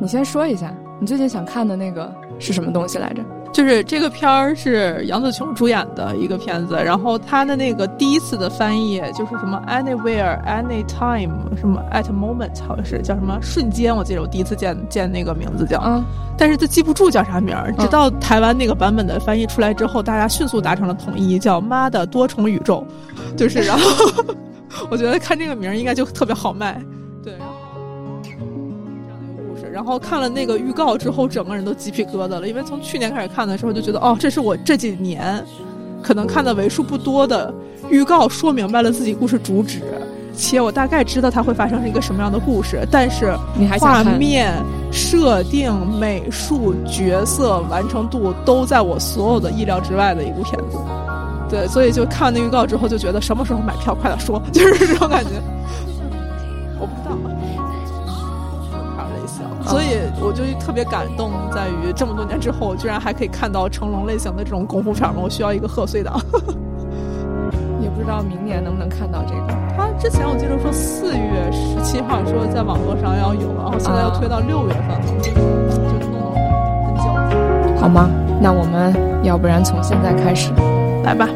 你先说一下你最近想看的那个是什么东西来着？就是这个片儿是杨紫琼主演的一个片子，然后他的那个第一次的翻译就是什么 anywhere anytime 什么 at moment 好像是叫什么瞬间，我记得我第一次见那个名字叫、但是他记不住叫啥名，直到台湾那个版本的翻译出来之后，大家迅速达成了统一，叫妈的多重宇宙，就是然后我觉得看这个名应该就特别好卖，对，然后看了那个预告之后整个人都鸡皮疙瘩了，因为从去年开始看的时候就觉得这是我这几年可能看的为数不多的预告说明白了自己故事主旨，且我大概知道它会发生是一个什么样的故事，但是画面设定美术角色完成度都在我所有的意料之外的一部片子，对，所以就看那预告之后就觉得什么时候买票快点说，就是这种感觉，我不知道，所以我就特别感动，在于这么多年之后居然还可以看到成龙类型的这种功夫片嘛，我需要一个贺岁档也不知道明年能不能看到这个。他之前我记得说4月17号说在网络上要有，然后现在要推到6月份了，就弄很久，好吗？那我们要不然从现在开始来吧。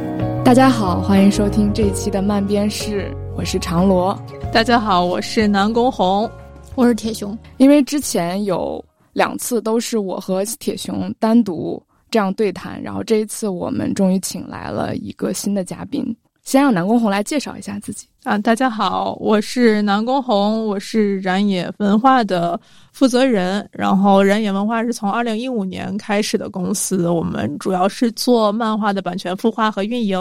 大家好，欢迎收听这一期的漫编室，我是长罗。大家好，我是南宫红。我是铁熊。因为之前有2次都是我和铁熊单独这样对谈，然后这一次我们终于请来了一个新的嘉宾，先让南宫红来介绍一下自己啊。大家好，我是南宫红，我是燃野文化的负责人，然后燃野文化是从2015年开始的公司，我们主要是做漫画的版权孵化和运营，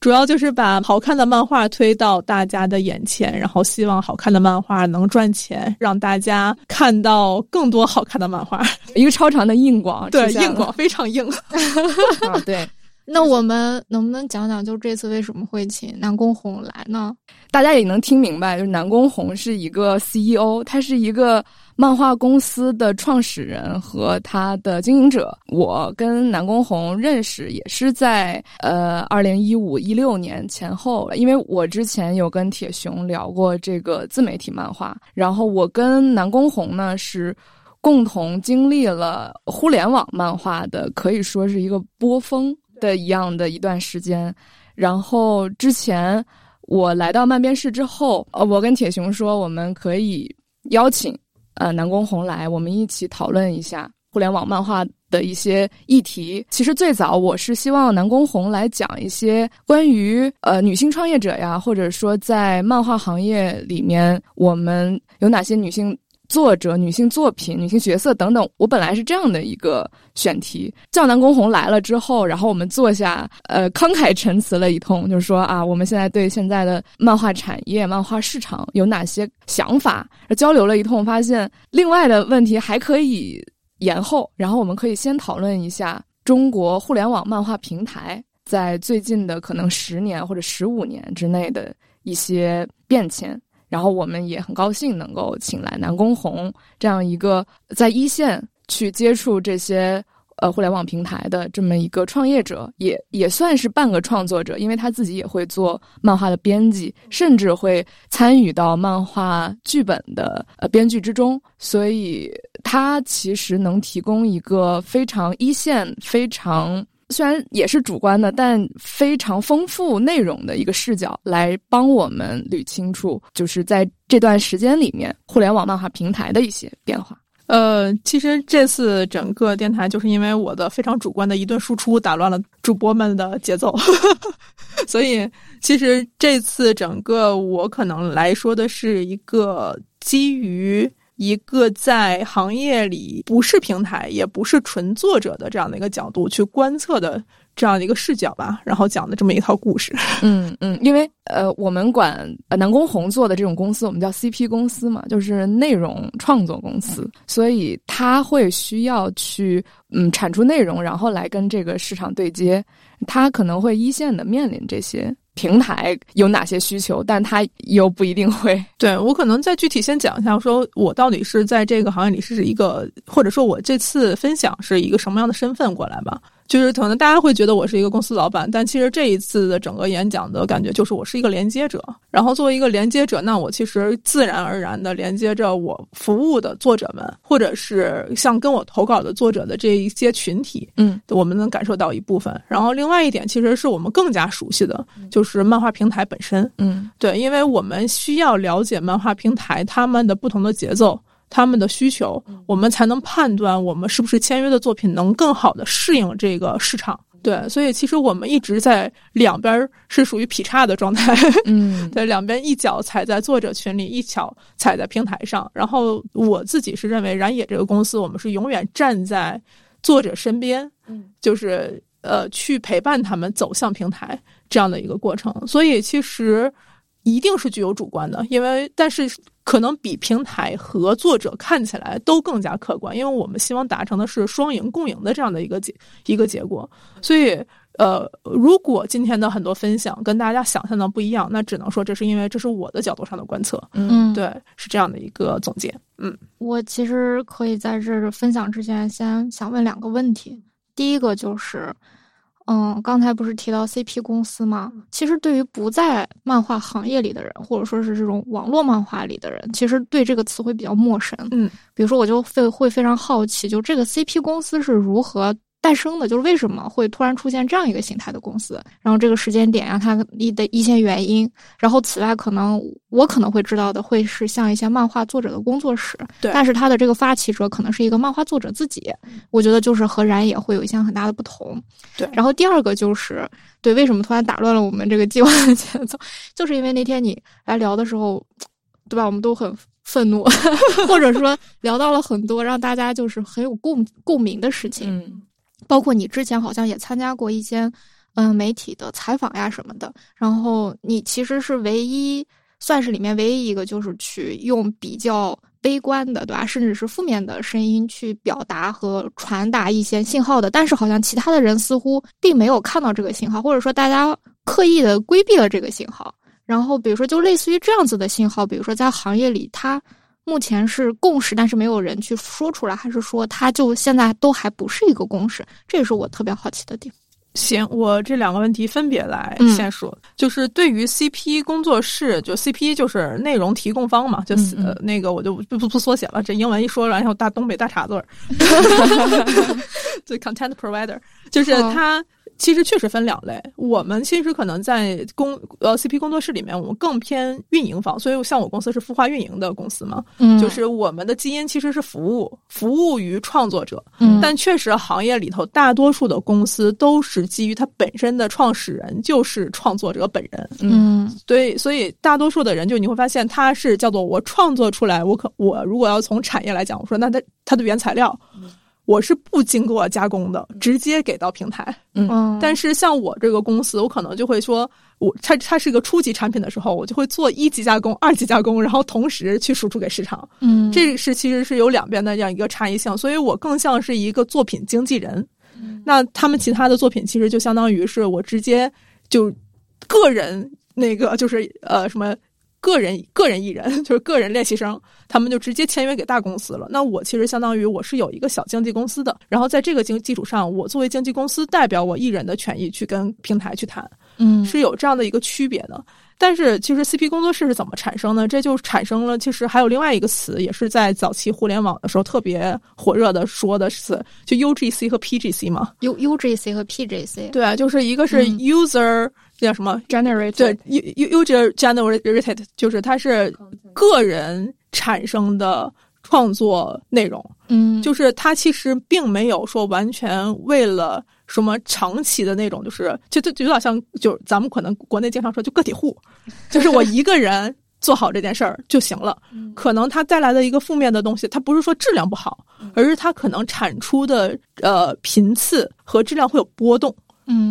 主要就是把好看的漫画推到大家的眼前，然后希望好看的漫画能赚钱，让大家看到更多好看的漫画。一个超长的硬广，对，硬广非常硬、对。那我们能不能讲讲就这次为什么会请南宫红来呢？大家也能听明白，就是南宫红是一个 CEO， 他是一个漫画公司的创始人和他的经营者。我跟南宫红认识也是在2015-16年前后，因为我之前有跟铁熊聊过这个自媒体漫画，然后我跟南宫红呢是共同经历了互联网漫画的可以说是一个波峰的一样的一段时间。然后之前我来到漫编室之后，我跟铁熊说我们可以邀请南宫红来，我们一起讨论一下互联网漫画的一些议题。其实最早我是希望南宫红来讲一些关于女性创业者呀，或者说在漫画行业里面我们有哪些女性作者、女性作品、女性角色等等，我本来是这样的一个选题。叫南宫红来了之后，然后我们坐下慷慨陈词了一通，就是说啊，我们现在对现在的漫画产业、漫画市场有哪些想法，交流了一通，发现另外的问题还可以延后，然后我们可以先讨论一下中国互联网漫画平台在最近的可能10年或者15年之内的一些变迁。然后我们也很高兴能够请来南宫红这样一个在一线去接触这些互联网平台的这么一个创业者，也算是半个创作者，因为他自己也会做漫画的编辑，甚至会参与到漫画剧本的编剧之中，所以他其实能提供一个非常一线、非常虽然也是主观的但非常丰富内容的一个视角，来帮我们捋清楚就是在这段时间里面互联网漫画平台的一些变化。其实这次整个电台就是因为我的非常主观的一顿输出打乱了主播们的节奏所以其实这次整个我可能来说的是一个基于一个在行业里不是平台也不是纯作者的这样的一个角度去观测的这样的一个视角吧，然后讲的这么一套故事。因为我们管南宫红做的这种公司我们叫 CP 公司嘛，就是内容创作公司，所以他会需要去产出内容，然后来跟这个市场对接，他可能会一线的面临这些平台有哪些需求，但它又不一定会。对，我可能再具体先讲一下，说我到底是在这个行业里是一个，或者说我这次分享是一个什么样的身份过来吧。就是可能大家会觉得我是一个公司老板，但其实这一次的整个演讲的感觉就是我是一个连接者，然后作为一个连接者，那我其实自然而然的连接着我服务的作者们，或者是像跟我投稿的作者的这一些群体，嗯，我们能感受到一部分。然后另外一点其实是我们更加熟悉的，就是漫画平台本身，嗯，对，因为我们需要了解漫画平台他们的不同的节奏，他们的需求，我们才能判断我们是不是签约的作品能更好的适应这个市场。对，所以其实我们一直在两边是属于劈叉的状态，嗯，对，两边一脚踩在作者群里，一脚踩在平台上。然后我自己是认为燃野这个公司我们是永远站在作者身边，就是去陪伴他们走向平台这样的一个过程。所以其实一定是具有主观的，因为但是可能比平台和作者看起来都更加客观，因为我们希望达成的是双赢共赢的这样的一个结果。所以如果今天的很多分享跟大家想象的不一样，那只能说这是因为这是我的角度上的观测，嗯，对，是这样的一个总结。嗯，我其实可以在这分享之前先想问两个问题。第一个就是刚才不是提到 CP 公司吗？其实对于不在漫画行业里的人，或者说是这种网络漫画里的人，其实对这个词汇比较陌生。嗯，比如说我就会非常好奇，就这个 CP 公司是如何诞生的，就是为什么会突然出现这样一个形态的公司，然后这个时间点啊，它的一些原因，然后此外我可能会知道的会是像一些漫画作者的工作室，对，但是它的这个发起者可能是一个漫画作者自己，我觉得就是和燃野会有一项很大的不同。对，然后第二个就是对为什么突然打乱了我们这个计划的节奏，就是因为那天你来聊的时候，对吧，我们都很愤怒或者说聊到了很多让大家就是很有共鸣的事情。嗯，包括你之前好像也参加过一些媒体的采访呀什么的，然后你其实是算是里面唯一一个就是去用比较悲观的，对吧，甚至是负面的声音去表达和传达一些信号的，但是好像其他的人似乎并没有看到这个信号，或者说大家刻意的规避了这个信号。然后比如说就类似于这样子的信号，比如说在行业里它目前是共识，但是没有人去说出来，还是说它就现在都还不是一个共识，这也是我特别好奇的地方。行，我这两个问题分别来先说。就是对于 CP 工作室，就 CP 就是内容提供方嘛，就那个我就不缩写了，这英文一说然后大东北大碴子儿对 content provider， 就是它其实确实分两类。我们其实可能在CP 工作室里面我们更偏运营方，所以像我公司是孵化运营的公司嘛，就是我们的基因其实是服务于创作者，但确实行业里头大多数的公司都是基于它本身的创始人就是创作者本人。嗯，对，所以大多数的人就你会发现他是叫做我创作出来，我如果要从产业来讲，我说那它的原材料我是不经过加工的，直接给到平台。嗯，但是像我这个公司，我可能就会说，它是一个初级产品的时候，我就会做一级加工、二级加工，然后同时去输出给市场。嗯，这是其实是有两边的这样一个差异性，所以我更像是一个作品经纪人。那他们其他的作品其实就相当于是我直接就个人那个就是什么。个人艺人就是个人练习生，他们就直接签约给大公司了。那我其实相当于我是有一个小经纪公司的，然后在这个基础上，我作为经纪公司代表我艺人的权益去跟平台去谈，是有这样的一个区别的。但是其实 CP 工作室是怎么产生呢？这就产生了，其实还有另外一个词，也是在早期互联网的时候特别火热的说的词，就 UGC 和 PGC 嘛。UGC 和 PGC 对，就是一个是 user、叫什么 generated， 对 user generated， 就是它是个人产生的创作内容，就是它其实并没有说完全为了什么长期的那种，就是就有点像就是咱们可能国内经常说就个体户，就是我一个人做好这件事儿就行了可能它带来的一个负面的东西，它不是说质量不好，而是它可能产出的频次和质量会有波动。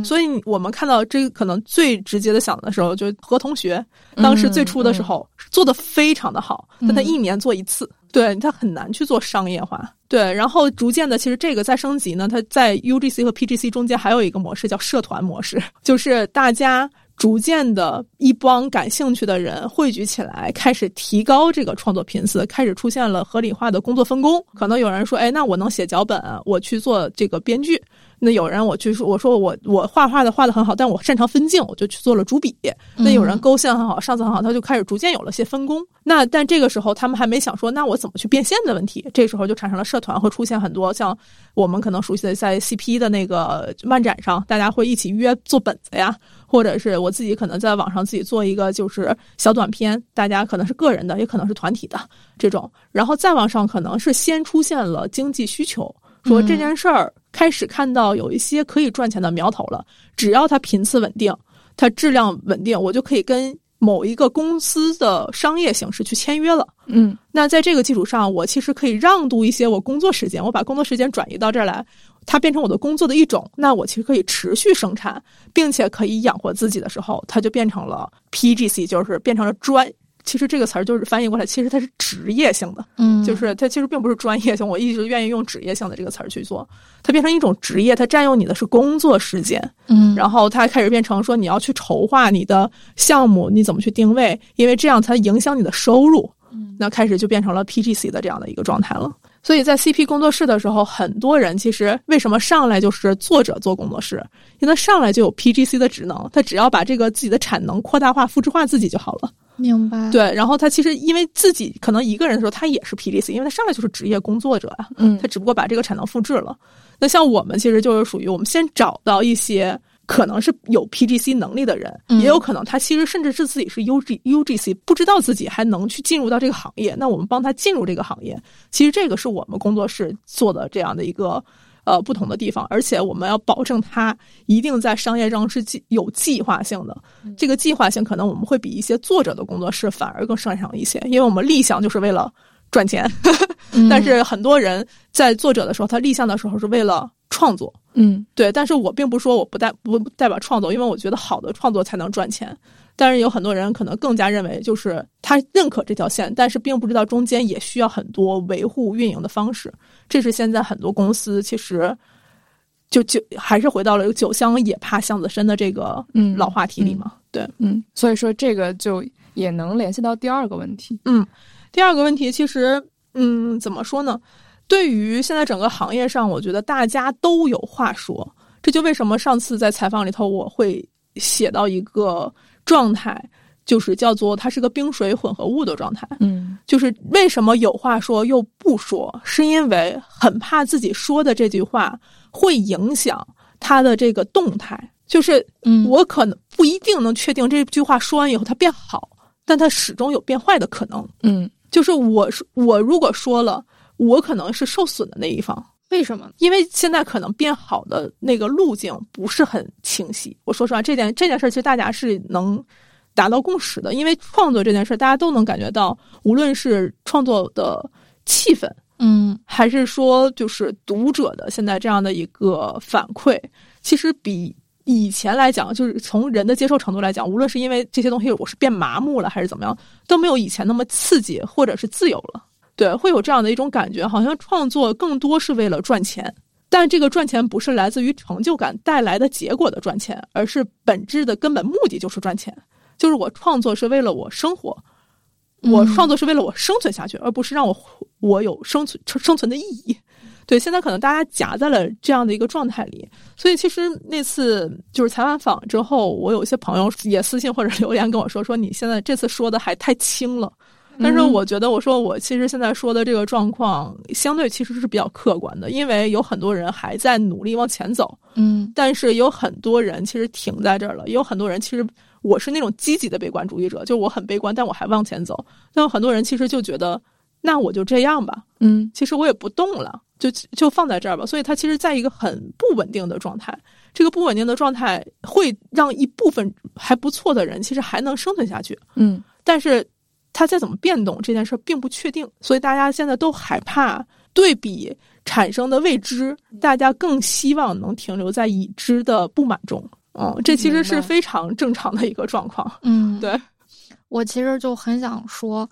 所以我们看到这个可能最直接的想的时候，就是何同学当时最初的时候做得非常的好，但他一年做一次，对，他很难去做商业化。对，然后逐渐的其实这个在升级呢，它在 UGC 和 PGC 中间还有一个模式叫社团模式，就是大家逐渐的一帮感兴趣的人汇聚起来，开始提高这个创作频次，开始出现了合理化的工作分工。可能有人说，哎，那我能写脚本，我去做这个编剧，那有人我去说，我说我画的很好，但我擅长分镜，我就去做了主笔。那有人勾线很好，上色很好，他就开始逐渐有了些分工。那但这个时候他们还没想说，那我怎么去变现的问题？这时候就产生了社团，会出现很多像我们可能熟悉的在 CP 的那个漫展上，大家会一起约做本子呀。或者是我自己可能在网上自己做一个就是小短片，大家可能是个人的，也可能是团体的这种，然后再往上可能是先出现了经济需求，说这件事儿开始看到有一些可以赚钱的苗头了，只要它频次稳定，它质量稳定，我就可以跟某一个公司的商业形式去签约了。嗯，那在这个基础上，我其实可以让渡一些我工作时间，我把工作时间转移到这儿来。它变成我的工作的一种，那我其实可以持续生产，并且可以养活自己的时候，它就变成了 PGC， 就是变成了其实这个词儿就是翻译过来，其实它是职业性的，就是它其实并不是专业性，我一直愿意用职业性的这个词儿去做，它变成一种职业，它占用你的是工作时间，然后它开始变成说你要去筹划你的项目，你怎么去定位，因为这样才影响你的收入，那开始就变成了 PGC 的这样的一个状态了。所以在 CP 工作室的时候，很多人其实为什么上来就是作者做工作室，因为他上来就有 PGC 的职能，他只要把这个自己的产能扩大化、复制化自己就好了。明白。对，然后他其实因为自己可能一个人的时候，他也是 PGC， 因为他上来就是职业工作者啊，他只不过把这个产能复制了。那像我们其实就是属于我们先找到一些可能是有 PGC 能力的人，也有可能他其实甚至是自己是 UGC， 不知道自己还能去进入到这个行业，那我们帮他进入这个行业，其实这个是我们工作室做的这样的一个不同的地方，而且我们要保证他一定在商业上是有计划性的，这个计划性可能我们会比一些作者的工作室反而更擅长一些，因为我们立项就是为了赚钱但是很多人在作者的时候，他立项的时候是为了创作，对，但是我并不说我不代表创作，因为我觉得好的创作才能赚钱，但是有很多人可能更加认为就是他认可这条线，但是并不知道中间也需要很多维护运营的方式，这是现在很多公司其实就还是回到了酒香也怕巷子深的这个老话题里嘛，对，所以说这个就也能联系到第二个问题。第二个问题其实怎么说呢，对于现在整个行业上，我觉得大家都有话说，这就为什么上次在采访里头我会写到一个状态，就是叫做它是个冰水混合物的状态。就是为什么有话说又不说，是因为很怕自己说的这句话会影响它的这个动态，就是我可能不一定能确定这句话说完以后它变好，但它始终有变坏的可能。就是我如果说了，我可能是受损的那一方。为什么？因为现在可能变好的那个路径不是很清晰。我说实话，这件事其实大家是能达到共识的，因为创作这件事大家都能感觉到，无论是创作的气氛，还是说就是读者的现在这样的一个反馈，其实比以前来讲，就是从人的接受程度来讲，无论是因为这些东西我是变麻木了还是怎么样，都没有以前那么刺激或者是自由了。对，会有这样的一种感觉，好像创作更多是为了赚钱，但这个赚钱不是来自于成就感带来的结果的赚钱，而是本质的根本目的就是赚钱，就是我创作是为了我生活，我创作是为了我生存下去，而不是让我有生存的意义。对，现在可能大家夹在了这样的一个状态里，所以其实那次就是采访之后，我有些朋友也私信或者留言跟我说，你现在这次说的还太轻了。但是我觉得，我说我其实现在说的这个状况相对其实是比较客观的，因为有很多人还在努力往前走，但是有很多人其实停在这儿了，也有很多人其实我是那种积极的悲观主义者，就是我很悲观，但我还往前走。但有很多人其实就觉得，那我就这样吧，其实我也不动了，就放在这儿吧。所以它其实在一个很不稳定的状态，这个不稳定的状态会让一部分还不错的人其实还能生存下去，但是它再怎么变动这件事并不确定，所以大家现在都害怕对比产生的未知，大家更希望能停留在已知的不满中。这其实是非常正常的一个状况。对，我其实就很想说，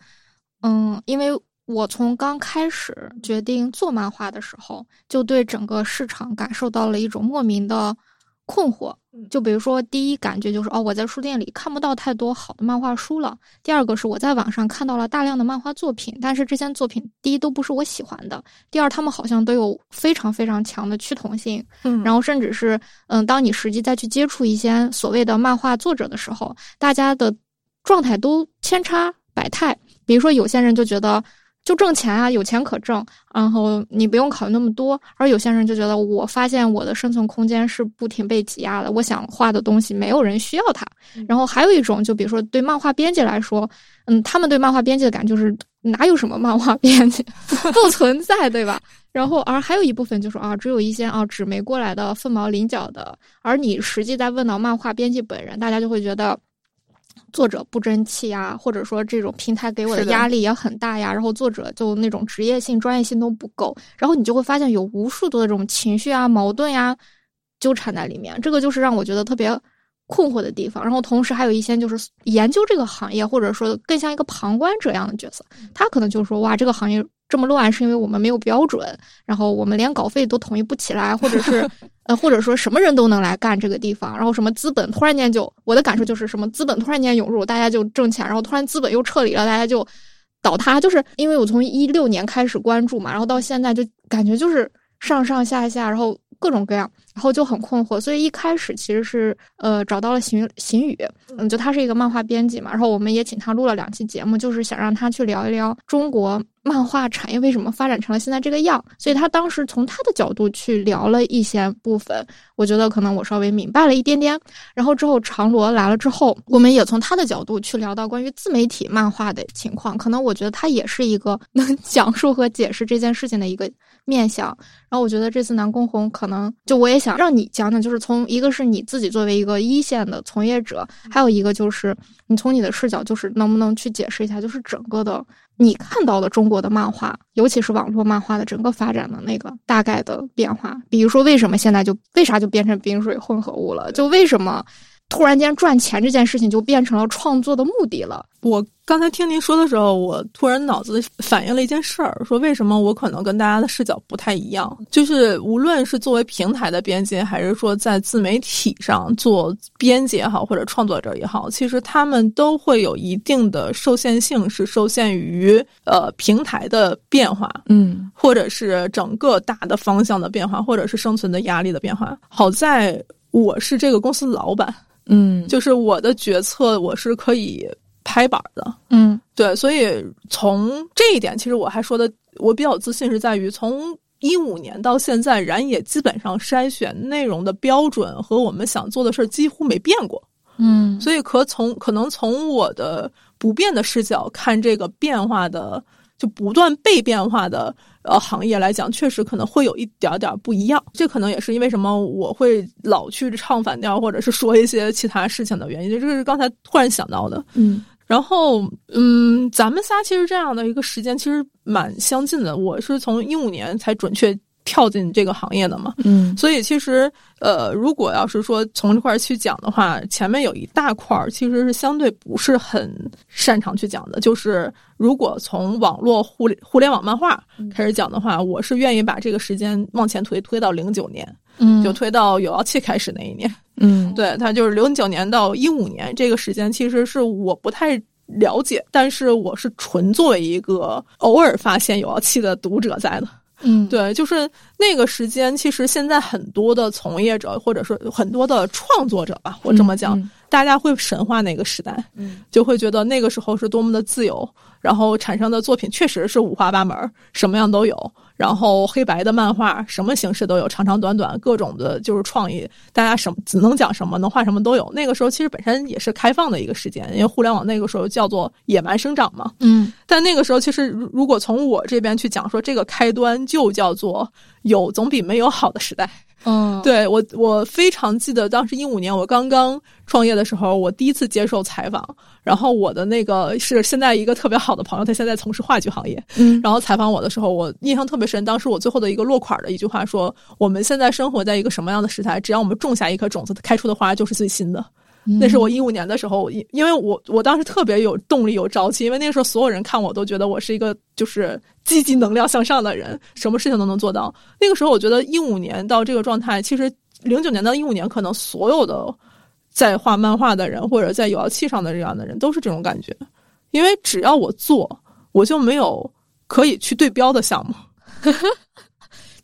因为我从刚开始决定做漫画的时候，就对整个市场感受到了一种莫名的困惑。就比如说第一感觉就是我在书店里看不到太多好的漫画书了，第二个是我在网上看到了大量的漫画作品，但是这些作品第一都不是我喜欢的，第二他们好像都有非常非常强的趋同性，然后甚至是当你实际再去接触一些所谓的漫画作者的时候，大家的状态都千差百态。比如说有些人就觉得就挣钱啊，有钱可挣，然后你不用考虑那么多，而有些人就觉得我发现我的生存空间是不停被挤压的，我想画的东西没有人需要它。然后还有一种就比如说对漫画编辑来说，他们对漫画编辑的感觉就是哪有什么漫画编辑不存在，对吧？然后而还有一部分就说只有一些纸媒过来的凤毛麟角的，而你实际在问到漫画编辑本人，大家就会觉得作者不争气啊，或者说这种平台给我的压力也很大呀，然后作者就那种职业性专业性都不够，然后你就会发现有无数多的这种情绪啊矛盾呀纠缠在里面，这个就是让我觉得特别困惑的地方。然后同时还有一些就是研究这个行业，或者说更像一个旁观者样的角色，他可能就说哇这个行业这么乱是因为我们没有标准，然后我们连稿费都统一不起来，或者是或者说什么人都能来干这个地方，然后什么资本突然间就，我的感受就是什么资本突然间涌入大家就挣钱，然后突然资本又撤离了大家就倒塌。就是因为我从2016年开始关注嘛，然后到现在就感觉就是上上下下，然后各种各样，然后就很困惑。所以一开始其实是找到了邢宇，就他是一个漫画编辑嘛，然后我们也请他录了2期节目，就是想让他去聊一聊中国漫画产业为什么发展成了现在这个样。所以他当时从他的角度去聊了一些部分，我觉得可能我稍微明白了一点点。然后之后长罗来了之后，我们也从他的角度去聊到关于自媒体漫画的情况，可能我觉得他也是一个能讲述和解释这件事情的一个面向。然后我觉得这次南宫红可能就我也想让你讲讲，就是从一个是你自己作为一个一线的从业者，还有一个就是你从你的视角，就是能不能去解释一下就是整个的你看到的中国的漫画，尤其是网络漫画的整个发展的那个大概的变化。比如说为什么现在就为啥就变成冰水混合物了，就为什么突然间赚钱这件事情就变成了创作的目的了。我刚才听您说的时候，我突然脑子反映了一件事儿，说为什么我可能跟大家的视角不太一样，就是无论是作为平台的编辑，还是说在自媒体上做编辑也好，或者创作者也好，其实他们都会有一定的受限性，是受限于平台的变化，或者是整个大的方向的变化，或者是生存的压力的变化。好在我是这个公司老板，就是我的决策我是可以拍板的，对，所以从这一点其实我还说的我比较自信，是在于从2015年到现在，然也基本上筛选内容的标准和我们想做的事几乎没变过，所以可能从我的不变的视角看这个变化的就不断被变化的行业来讲，确实可能会有一点点不一样。这可能也是因为什么我会老去唱反调，或者是说一些其他事情的原因，这是刚才突然想到的。然后咱们仨其实这样的一个时间其实蛮相近的，我是从2015年才准确跳进这个行业的嘛，所以其实如果要是说从这块去讲的话，前面有一大块其实是相对不是很擅长去讲的，就是如果从网络互联网漫画开始讲的话，我是愿意把这个时间往前推到09年，就推到有妖气开始那一年，对，它就是09年到2015年这个时间，其实是我不太了解，但是我是纯作为一个偶尔发现有妖气的读者在的。对，就是那个时间，其实现在很多的从业者，或者说很多的创作者吧，我这么讲，大家会神化那个时代，就会觉得那个时候是多么的自由，然后产生的作品确实是五花八门，什么样都有，然后黑白的漫画什么形式都有，长长短短，各种的就是创意，大家什么只能讲什么，能画什么都有。那个时候其实本身也是开放的一个时间，因为互联网那个时候叫做野蛮生长嘛。但那个时候其实如果从我这边去讲说这个开端，就叫做有总比没有好的时代。对，我非常记得当时2015年我刚刚创业的时候，我第一次接受采访，然后我的那个是现在一个特别好的朋友，他现在从事话剧行业，然后采访我的时候，我印象特别深，当时我最后的一个落款的一句话说，我们现在生活在一个什么样的时代，只要我们种下一颗种子，开出的花就是最新的。那是我2015年的时候，因为我当时特别有动力有朝气，因为那个时候所有人看我都觉得我是一个就是积极能量向上的人，什么事情都能做到。那个时候我觉得2015年到这个状态，其实2009年到2015年，可能所有的在画漫画的人或者在有妖气上的这样的人都是这种感觉，因为只要我做，我就没有可以去对标的项目，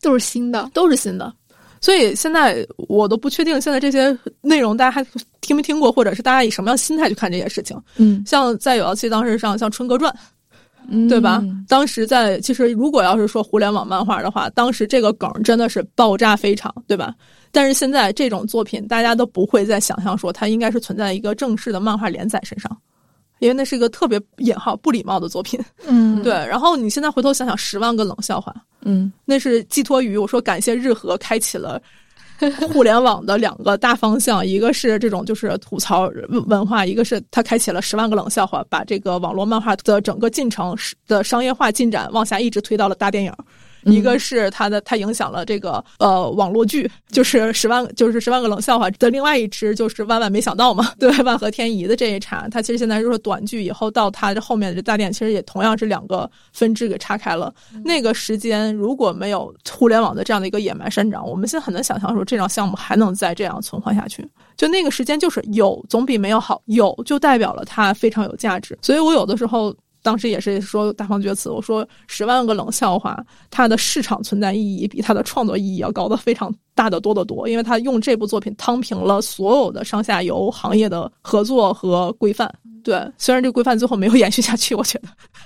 都是新的，都是新的。所以现在我都不确定现在这些内容大家还听没听过，或者是大家以什么样心态去看这些事情。嗯，像在有妖气当时上，像《春哥传》，对吧？当时在其实如果要是说互联网漫画的话，当时这个梗真的是爆炸非常，对吧？但是现在这种作品大家都不会再想象说它应该是存在一个正式的漫画连载身上，因为那是一个特别引号不礼貌的作品。嗯，对。然后你现在回头想想10万个冷笑话，嗯，那是寄托于我说感谢日和开启了互联网的两个大方向，一个是这种就是吐槽文化，一个是他开启了10万个冷笑话，把这个网络漫画的整个进程的商业化进展往下一直推到了大电影。一个是他影响了这个网络剧，就是10万个冷笑话的另外一支就是万万没想到嘛，对，万和天宜的这一茬，他其实现在就是短剧以后到他这后面的这大电影，其实也同样是两个分支给岔开了。那个时间如果没有互联网的这样的一个野蛮生长，我们现在很难想象说这种项目还能再这样存活下去。就那个时间就是有总比没有好，有就代表了它非常有价值。所以我有的时候当时也是说大放厥词，我说10万个冷笑话它的市场存在意义比它的创作意义要高得非常大得多得多，因为它用这部作品摊平了所有的上下游行业的合作和规范。对，虽然这个规范最后没有延续下去，我觉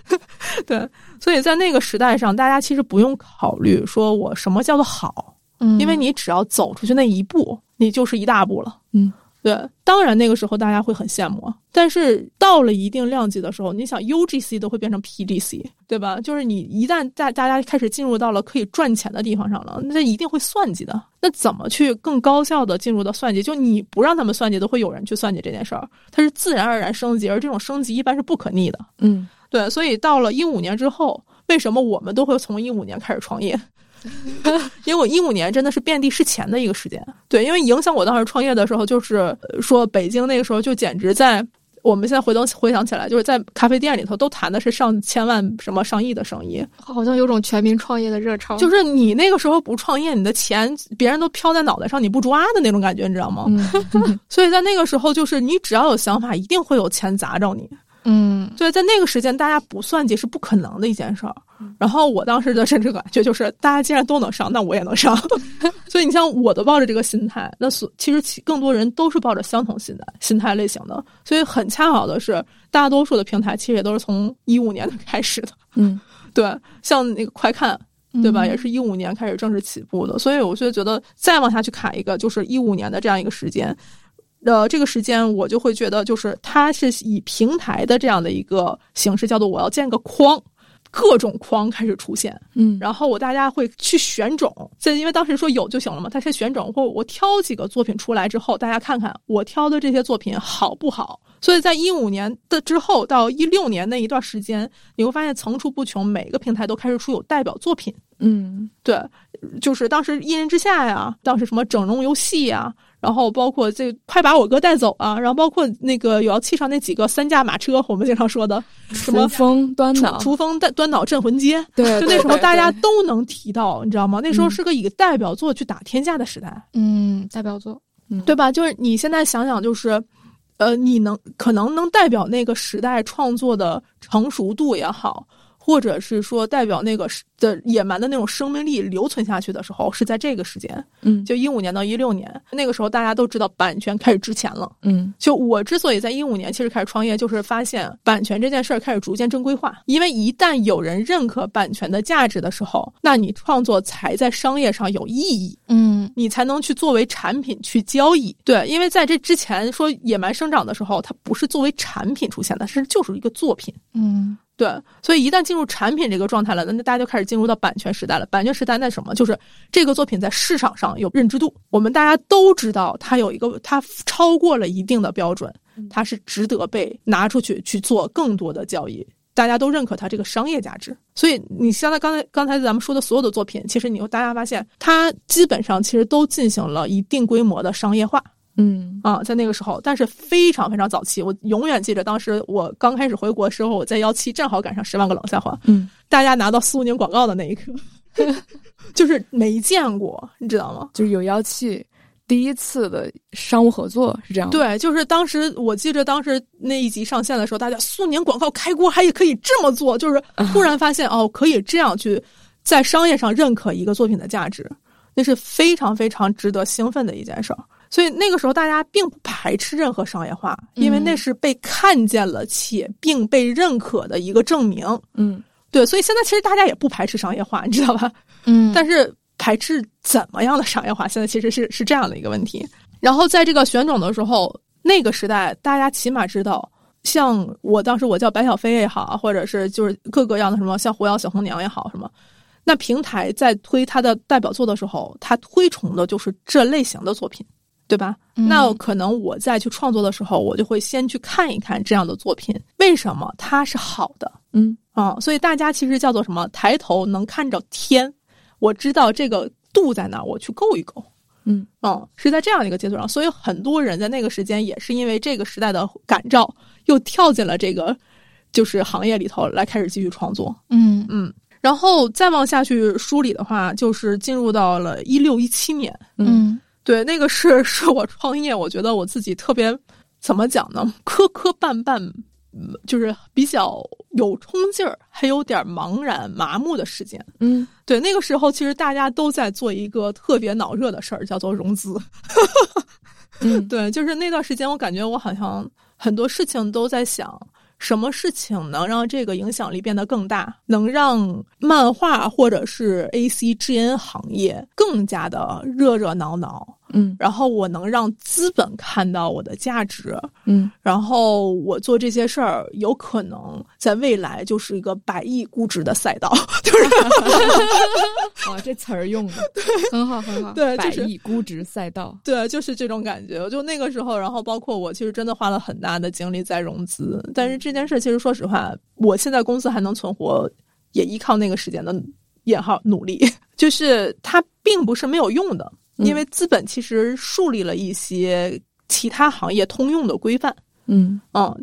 得对，所以在那个时代上大家其实不用考虑说我什么叫做好，因为你只要走出去那一步你就是一大步了。嗯，对，当然那个时候大家会很羡慕，但是到了一定量级的时候，你想 UGC 都会变成 PGC， 对吧？就是你一旦大家开始进入到了可以赚钱的地方上了，那一定会算计的。那怎么去更高效的进入到算计？就你不让他们算计，都会有人去算计这件事儿，它是自然而然升级，而这种升级一般是不可逆的。嗯，对，所以到了2015年之后，为什么我们都会从2015年开始创业？因为我2015年真的是遍地是钱的一个时间。对，因为影响我当时创业的时候，就是说北京那个时候就简直在我们现在回想起来，就是在咖啡店里头都谈的是上千万什么上亿的生意，好像有种全民创业的热潮，就是你那个时候不创业，你的钱别人都飘在脑袋上你不抓的那种感觉，你知道吗？所以在那个时候就是你只要有想法一定会有钱砸着你。嗯，对，在那个时间大家不算计是不可能的一件事儿。然后我当时的甚至感觉就是大家既然都能上那我也能上。所以你像我都抱着这个心态，那其实更多人都是抱着相同心态类型的。所以很恰好的是大多数的平台其实也都是从2015年开始的。嗯，对，像那个快看，对吧，也是2015年开始正式起步的。所以我就觉得再往下去卡一个就是2015年的这样一个时间。这个时间我就会觉得就是它是以平台的这样的一个形式叫做我要建个框，各种框开始出现。嗯，然后大家会去选种，所以因为当时说有就行了嘛，它是选种或我挑几个作品出来之后大家看看我挑的这些作品好不好。所以在2015年的之后到2016年那一段时间，你会发现层出不穷，每个平台都开始出有代表作品。嗯，对，就是当时一人之下呀，当时什么整容游戏呀，然后包括这快把我哥带走啊，然后包括那个有妖气上那几个三驾马车，我们经常说的什么雏风端脑镇魂街，对，就那时候大家都能提到，你知道吗？那时候是个以代表作去打天下的时代。嗯，代表作，对吧？就是你现在想想，就是你可能代表那个时代创作的成熟度也好，或者是说代表那个的野蛮的那种生命力留存下去的时候，是在这个时间。嗯，就2015年到2016年那个时候，大家都知道版权开始值钱了。嗯，就我之所以在2015年其实开始创业，就是发现版权这件事儿开始逐渐正规化。因为一旦有人认可版权的价值的时候，那你创作才在商业上有意义。嗯，你才能去作为产品去交易。对，因为在这之前说野蛮生长的时候，它不是作为产品出现的，是就是一个作品。嗯。对，所以一旦进入产品这个状态了，那大家就开始进入到版权时代了。版权时代那什么，就是这个作品在市场上有认知度，我们大家都知道它有一个，它超过了一定的标准，它是值得被拿出去做更多的交易，大家都认可它这个商业价值。所以你像刚才咱们说的所有的作品，其实你大家发现它基本上其实都进行了一定规模的商业化。嗯啊，在那个时候，但是非常非常早期，我永远记着当时我刚开始回国的时候，我在17正好赶上10万个冷笑话。嗯，大家拿到4、5年广告的那一刻，就是没见过，你知道吗？就是有妖气第一次的商务合作是这样的。对，就是当时我记着当时那一集上线的时候，大家苏宁广告开锅还也可以这么做，就是突然发现、哦，可以这样去在商业上认可一个作品的价值，那是非常非常值得兴奋的一件事儿。所以那个时候大家并不排斥任何商业化，因为那是被看见了且并被认可的一个证明。嗯，对，所以现在其实大家也不排斥商业化，你知道吧？嗯，但是排斥怎么样的商业化，现在其实是这样的一个问题。然后在这个选种的时候，那个时代大家起码知道，像我当时我叫白小飞也好，或者是就是各个样的什么像《狐妖小红娘》也好什么，那平台在推它的代表作的时候，它推崇的就是这类型的作品，对吧？那可能我在去创作的时候，我就会先去看一看这样的作品，为什么它是好的？嗯啊，所以大家其实叫做什么？抬头能看着天。我知道这个度在哪，我去够一够。嗯，哦，是在这样的一个阶段上，所以很多人在那个时间也是因为这个时代的感召，又跳进了这个就是行业里头来开始继续创作。嗯嗯，然后再往下去梳理的话，就是进入到了16、17年。嗯，对，那个是我创业，我觉得我自己特别怎么讲呢？磕磕绊绊，就是比较有冲劲儿，还有点茫然麻木的时间。嗯，对，那个时候其实大家都在做一个特别脑热的事儿，叫做融资。嗯，对，就是那段时间我感觉我好像很多事情都在想，什么事情能让这个影响力变得更大，能让漫画或者是 ACGN 行业更加的热热闹闹。嗯，然后我能让资本看到我的价值。嗯，然后我做这些事儿有可能在未来就是一个100亿估值的赛道，就是哇，这词儿用的很好很好。对，就是100亿估值赛道。对，就是这种感觉。就那个时候，然后包括我其实真的花了很大的精力在融资，但是这件事其实说实话，我现在公司还能存活，也依靠那个时间的努力，就是它并不是没有用的。因为资本其实树立了一些其他行业通用的规范，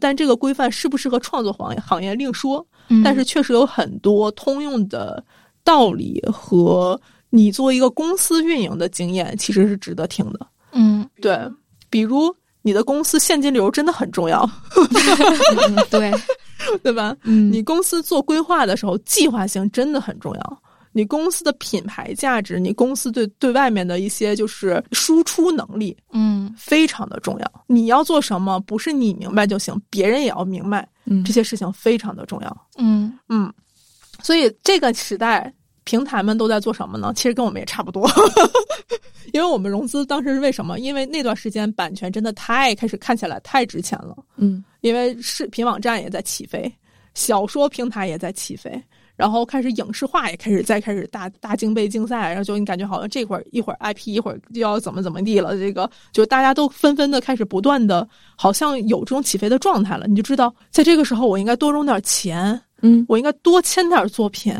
但这个规范适不适合创作行业另说，但是确实有很多通用的道理和你作为一个公司运营的经验其实是值得听的。嗯，对，比如你的公司现金流真的很重要。对，对吧？嗯，你公司做规划的时候，计划性真的很重要。你公司的品牌价值，你公司对外面的一些就是输出能力，非常的重要。你要做什么，不是你明白就行，别人也要明白，这些事情非常的重要。嗯嗯，所以这个时代，平台们都在做什么呢？其实跟我们也差不多，因为我们融资当时是为什么？因为那段时间版权真的开始看起来太值钱了。嗯，因为视频网站也在起飞，小说平台也在起飞。然后开始影视化也开始大竞杯竞赛，然后就你感觉好像这块一会儿 IP 一会儿就要怎么怎么地了，这个就大家都纷纷的开始不断的好像有这种起飞的状态了，你就知道在这个时候我应该多融点钱，我应该多签点作品，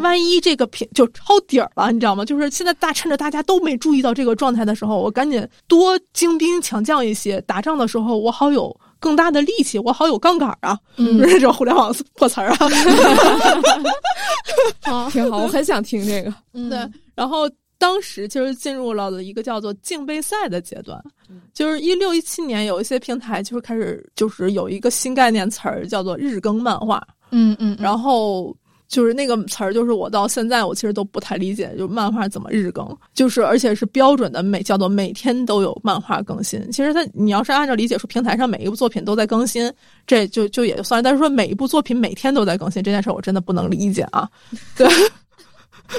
万一这个品就抄底儿了，你知道吗？就是现在趁着大家都没注意到这个状态的时候，我赶紧多精兵强将一些，打仗的时候我好有更大的力气，我好有杠杆啊！不是这种互联网破词儿啊。好，挺好，我很想听这个。对，然后当时其实进入了一个叫做竞杯赛的阶段，就是16、17年有一些平台就是开始就是有一个新概念词儿叫做日更漫画。然后就是那个词儿，就是我到现在我其实都不太理解，就漫画怎么日更，就是而且是标准的叫做每天都有漫画更新。其实你要是按照理解说平台上每一部作品都在更新，这就也就算了，但是说每一部作品每天都在更新这件事我真的不能理解啊。对。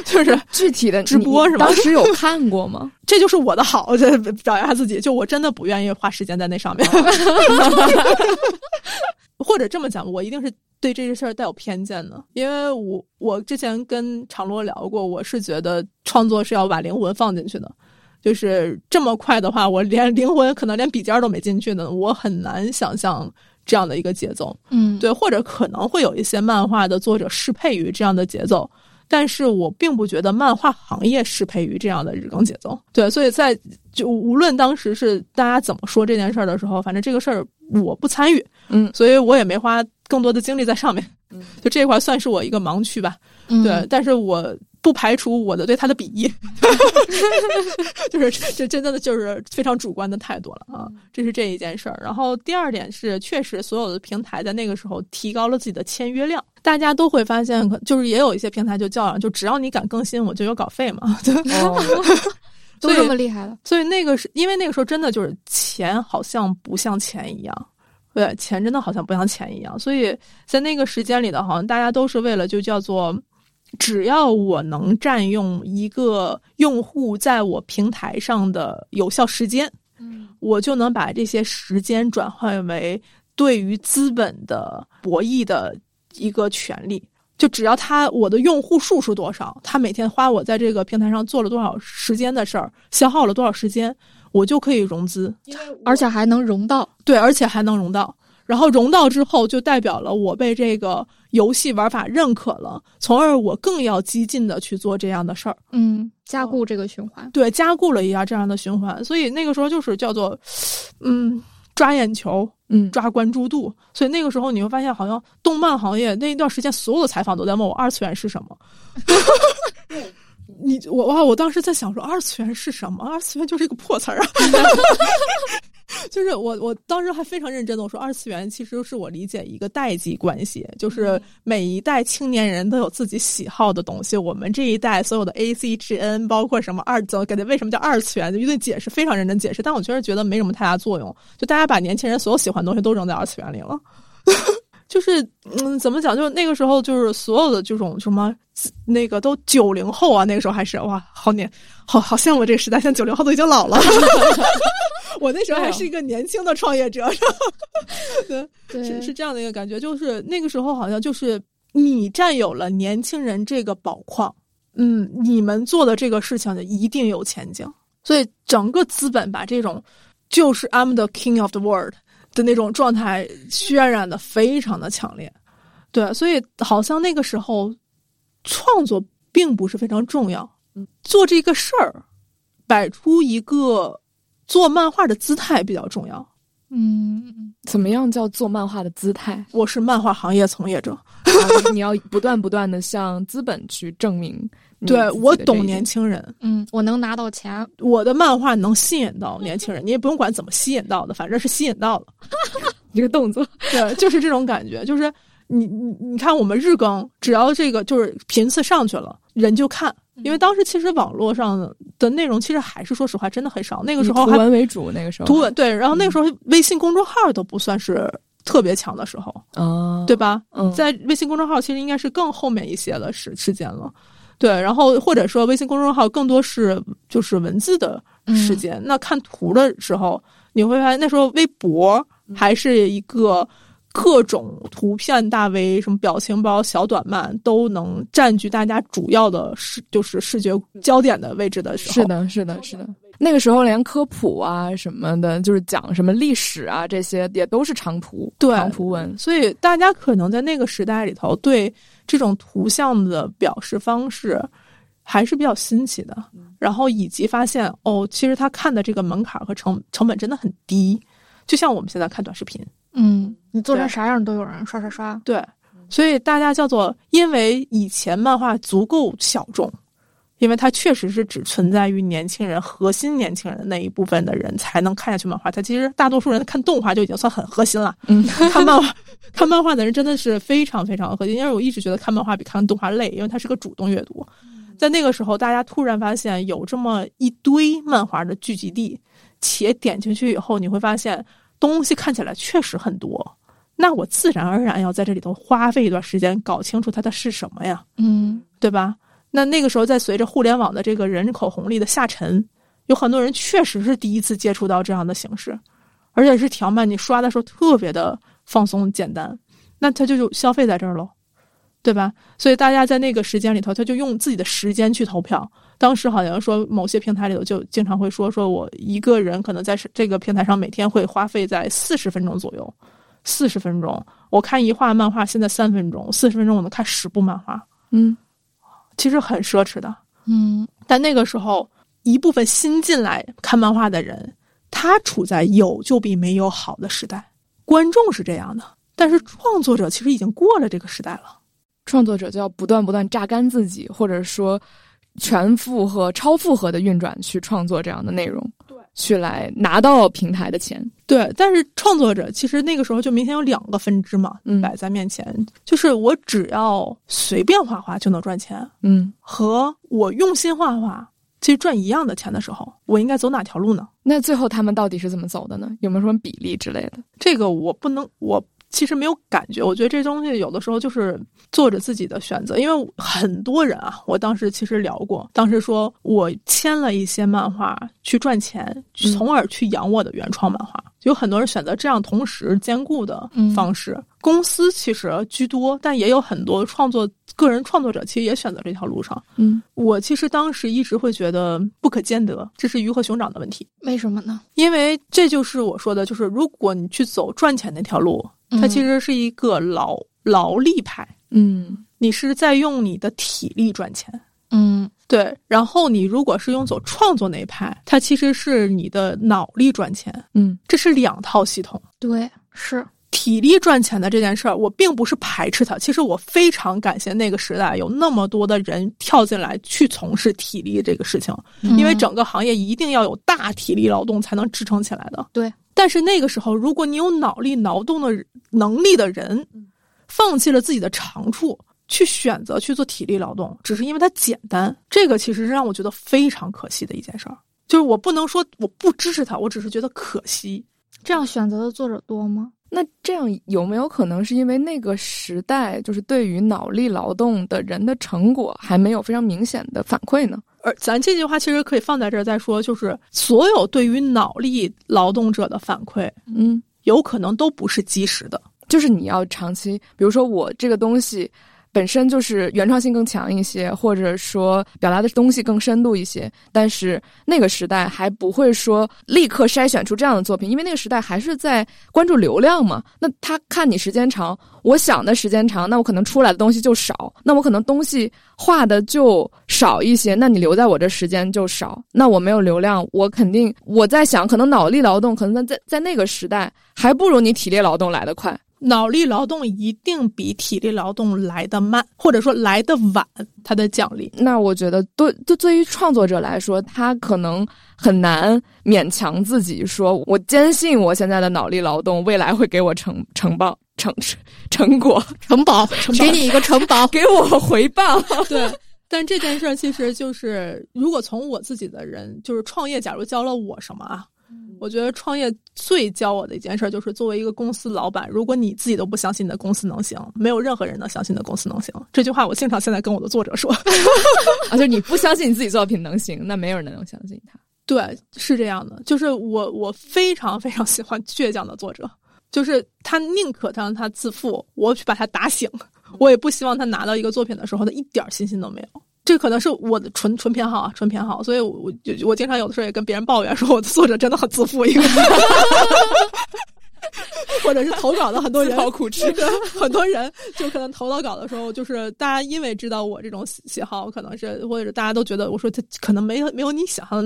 就是具体的直播是吗？当时有看过吗？这就是我的好，这表扬他自己，就我真的不愿意花时间在那上面。或者这么讲，我一定是对这件事儿带有偏见的，因为我之前跟常洛聊过，我是觉得创作是要把灵魂放进去的，就是这么快的话，我连灵魂可能连笔尖都没进去的，我很难想象这样的一个节奏。嗯，对，或者可能会有一些漫画的作者适配于这样的节奏。但是我并不觉得漫画行业适配于这样的日更节奏。对，所以就无论当时是大家怎么说这件事儿的时候，反正这个事儿我不参与，所以我也没花更多的精力在上面，就这一块算是我一个盲区吧。对，但是我不排除我的对他的鄙夷就是这真的就是非常主观的态度了啊。这是这一件事儿。然后第二点是，确实所有的平台在那个时候提高了自己的签约量，大家都会发现，就是也有一些平台就叫嚷，就只要你敢更新我就有稿费嘛，对都这么厉害了。所以那个是因为那个时候真的就是钱好像不像钱一样，对，钱真的好像不像钱一样。所以在那个时间里的好像大家都是为了就叫做，只要我能占用一个用户在我平台上的有效时间，我就能把这些时间转换为对于资本的博弈的一个权利。就只要我的用户数是多少，他每天花我在这个平台上做了多少时间的事儿，消耗了多少时间，我就可以融资，而且还能融到。对，而且还能融到。然后融到之后就代表了我被这个游戏玩法认可了，从而我更要激进的去做这样的事儿。加固这个循环。对，加固了一下这样的循环。所以那个时候就是叫做抓眼球，抓关注度。所以那个时候你会发现，好像动漫行业那一段时间所有的采访都在问我二次元是什么。我当时在想说，二次元是什么？二次元就是一个破词儿啊。就是我当时还非常认真的我说，二次元其实是我理解一个代际关系，就是每一代青年人都有自己喜好的东西。我们这一代所有的 ACGN 包括什么感觉为什么叫二次元，因为解释非常认真解释，但我确实觉得没什么太大作用，就大家把年轻人所有喜欢的东西都扔在二次元里了。就是怎么讲，就是那个时候就是所有的这种什么那个都90后啊，那个时候还是哇，好年好羡慕这个时代，像90后都已经老了。我那时候还是一个年轻的创业者。对，是这样的一个感觉，就是那个时候好像就是你占有了年轻人这个宝矿，你们做的这个事情就一定有前景。所以整个资本把这种就是 I'm the king of the world的那种状态渲染的非常的强烈。对，所以好像那个时候创作并不是非常重要，做这个事儿摆出一个做漫画的姿态比较重要。怎么样叫做漫画的姿态？我是漫画行业从业者。你要不断的向资本去证明。对，我懂年轻人，我能拿到钱，我的漫画能吸引到年轻人，你也不用管怎么吸引到的，反正是吸引到了。一个动作，对，就是这种感觉，就是你看我们日更，只要这个就是频次上去了，人就看，因为当时其实网络上的内容其实还是说实话真的很少，那个时候还以图文为主，那个时候图文，对，然后那个时候微信公众号都不算是特别强的时候，对吧？在微信公众号其实应该是更后面一些的时间了。对，然后或者说微信公众号更多是就是文字的时间，那看图的时候你会发现那时候微博还是一个各种图片大 V 什么表情包小短漫都能占据大家主要的就是视觉焦点的位置的时候。是的，那个时候连科普啊什么的，就是讲什么历史啊这些也都是长图文。所以大家可能在那个时代里头对这种图像的表示方式还是比较新奇的，然后以及发现其实他看的这个门槛和成本真的很低，就像我们现在看短视频，你做成啥样都有人刷。对，所以大家叫做，因为以前漫画足够小众，因为它确实是只存在于年轻人，核心年轻人的那一部分的人才能看下去漫画。它其实大多数人看动画就已经算很核心了，看漫画的人真的是非常非常核心。因为我一直觉得看漫画比看动画累，因为它是个主动阅读。在那个时候大家突然发现有这么一堆漫画的聚集地，且点进去以后你会发现东西看起来确实很多，那我自然而然要在这里头花费一段时间搞清楚它的是什么呀，对吧？那个时候在随着互联网的这个人口红利的下沉，有很多人确实是第一次接触到这样的形式，而且是条漫，你刷的时候特别的放松简单，那他就消费在这儿咯，对吧？所以大家在那个时间里头他就用自己的时间去投票。当时好像说某些平台里头就经常会说我一个人可能在这个平台上每天会花费在40分钟左右，40分钟我看一画漫画，现在3分钟，40分钟我能看10部漫画，其实很奢侈的，但那个时候一部分新进来看漫画的人，他处在有就比没有好的时代，观众是这样的，但是创作者其实已经过了这个时代了。创作者就要不断榨干自己，或者说全负荷、超负荷的运转去创作这样的内容，对，去来拿到平台的钱。对，但是创作者其实那个时候就明显有两个分支嘛，摆在面前，就是我只要随便画画就能赚钱，和我用心画画其实赚一样的钱的时候，我应该走哪条路呢？那最后他们到底是怎么走的呢？有没有什么比例之类的？这个我不能，我其实没有感觉，我觉得这东西有的时候就是作者自己的选择。因为很多人啊，我当时其实聊过，当时说我签了一些漫画去赚钱，从而去养我的原创漫画，有很多人选择这样同时兼顾的方式，公司其实居多，但也有很多个人创作者其实也选择这条路上。我其实当时一直会觉得不可兼得，这是鱼和熊掌的问题。为什么呢？因为这就是我说的，就是如果你去走赚钱那条路，它其实是一个劳力派，你是在用你的体力赚钱，对。然后你如果是用走创作那一派，它其实是你的脑力赚钱，这是两套系统。对，是体力赚钱的这件事儿，我并不是排斥它。其实我非常感谢那个时代有那么多的人跳进来去从事体力这个事情，因为整个行业一定要有大体力劳动才能支撑起来的。对。但是那个时候，如果你有脑力劳动的能力的人，放弃了自己的长处，去选择去做体力劳动，只是因为它简单，这个其实是让我觉得非常可惜的一件事儿。就是我不能说我不支持它，我只是觉得可惜。这样选择的作者多吗？那这样有没有可能是因为那个时代就是对于脑力劳动的人的成果还没有非常明显的反馈呢？而咱这句话其实可以放在这儿再说，就是所有对于脑力劳动者的反馈，有可能都不是及时的。就是你要长期，比如说我这个东西本身就是原创性更强一些，或者说表达的东西更深度一些，但是那个时代还不会说立刻筛选出这样的作品，因为那个时代还是在关注流量嘛。那他看你时间长，我想的时间长，那我可能出来的东西就少，那我可能东西画的就少一些，那你留在我这时间就少，那我没有流量，我肯定，我在想可能脑力劳动可能在那个时代还不如你体力劳动来得快。脑力劳动一定比体力劳动来得慢，或者说来得晚，它的奖励。那我觉得对于创作者来说，他可能很难勉强自己说我坚信我现在的脑力劳动未来会给我成果，给你一个承包给我回报。对，但这件事其实就是，如果从我自己的人，就是创业假如教了我什么啊，我觉得创业最教我的一件事就是，作为一个公司老板，如果你自己都不相信你的公司能行，没有任何人能相信你的公司能行。这句话我经常现在跟我的作者说啊，就是你不相信你自己作品能行，那没有人能相信他。对，是这样的。就是我非常非常喜欢倔强的作者，就是他宁可他让他自负，我去把他打醒，我也不希望他拿到一个作品的时候他一点信心都没有。这可能是我的纯偏好啊，纯偏好。所以我经常有的时候也跟别人抱怨说，我的作者真的很自负，因为或者是投稿的很多人好苦吃很多人就可能投到稿的时候，就是大家因为知道我这种喜好，可能是或者大家都觉得我说他可能没有你想象的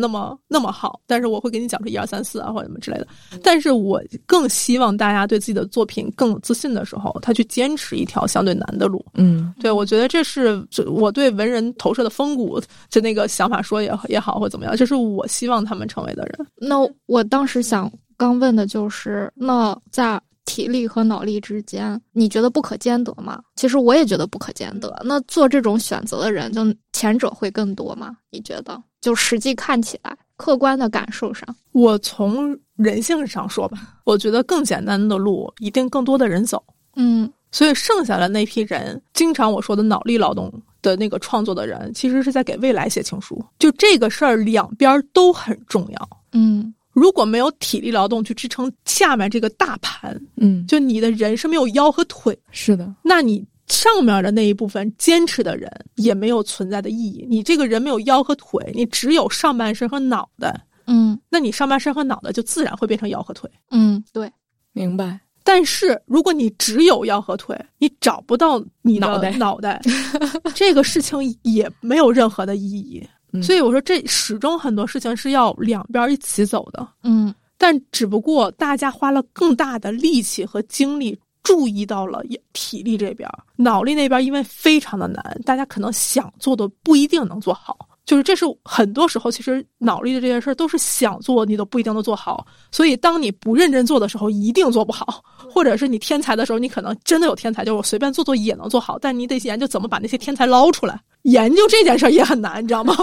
那么好，但是我会给你讲出1、2、3、4啊或者什么之类的。但是我更希望大家对自己的作品更自信的时候，他去坚持一条相对难的路。对，我觉得这是我对文人投射的风骨，就那个想法说也好或怎么样，这是我希望他们成为的人。那我当时刚问的就是，那在体力和脑力之间，你觉得不可兼得吗？其实我也觉得不可兼得。那做这种选择的人，就前者会更多吗？你觉得？就实际看起来，客观的感受上，我从人性上说吧，我觉得更简单的路，一定更多的人走。所以剩下的那批人，经常我说的脑力劳动的那个创作的人，其实是在给未来写情书。就这个事儿，两边都很重要。如果没有体力劳动去支撑下面这个大盘，就你的人是没有腰和腿，是的，那你上面的那一部分坚持的人也没有存在的意义。你这个人没有腰和腿，你只有上半身和脑袋，那你上半身和脑袋就自然会变成腰和腿。对，明白。但是如果你只有腰和腿，你找不到你的脑袋这个事情也没有任何的意义。所以我说，这始终很多事情是要两边一起走的。但只不过大家花了更大的力气和精力注意到了体力这边，脑力那边因为非常的难，大家可能想做的不一定能做好，就是这是很多时候其实脑力的这些事儿都是想做你都不一定能做好，所以当你不认真做的时候一定做不好，或者是你天才的时候你可能真的有天才，就是我随便做做也能做好，但你得研究怎么把那些天才捞出来，研究这件事儿也很难，你知道吗？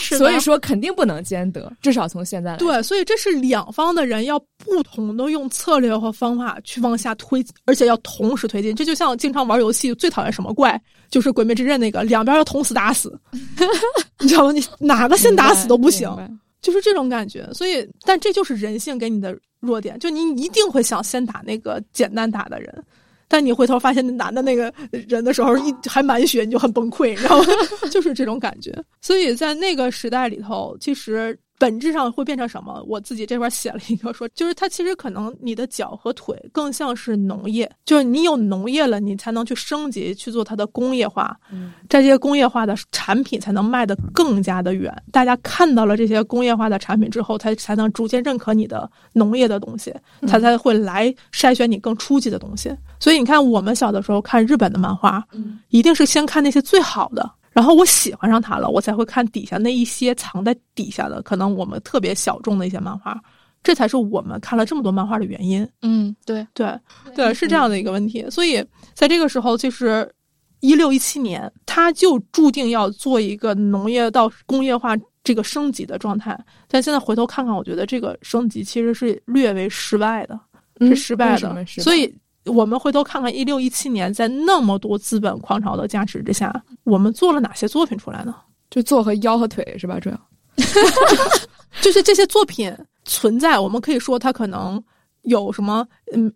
所以说肯定不能兼得，至少从现在来。对，所以这是两方的人要不同的用策略和方法去往下推，而且要同时推进。这就像经常玩游戏最讨厌什么怪，就是鬼灭之刃那个两边要同时打死，你知道吗？你哪个先打死都不行，就是这种感觉。所以，但这就是人性给你的弱点，就你一定会想先打那个简单打的人。但你回头发现你打的那个人的时候还满血，你就很崩溃，然后就是这种感觉。所以在那个时代里头，其实本质上会变成什么，我自己这边写了一个说，就是它其实可能你的脚和腿更像是农业，就是你有农业了你才能去升级去做它的工业化，在这些工业化的产品才能卖得更加的远，大家看到了这些工业化的产品之后才能逐渐认可你的农业的东西，才会来筛选你更初级的东西。所以你看我们小的时候看日本的漫画，一定是先看那些最好的，然后我喜欢上它了，我才会看底下那一些藏在底下的可能我们特别小众的一些漫画，这才是我们看了这么多漫画的原因。对，是这样的一个问题。所以在这个时候，其实16、17年它就注定要做一个农业到工业化这个升级的状态，但现在回头看看，我觉得这个升级其实是略为失败的，是失败的。所以我们回头看看16、17年在那么多资本狂潮的加持之下，我们做了哪些作品出来呢？就做和腰和腿是吧，主要就是这些作品存在，我们可以说它可能有什么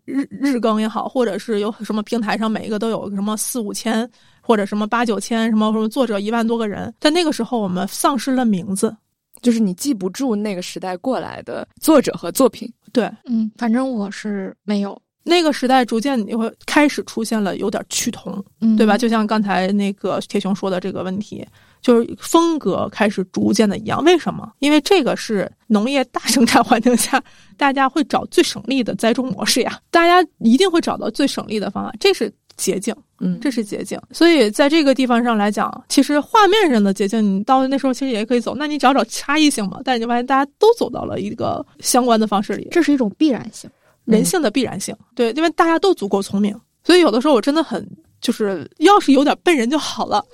日更也好，或者是有什么平台上每一个都有什么4、5千，或者什么8、9千，什么作者1万多个人，但那个时候我们丧失了名字，就是你记不住那个时代过来的作者和作品。对，反正我是没有。那个时代逐渐你会开始出现了有点趋同，对吧？就像刚才那个铁熊说的这个问题，就是风格开始逐渐的一样。为什么？因为这个是农业大生产环境下，大家会找最省力的栽种模式呀，大家一定会找到最省力的方案，这是捷径，这是捷径。所以在这个地方上来讲，其实画面上的捷径你到那时候其实也可以走，那你找差异性嘛，但你就发现大家都走到了一个相关的方式里，这是一种必然性，人性的必然性。对，因为大家都足够聪明，所以有的时候我真的很就是要是有点笨人就好了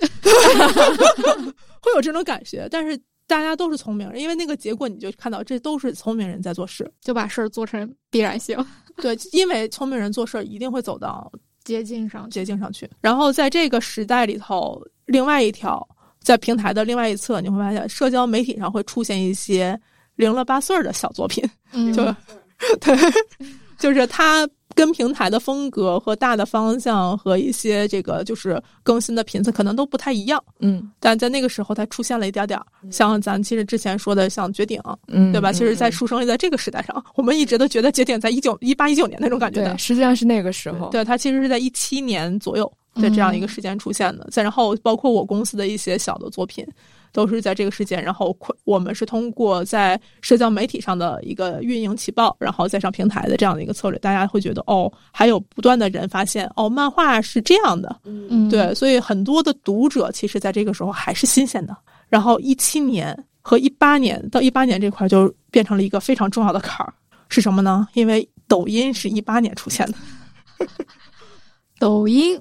会有这种感觉。但是大家都是聪明人，因为那个结果你就看到这都是聪明人在做事，就把事儿做成必然性。对，因为聪明人做事儿一定会走到捷径上去。然后在这个时代里头，另外一条在平台的另外一侧，你会发现社交媒体上会出现一些0了8碎的小作品，就对，就是它跟平台的风格和大的方向和一些这个就是更新的频次可能都不太一样，但在那个时候它出现了一点点，像咱其实之前说的像绝顶，对吧？其实在出生在这个时代上，我们一直都觉得绝顶在18、19年那种感觉的，实际上是那个时候。对，它其实是在17年左右的这样一个时间出现的。再然后包括我公司的一些小的作品都是在这个时间，然后我们是通过在社交媒体上的一个运营起爆，然后再上平台的这样的一个策略，大家会觉得哦，还有不断的人发现哦，漫画是这样的，对，所以很多的读者其实在这个时候还是新鲜的。然后17年和18年到18年这块就变成了一个非常重要的坎儿，是什么呢？因为抖音是18年出现的。抖音，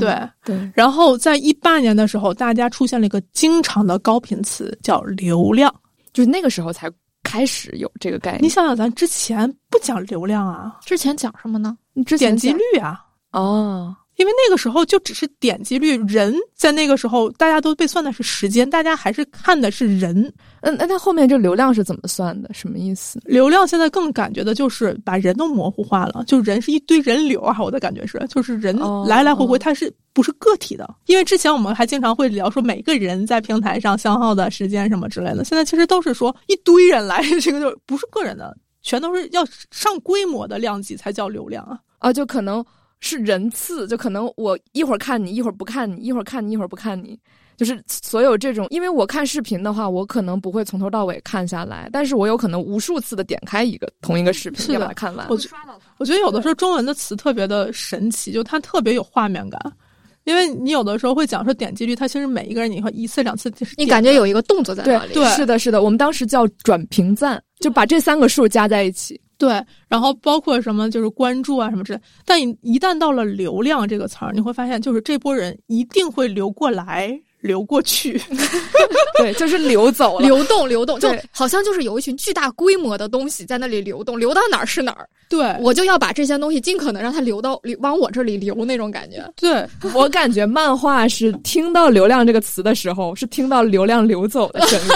对。然后在18年的时候，大家出现了一个经常的高频词叫流量，就是那个时候才开始有这个概念。你想想，咱之前不讲流量啊，之前讲什么呢？之前点击率啊，哦，因为那个时候就只是点击率，人在那个时候大家都被算的是时间，大家还是看的是人。那后面这流量是怎么算的？什么意思？流量现在更感觉的就是把人都模糊化了，就人是一堆人流啊，我的感觉是，就是人来来回回，它是不是个体的？因为之前我们还经常会聊说每个人在平台上消耗的时间什么之类的，现在其实都是说一堆人来，这个就不是个人的，全都是要上规模的量级才叫流量啊！啊，就可能是人次，就可能我一会儿看你，一会儿不看你，一会儿看你，一会儿不看你。就是所有这种，因为我看视频的话，我可能不会从头到尾看下来，但是我有可能无数次的点开同一个视频，要把它看完。我刷到它，我觉得有的时候中文的词特别的神奇，就它特别有画面感，因为你有的时候会讲说点击率，它其实每一个人你会一次两次你感觉有一个动作在那里。 对，是的是的，我们当时叫转评赞，就把这三个数加在一起。对，然后包括什么就是关注啊什么之类，但你一旦到了流量这个词儿，你会发现就是这波人一定会流过来流过去。对，就是流走了，流动，就好像就是有一群巨大规模的东西在那里流动，流到哪儿是哪儿。对，我就要把这些东西尽可能让它流到往我这里流那种感觉。对，我感觉漫画是听到流量这个词的时候，是听到流量流走的声音。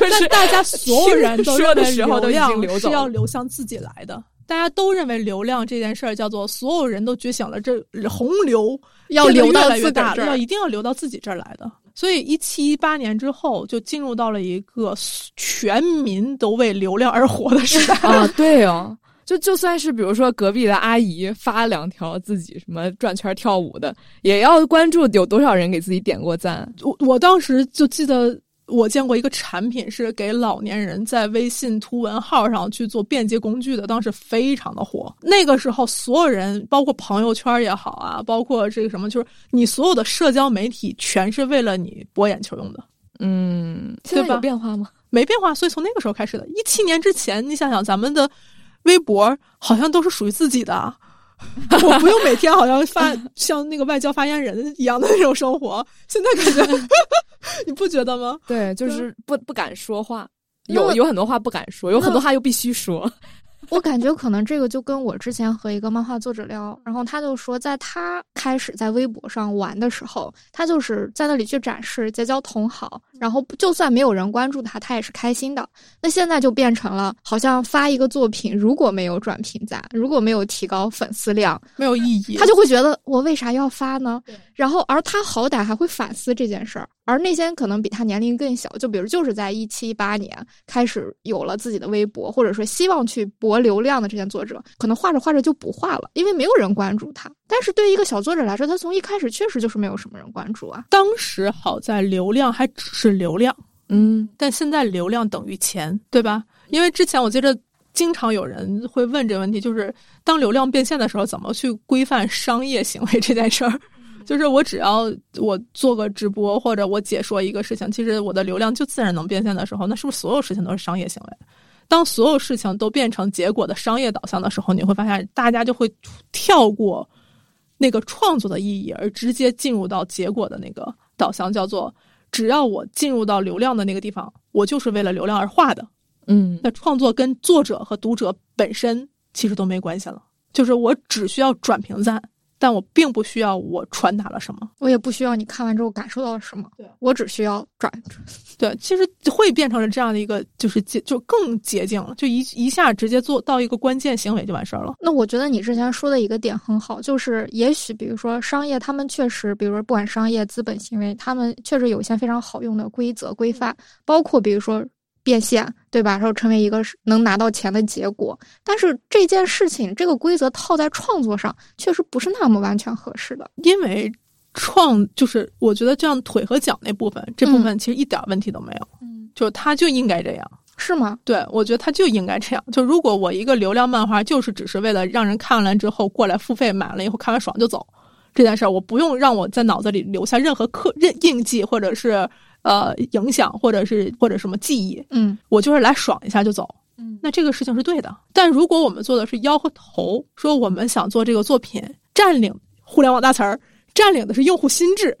就是大家所有人都说的时候都已经流走了，是要流向自己来的。大家都认为流量这件事儿叫做所有人都觉醒了，这洪流要流到自己这儿，要一定要流到自己这儿来的。所以17、18年之后就进入到了一个全民都为流量而活的时代。啊，对哦，就算是比如说隔壁的阿姨发两条自己什么转圈跳舞的，也要关注有多少人给自己点过赞。我当时就记得。我见过一个产品是给老年人在微信图文号上去做便捷工具的，当时非常的火。那个时候所有人包括朋友圈也好啊，包括这个什么，就是你所有的社交媒体全是为了你博眼球用的。嗯，现在有变化吗？没变化，所以从那个时候开始的。17年之前你想想咱们的微博好像都是属于自己的。我不用每天好像像那个外交发言人一样的那种生活，现在感觉你不觉得吗？对，就是不敢说话，有很多话不敢说，有很多话又必须说。我感觉可能这个就跟我之前和一个漫画作者聊，然后他就说在他开始在微博上玩的时候，他就是在那里去展示结交同好，然后就算没有人关注他，他也是开心的。那现在就变成了好像发一个作品如果没有转评赞，如果没有提高粉丝量没有意义，他就会觉得我为啥要发呢？然后而他好歹还会反思这件事儿，而那些可能比他年龄更小，就比如就是在17、18年开始有了自己的微博，或者说希望去博流量的这些作者，可能画着画着就不画了，因为没有人关注他。但是对于一个小作者来说，他从一开始确实就是没有什么人关注啊。当时好在流量还只是流量，嗯，但现在流量等于钱，对吧？因为之前我记得经常有人会问这个问题，就是当流量变现的时候，怎么去规范商业行为这件事儿？就是我只要我做个直播或者我解说一个事情，其实我的流量就自然能变现的时候，那是不是所有事情都是商业行为？当所有事情都变成结果的商业导向的时候，你会发现大家就会跳过那个创作的意义，而直接进入到结果的那个导向，叫做只要我进入到流量的那个地方，我就是为了流量而画的。嗯，那创作跟作者和读者本身其实都没关系了，就是我只需要转评赞，但我并不需要我传达了什么，我也不需要你看完之后感受到了什么，我只需要转。对，其实会变成了这样的一个，就更捷径了，就一下直接做到一个关键行为就完事儿了。那我觉得你之前说的一个点很好，就是也许比如说商业，他们确实，比如说不管商业资本行为，他们确实有一些非常好用的规则规范，包括比如说变现，对吧？然后成为一个能拿到钱的结果。但是这件事情，这个规则套在创作上，确实不是那么完全合适的。因为就是我觉得这样腿和脚那部分，这部分其实一点问题都没有。嗯，就是它就应该这样，是吗？对，我觉得它就应该这样。就如果我一个流量漫画，就是只是为了让人看完之后过来付费买了以后看完爽就走这件事儿，我不用让我在脑子里留下任何印记，或者是。影响或者什么记忆，嗯，我就是来爽一下就走，嗯，那这个事情是对的。但如果我们做的是腰和头，说我们想做这个作品占领互联网大词儿，占领的是用户心智，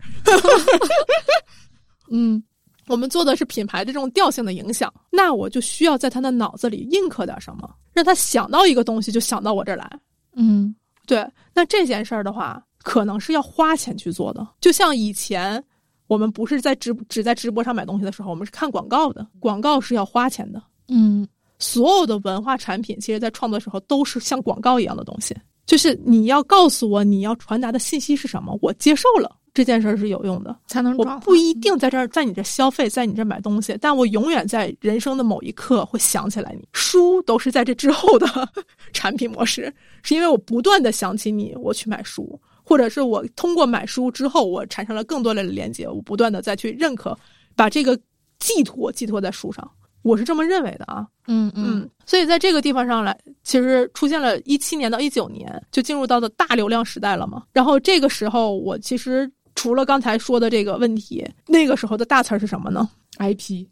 嗯，我们做的是品牌的这种调性的影响，那我就需要在他的脑子里印刻点什么，让他想到一个东西就想到我这儿来，嗯，对。那这件事儿的话，可能是要花钱去做的，就像以前。我们不是在只在直播上买东西的时候，我们是看广告的，广告是要花钱的。嗯，所有的文化产品其实在创作的时候都是像广告一样的东西，就是你要告诉我你要传达的信息是什么，我接受了这件事是有用的，才能我不一定在这儿在你这消费，在你这买东西，但我永远在人生的某一刻会想起来你。书都是在这之后的产品模式，是因为我不断的想起你，我去买书。或者是我通过买书之后，我产生了更多的连接，我不断的再去认可，把这个寄托在书上，我是这么认为的啊。嗯嗯，所以在这个地方上来，其实出现了17年到19年，就进入到的大流量时代了嘛。然后这个时候我其实除了刚才说的这个问题，那个时候的大词是什么呢？ IP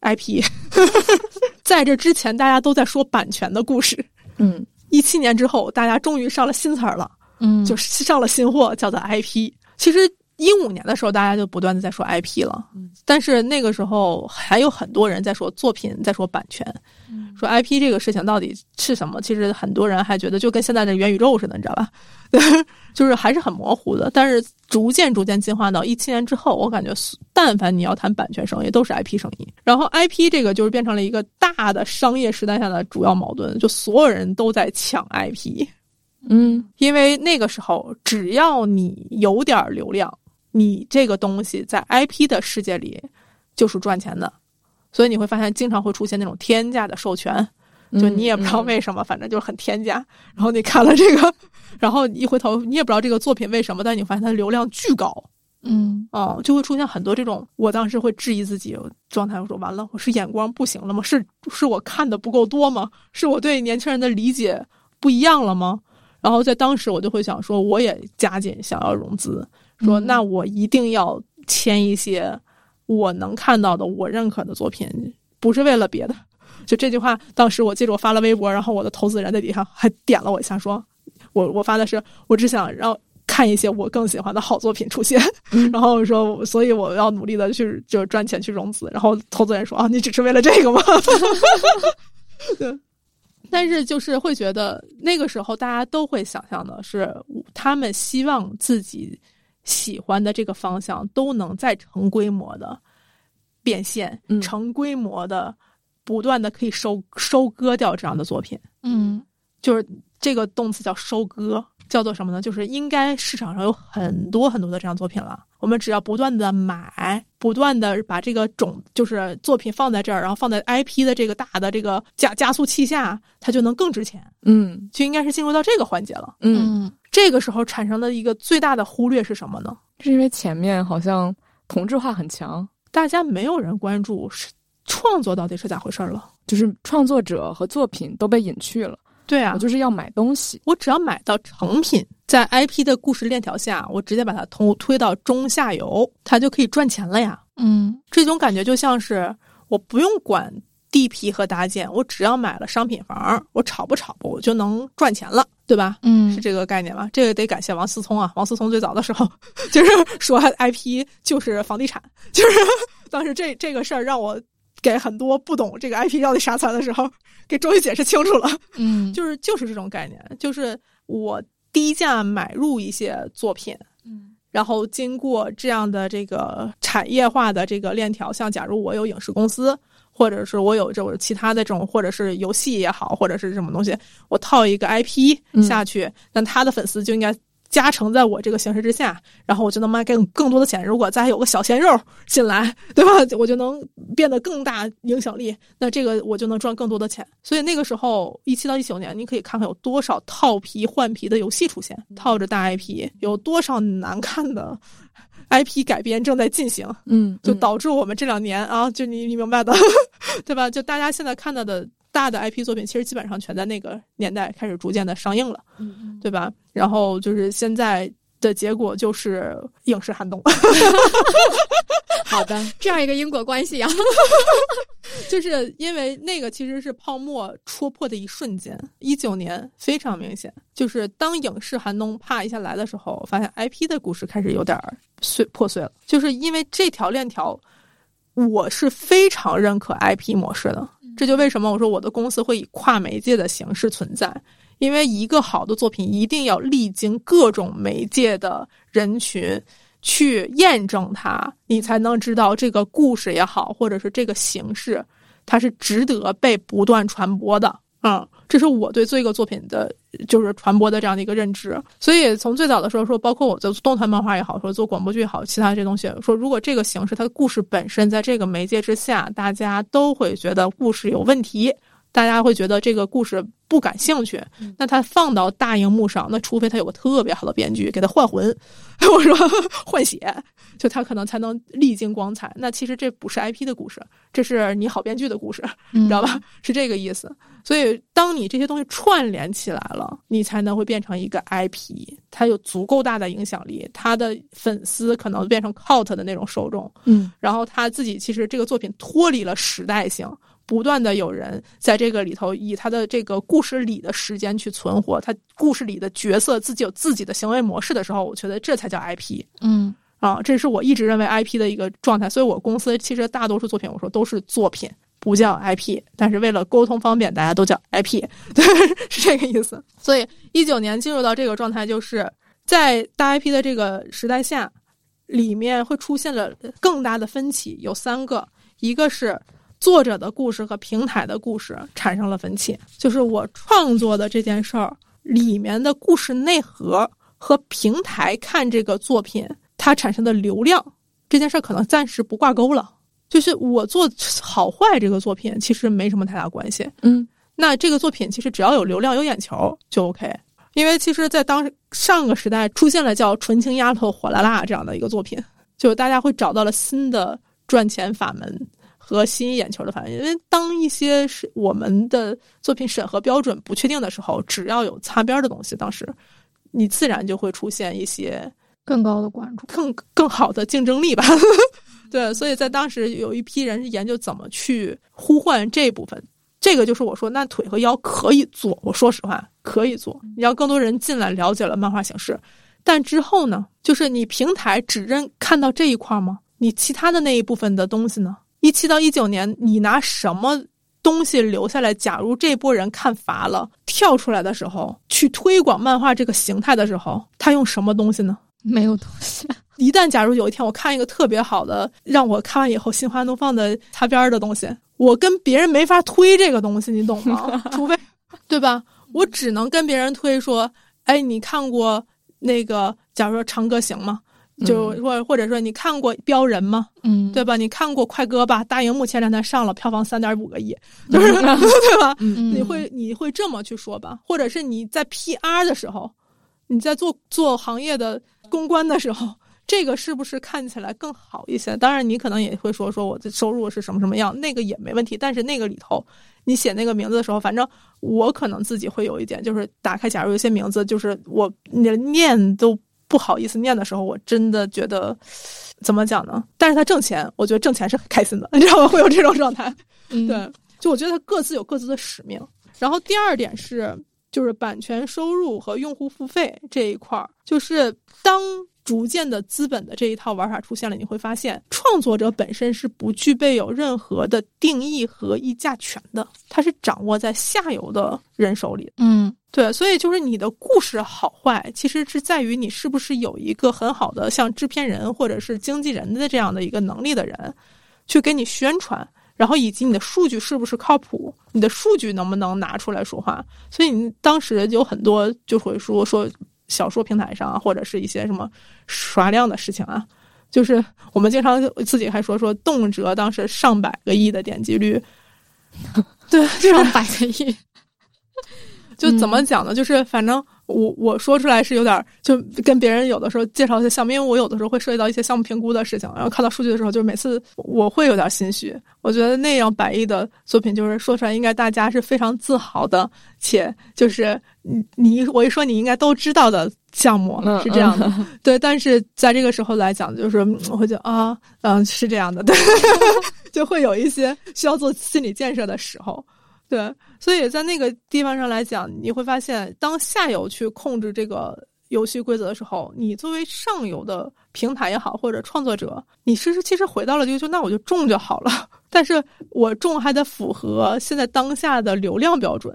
在这之前大家都在说版权的故事，嗯，17年之后大家终于上了新词了，嗯，就上了新货叫做 IP。 其实15年的时候大家就不断的在说 IP 了，但是那个时候还有很多人在说作品，在说版权，说 IP 这个事情到底是什么，其实很多人还觉得就跟现在的元宇宙似的，你知道吧就是还是很模糊的。但是逐渐进化到17年之后，我感觉但凡你要谈版权生意都是 IP 生意。然后 IP 这个就是变成了一个大的商业时代下的主要矛盾，就所有人都在抢 IP。 嗯，因为那个时候只要你有点流量，你这个东西在 IP 的世界里就是赚钱的，所以你会发现经常会出现那种天价的授权，就你也不知道为什么，反正就是很天价。然后你看了这个，然后一回头你也不知道这个作品为什么，但你发现它的流量巨高，嗯，哦，就会出现很多这种。我当时会质疑自己状态，我说完了，我是眼光不行了吗？是我看的不够多吗？是我对年轻人的理解不一样了吗？然后在当时我就会想说，我也加紧想要融资。说那我一定要签一些我能看到的我认可的作品，不是为了别的。就这句话当时我记住我发了微博，然后我的投资人在底下还点了我一下，说我发的是我只想让看一些我更喜欢的好作品出现，然后说所以我要努力的去就赚钱去融资。然后投资人说啊，你只是为了这个吗对，但是就是会觉得那个时候大家都会想象的是他们希望自己喜欢的这个方向都能再成规模的变现，成规模的不断的可以收割掉这样的作品。嗯，就是这个动词叫收割，叫做什么呢？就是应该市场上有很多很多的这样作品了，我们只要不断的买，不断的把这个种就是作品放在这儿，然后放在 IP 的这个大的这个加速器下，它就能更值钱。嗯，就应该是进入到这个环节了。嗯，这个时候产生的一个最大的忽略是什么呢？是因为前面好像同质化很强，大家没有人关注是创作到底是咋回事了，就是创作者和作品都被隐去了。对啊，我就是要买东西，我只要买到成品，在 IP 的故事链条下，我直接把它推到中下游，它就可以赚钱了呀。嗯，这种感觉就像是我不用管地皮和搭建，我只要买了商品房，我炒不我就能赚钱了，对吧？嗯，是这个概念吧？这个得感谢王思聪啊，王思聪最早的时候就是说 IP 就是房地产，就是当时这个事儿让我给很多不懂这个 IP 到底啥词的时候，给终于解释清楚了。嗯，就是这种概念，就是我低价买入一些作品，嗯，然后经过这样的这个产业化的这个链条，像假如我有影视公司，或者是我有这种其他的这种，或者是游戏也好，或者是什么东西，我套一个 IP 下去，那他的粉丝就应该加成在我这个形式之下，然后我就能卖更多的钱。如果再有个小鲜肉进来，对吧，我就能变得更大影响力，那这个我就能赚更多的钱。所以那个时候17到19年，你可以看看有多少套皮换皮的游戏出现，套着大 IP， 有多少难看的 IP 改编正在进行。嗯，就导致我们这2年啊，就你明白的对吧，就大家现在看到的大的 IP 作品其实基本上全在那个年代开始逐渐的上映了，对吧？然后就是现在的结果就是影视寒冬好的，这样一个因果关系啊就是因为那个其实是泡沫戳破的一瞬间，19年非常明显，就是当影视寒冬啪一下来的时候，发现 IP 的故事开始有点破碎了。就是因为这条链条我是非常认可 IP 模式的，这就为什么我说我的公司会以跨媒介的形式存在，因为一个好的作品一定要历经各种媒介的人群去验证它，你才能知道这个故事也好，或者是这个形式它是值得被不断传播的。嗯，这是我对这个作品的就是传播的这样的一个认知。所以从最早的时候说，包括我做动态漫画也好，说做广播剧也好，其他这些东西，说如果这个形式它的故事本身在这个媒介之下大家都会觉得故事有问题，大家会觉得这个故事不感兴趣，那他放到大荧幕上，那除非他有个特别好的编剧给他换魂，我说换血，就他可能才能历经光彩。那其实这不是 IP 的故事，这是你好编剧的故事，你知道吧？是这个意思。所以当你这些东西串联起来了，你才能会变成一个 IP， 它有足够大的影响力，他的粉丝可能变成 cult 的那种受众，然后他自己其实这个作品脱离了时代性。不断的有人在这个里头以他的这个故事里的时间去存活，他故事里的角色自己有自己的行为模式的时候，我觉得这才叫 IP。这是我一直认为 IP 的一个状态。所以我公司其实大多数作品我说都是作品，不叫 IP， 但是为了沟通方便大家都叫 IP， 对，是这个意思。所以19年进入到这个状态，就是在大 IP 的这个时代下，里面会出现了更大的分歧，有三个。一个是作者的故事和平台的故事产生了分歧，就是我创作的这件事儿里面的故事内核和平台看这个作品它产生的流量这件事儿可能暂时不挂钩了，就是我做好坏这个作品其实没什么太大关系。那这个作品其实只要有流量有眼球就 OK。 因为其实在当时上个时代出现了叫纯情丫头火辣辣这样的一个作品，就大家会找到了新的赚钱法门和吸引眼球的反应，因为当一些是我们的作品审核标准不确定的时候，只要有擦边的东西，当时你自然就会出现一些更高的关注，更好的竞争力吧。对，所以在当时有一批人研究怎么去呼唤这部分。这个就是我说那腿和腰可以做，我说实话可以做，你让更多人进来了解了漫画形式。但之后呢，就是你平台只认看到这一块吗？你其他的那一部分的东西呢？17到19年，你拿什么东西留下来？假如这波人看乏了，跳出来的时候，去推广漫画这个形态的时候，他用什么东西呢？没有东西。一旦假如有一天我看一个特别好的，让我看完以后心花怒放的擦边的东西，我跟别人没法推这个东西，你懂吗？除非，对吧？我只能跟别人推说，哎，你看过那个，假如说《长歌行》吗？就或者说你看过标人吗？对吧？你看过快歌吧？大荧幕前两天上了，票房3.5个亿，就是对吧？你会这么去说吧？或者是你在 PR 的时候，你在做行业的公关的时候，这个是不是看起来更好一些？当然，你可能也会说我的收入是什么什么样，那个也没问题。但是那个里头，你写那个名字的时候，反正我可能自己会有一点，就是打开，假如有些名字，就是我连念都不好意思念的时候，我真的觉得怎么讲呢？但是他挣钱，我觉得挣钱是很开心的，你知道吗？会有这种状态。对，就我觉得他各自有各自的使命。然后第二点是，就是版权收入和用户付费这一块，就是当逐渐的资本的这一套玩法出现了，你会发现创作者本身是不具备有任何的定义和议价权的，它是掌握在下游的人手里。对，所以就是你的故事好坏，其实是在于你是不是有一个很好的像制片人或者是经纪人的这样的一个能力的人，去给你宣传，然后以及你的数据是不是靠谱，你的数据能不能拿出来说话。所以你当时有很多就会说小说平台上啊，或者是一些什么刷量的事情啊，就是我们经常自己还说动辄当时上百个亿的点击率，对，上百个亿。就怎么讲呢？就是反正我说出来是有点，就跟别人有的时候介绍一些项目，因为我有的时候会涉及到一些项目评估的事情，然后看到数据的时候，就每次我会有点心虚。我觉得那样100亿的作品，就是说出来应该大家是非常自豪的，且就是我一说你应该都知道的项目是这样的。对，但是在这个时候来讲，就是我会觉得是这样的，对，就会有一些需要做心理建设的时候。对，所以在那个地方上来讲，你会发现当下游去控制这个游戏规则的时候，你作为上游的平台也好，或者创作者，你其实回到了就那我就种就好了，但是我种还得符合现在当下的流量标准，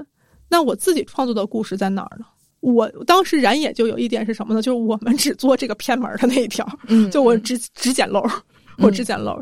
那我自己创作的故事在哪儿呢？我当时燃野就有一点是什么呢？就是我们只做这个偏门的那一条，就我只捡漏，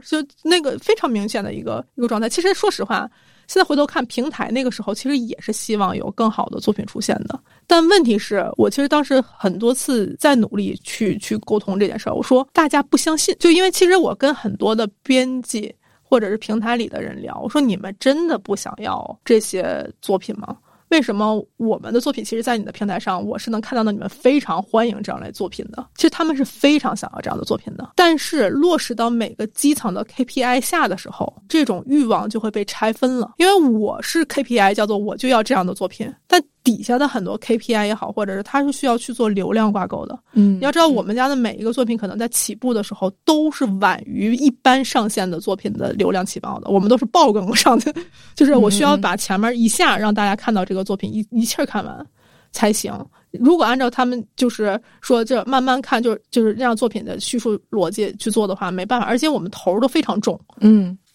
就那个非常明显的一个状态。其实说实话，现在回头看平台那个时候，其实也是希望有更好的作品出现的。但问题是，我其实当时很多次在努力去沟通这件事儿，我说大家不相信，就因为其实我跟很多的编辑或者是平台里的人聊，我说你们真的不想要这些作品吗？为什么我们的作品其实在你的平台上我是能看到的，你们非常欢迎这样类作品的，其实他们是非常想要这样的作品的，但是落实到每个基层的 KPI 下的时候，这种欲望就会被拆分了。因为我是 KPI 叫做我就要这样的作品，但底下的很多 KPI 也好，或者是它是需要去做流量挂钩的。你要知道我们家的每一个作品可能在起步的时候都是晚于一般上线的作品的流量起爆的，我们都是爆更上去，就是我需要把前面一下让大家看到这个作品一气儿看完才行。如果按照他们就是说这慢慢看就是那样作品的叙述逻辑去做的话，没办法。而且我们头都非常重，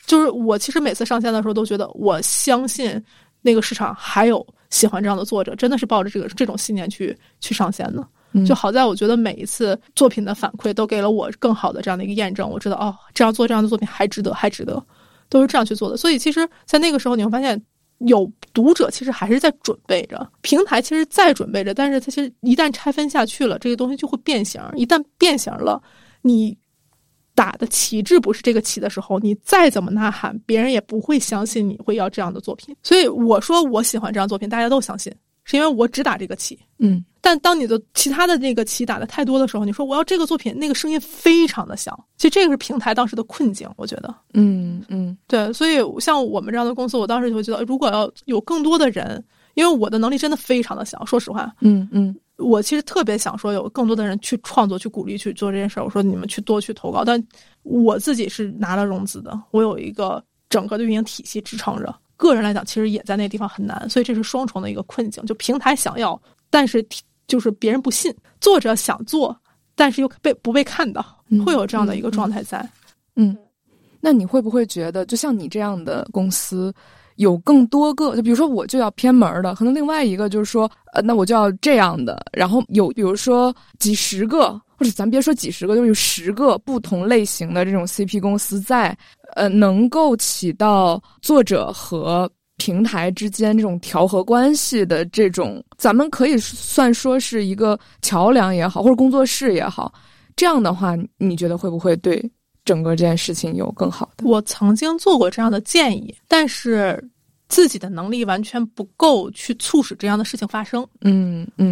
就是我其实每次上线的时候都觉得我相信那个市场还有喜欢这样的作者，真的是抱着这种信念去上线的。就好在我觉得每一次作品的反馈都给了我更好的这样的一个验证，我知道哦，这样的作品还值得，都是这样去做的。所以其实在那个时候你会发现有读者其实还是在准备着，平台其实在准备着，但是它其实一旦拆分下去了，这个东西就会变形。一旦变形了，你打的旗帜不是这个旗的时候，你再怎么呐喊别人也不会相信你会要这样的作品。所以我说我喜欢这样作品大家都相信，是因为我只打这个旗。但当你的其他的那个旗打的太多的时候，你说我要这个作品，那个声音非常的小。其实这个是平台当时的困境，我觉得。对，所以像我们这样的公司，我当时就会觉得如果要有更多的人，因为我的能力真的非常的小，说实话。我其实特别想说有更多的人去创作，去鼓励去做这件事儿。我说你们多去投稿，但我自己是拿了融资的，我有一个整个的运营体系支撑着，个人来讲其实也在那地方很难，所以这是双重的一个困境。就平台想要，但是就是别人不信，作者想做但是又不被看到，会有这样的一个状态在。那你会不会觉得就像你这样的公司有更多个，就比如说我就要偏门的，可能另外一个就是说那我就要这样的，然后有比如说几十个，或者咱别说几十个，就有10个不同类型的这种 CP 公司在，能够起到作者和平台之间这种调和关系的这种，咱们可以算说是一个桥梁也好，或者工作室也好，这样的话你觉得会不会对整个这件事情有更好的？我曾经做过这样的建议，但是自己的能力完全不够去促使这样的事情发生。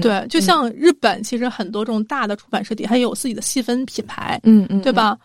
对，就像日本其实很多这种大的出版社底下也有自己的细分品牌，对吧？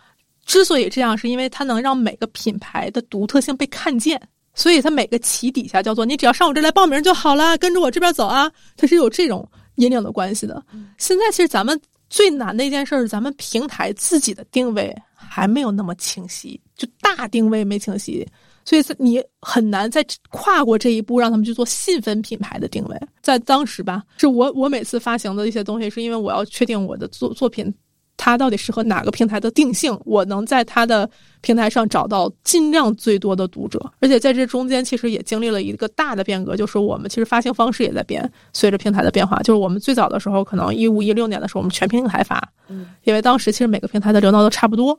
之所以这样是因为它能让每个品牌的独特性被看见，所以它每个旗底下叫做你只要上我这来报名就好啦，跟着我这边走啊，它是有这种引领的关系的。现在其实咱们最难的一件事是咱们平台自己的定位还没有那么清晰，就大定位没清晰，所以你很难再跨过这一步让他们去做细分品牌的定位。在当时吧，是我每次发行的一些东西是因为我要确定我的作品它到底适合哪个平台的定性，我能在它的平台上找到尽量最多的读者。而且在这中间其实也经历了一个大的变革，就是我们其实发行方式也在变，随着平台的变化。就是我们最早的时候可能2015、2016年的时候我们全平台发，因为当时其实每个平台的流量都差不多。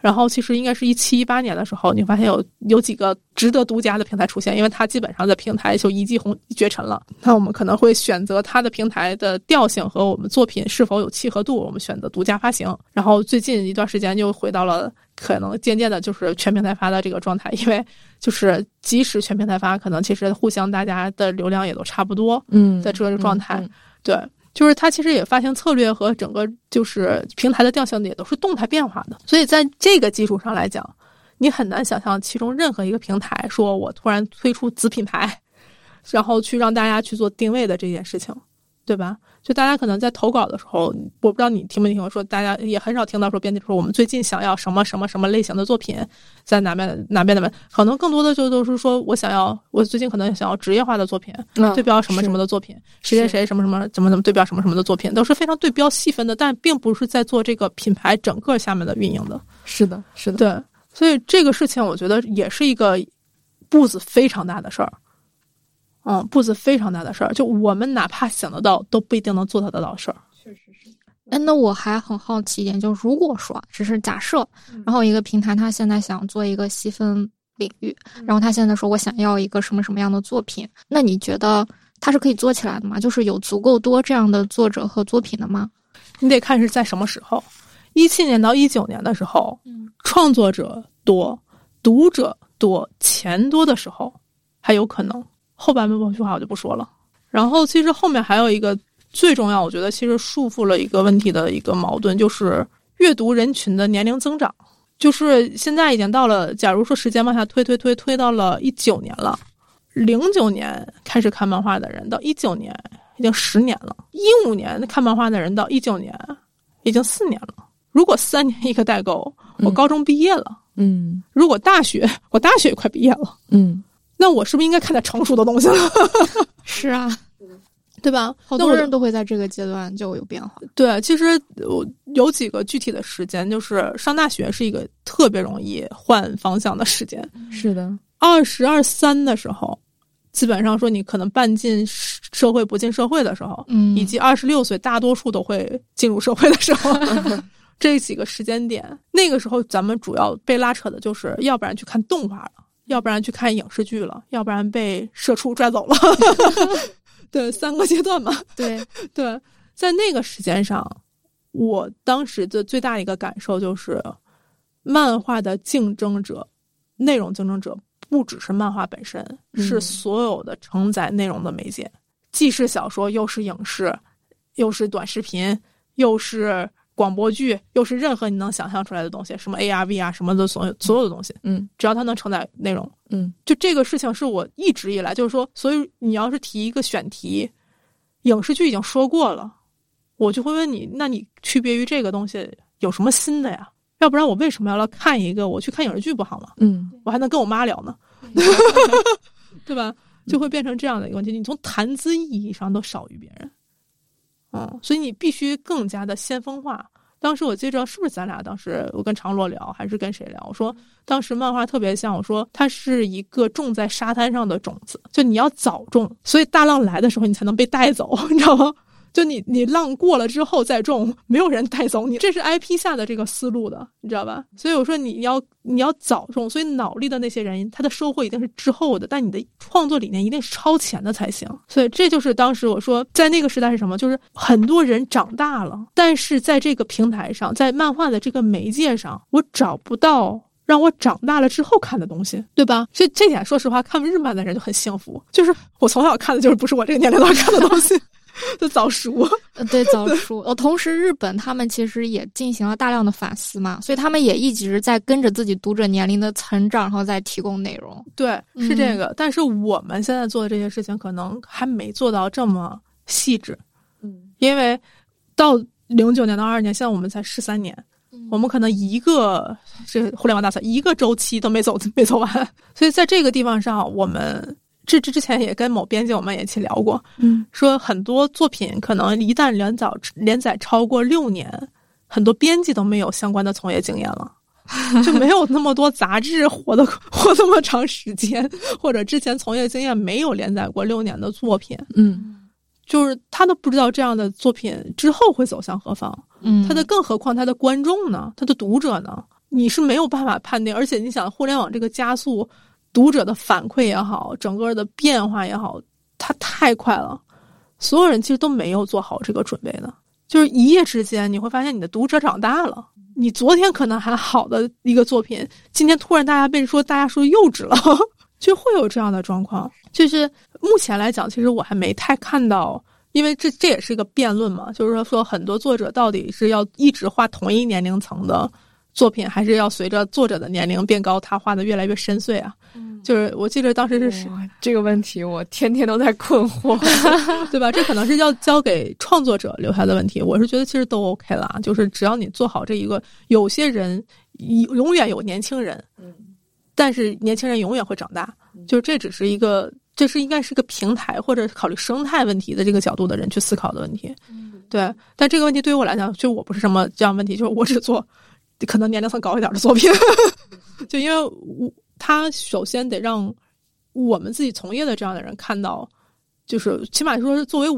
然后其实应该是2017、2018年的时候，你发现有几个值得独家的平台出现，因为它基本上在平台就一骑绝尘了。那我们可能会选择它的平台的调性和我们作品是否有契合度，我们选择独家发行。然后最近一段时间又回到了可能渐渐的就是全平台发的这个状态，因为就是即使全平台发，可能其实互相大家的流量也都差不多，在这个状态，对。就是它其实也发行策略和整个就是平台的调性也都是动态变化的，所以在这个基础上来讲，你很难想象其中任何一个平台说我突然推出子品牌，然后去让大家去做定位的这件事情，对吧？就大家可能在投稿的时候，我不知道你听没听说，大家也很少听到说编辑说我们最近想要什么什么什么类型的作品，在哪边，可能更多的就都是说我最近可能想要职业化的作品，对标什么什么的作品，谁什么对标什么什么的作品，都是非常对标细分的，但并不是在做这个品牌整个下面的运营的。是的，对，所以这个事情我觉得也是一个步子非常大的事儿。步子非常大的事儿，就我们哪怕想得到都不一定能做得到的事儿。是。那我还很好奇一点，就如果说只是假设，然后一个平台他现在想做一个细分领域，然后他现在说我想要一个什么什么样的作品，那你觉得它是可以做起来的吗？就是有足够多这样的作者和作品的吗？你得看是在什么时候。2017年到2019年的时候，创作者多，读者多、钱多的时候还有可能。后半句话我就不说了。然后其实后面还有一个最重要，我觉得其实束缚了一个问题的一个矛盾，就是阅读人群的年龄增长。就是现在已经到了，假如说时间往下推到了19年了，09年开始看漫画的人到19年已经10年了，15年看漫画的人到19年已经4年了。如果3年一个代沟，我高中毕业了，嗯，如果大学，我大学也快毕业了，嗯，那我是不是应该看点成熟的东西了？是啊，对吧？好多人都会在这个阶段就有变化。对，其实有几个具体的时间，就是上大学是一个特别容易换方向的时间。是的，22、23的时候，基本上说你可能半进社会不进社会的时候，嗯，以及26岁大多数都会进入社会的时候。这几个时间点，那个时候咱们主要被拉扯的就是，要不然去看动画了，要不然去看影视剧了，要不然被社畜拽走了。对，三个阶段嘛。对对，在那个时间上，我当时的最大一个感受就是，漫画的竞争者，内容竞争者不只是漫画本身，是所有的承载内容的媒介，既是小说，又是影视，又是短视频，又是广播剧，又是任何你能想象出来的东西，什么 ARV 啊，什么的所有的东西，嗯，只要它能承载内容，嗯，就这个事情是我一直以来就是说，所以你要是提一个选题，影视剧已经说过了，我就会问你，那你区别于这个东西有什么新的呀？要不然我为什么要来看一个？我去看影视剧不好吗？嗯，我还能跟我妈聊呢，对吧？就会变成这样的一个问题，你从谈资意义上都少于别人。嗯，所以你必须更加的先锋化。当时我记着是不是咱俩当时我跟常洛聊还是跟谁聊，我说当时漫画特别像，我说它是一个种在沙滩上的种子，就你要早种，所以大浪来的时候你才能被带走，你知道吗？就你浪过了之后再种，没有人带走你，这是 IP 下的这个思路的，你知道吧？所以我说你要早种，所以脑力的那些人他的收获一定是之后的，但你的创作理念一定是超前的才行。所以这就是当时我说在那个时代是什么，就是很多人长大了，但是在这个平台上，在漫画的这个媒介上，我找不到让我长大了之后看的东西，对吧？所以这点说实话，看日漫的人就很幸福，就是我从小看的就是不是我这个年龄段看的东西。就早熟。对，早熟。同时日本他们其实也进行了大量的反思嘛，所以他们也一直在跟着自己读者年龄的成长，然后再提供内容。对，是这个，但是我们现在做的这些事情可能还没做到这么细致。嗯，因为到09年到22年，现在我们才13年。我们可能一个这互联网大赛一个周期都没走完。所以在这个地方上，我们这之前也跟某编辑我们也一起聊过，嗯，说很多作品可能一旦连载超过6年，很多编辑都没有相关的从业经验了，就没有那么多杂志活那么长时间，或者之前从业经验没有连载过6年的作品，嗯，就是他都不知道这样的作品之后会走向何方，嗯，他的更何况他的观众呢，他的读者呢，你是没有办法判定，而且你想互联网这个加速。读者的反馈也好，整个的变化也好，它太快了，所有人其实都没有做好这个准备的，就是一夜之间你会发现你的读者长大了，你昨天可能还好的一个作品，今天突然大家说幼稚了，就会有这样的状况。就是目前来讲，其实我还没太看到，因为这也是一个辩论嘛，就是说很多作者到底是要一直画同一年龄层的作品，还是要随着作者的年龄变高，他画的越来越深邃啊。嗯，就是我记得当时是这个问题，我天天都在困惑，对吧？这可能是要交给创作者留下的问题。我是觉得其实都 OK 啦，就是只要你做好这一个，有些人永远有年轻人，嗯，但是年轻人永远会长大，就是这只是一个，这是应该是个平台或者考虑生态问题的这个角度的人去思考的问题。嗯，对。但这个问题对于我来讲，就我不是什么这样问题，就是我只做。可能年龄层高一点的作品就因为他首先得让我们自己从业的这样的人看到，就是起码说是作为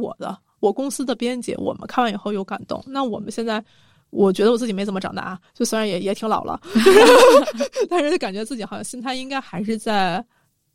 我公司的编辑，我们看完以后有感动。那我们现在我觉得我自己没怎么长大，就虽然也挺老了但是感觉自己好像心态应该还是在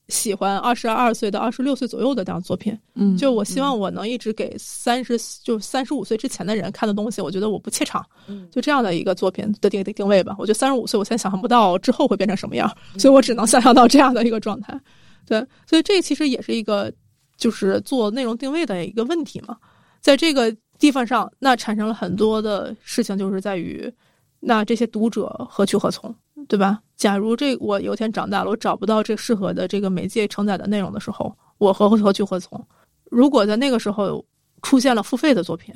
喜欢22岁到26岁左右的这样作品，嗯，就我希望我能一直给35岁之前的人看的东西，我觉得我不怯场，就这样的一个作品的定位吧。我觉得35岁我现在想象不到之后会变成什么样，所以我只能想象到这样的一个状态。对，所以这其实也是一个就是做内容定位的一个问题嘛，在这个地方上，那产生了很多的事情，就是在于那这些读者何去何从，对吧？假如我有一天长大了，我找不到这适合的这个媒介承载的内容的时候，我何去何从？如果在那个时候出现了付费的作品，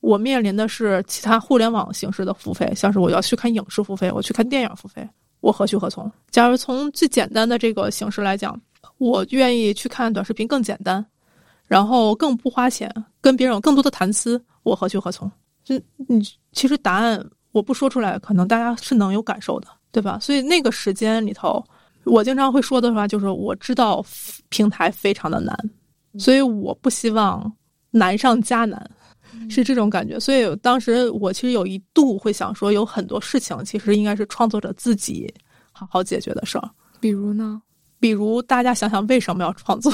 我面临的是其他互联网形式的付费，像是我要去看影视付费，我去看电影付费，我何去何从？假如从最简单的这个形式来讲，我愿意去看短视频更简单，然后更不花钱，跟别人有更多的谈资，我何去何从？就你其实答案我不说出来，可能大家是能有感受的，对吧？所以那个时间里头，我经常会说的话就是，我知道平台非常的难，所以我不希望难上加难，是这种感觉。所以当时我其实有一度会想说，有很多事情其实应该是创作者自己好好解决的事儿。比如呢？比如大家想想为什么要创作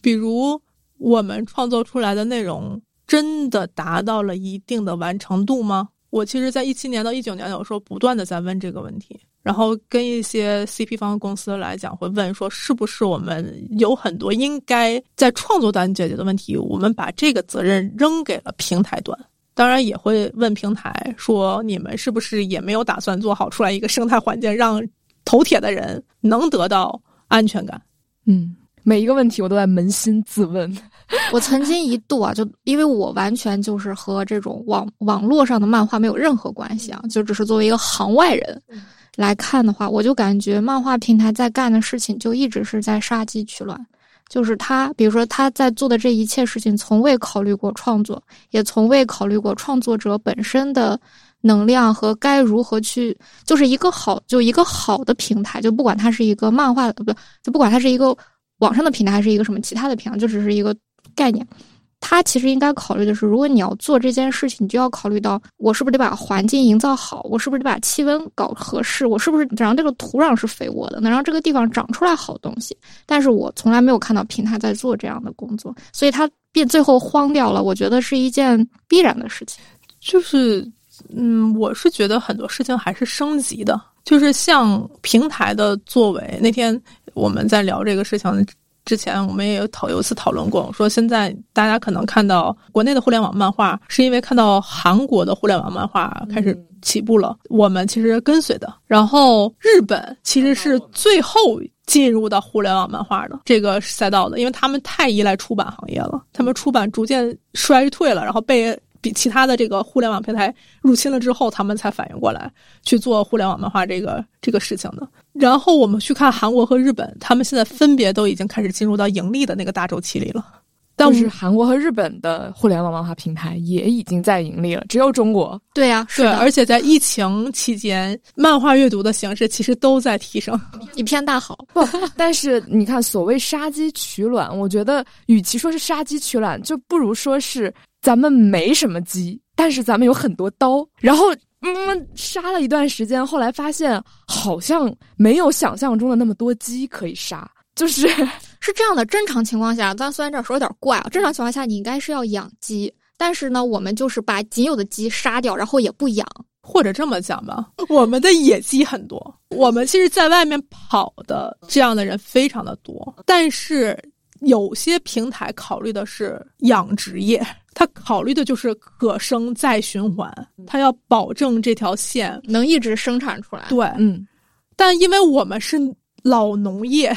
比如我们创作出来的内容真的达到了一定的完成度吗？我其实在17年到19年有时候不断的在问这个问题，然后跟一些 CP 方公司来讲会问说，是不是我们有很多应该在创作端解决的问题，我们把这个责任扔给了平台端。当然也会问平台说，你们是不是也没有打算做好出来一个生态环境，让头铁的人能得到安全感？嗯，每一个问题我都在扪心自问。我曾经一度啊，就因为我完全就是和这种网络上的漫画没有任何关系啊，就只是作为一个行外人来看的话，我就感觉漫画平台在干的事情就一直是在杀鸡取卵，就是他比如说他在做的这一切事情从未考虑过创作，也从未考虑过创作者本身的能量和该如何去，就是一个好的平台，就不管它是一个漫画不，就不管它是一个网上的平台还是一个什么其他的平台，就只是一个概念。它其实应该考虑的是，如果你要做这件事情，你就要考虑到我是不是得把环境营造好，我是不是得把气温搞合适，我是不是得让这个土壤是肥沃的，能让这个地方长出来好东西。但是我从来没有看到平台在做这样的工作，所以它变最后荒掉了，我觉得是一件必然的事情。就是我是觉得很多事情还是升级的，就是像平台的作为。那天我们在聊这个事情之前，我们也有一次讨论过，说现在大家可能看到国内的互联网漫画，是因为看到韩国的互联网漫画开始起步了，我们其实跟随的。然后日本其实是最后进入到互联网漫画的这个赛道的，因为他们太依赖出版行业了，他们出版逐渐衰退了，然后被其他的这个互联网平台入侵了之后，他们才反应过来去做互联网漫画这个事情的。然后我们去看韩国和日本，他们现在分别都已经开始进入到盈利的那个大周期里了。但是韩国和日本的互联网漫画平台也已经在盈利了，只有中国。对啊，是的。对，而且在疫情期间，漫画阅读的形式其实都在提升，一片大好。不，但是你看，所谓杀鸡取卵，我觉得与其说是杀鸡取卵，就不如说是咱们没什么鸡，但是咱们有很多刀，然后杀了一段时间，后来发现好像没有想象中的那么多鸡可以杀。就是这样的，正常情况下，咱虽然这说有点怪啊，正常情况下你应该是要养鸡，但是呢，我们就是把仅有的鸡杀掉，然后也不养。或者这么讲吧，我们的野鸡很多，我们其实在外面跑的这样的人非常的多，但是有些平台考虑的是养殖业，它考虑的就是可生再循环，它要保证这条线能一直生产出来。对，但因为我们是老农业，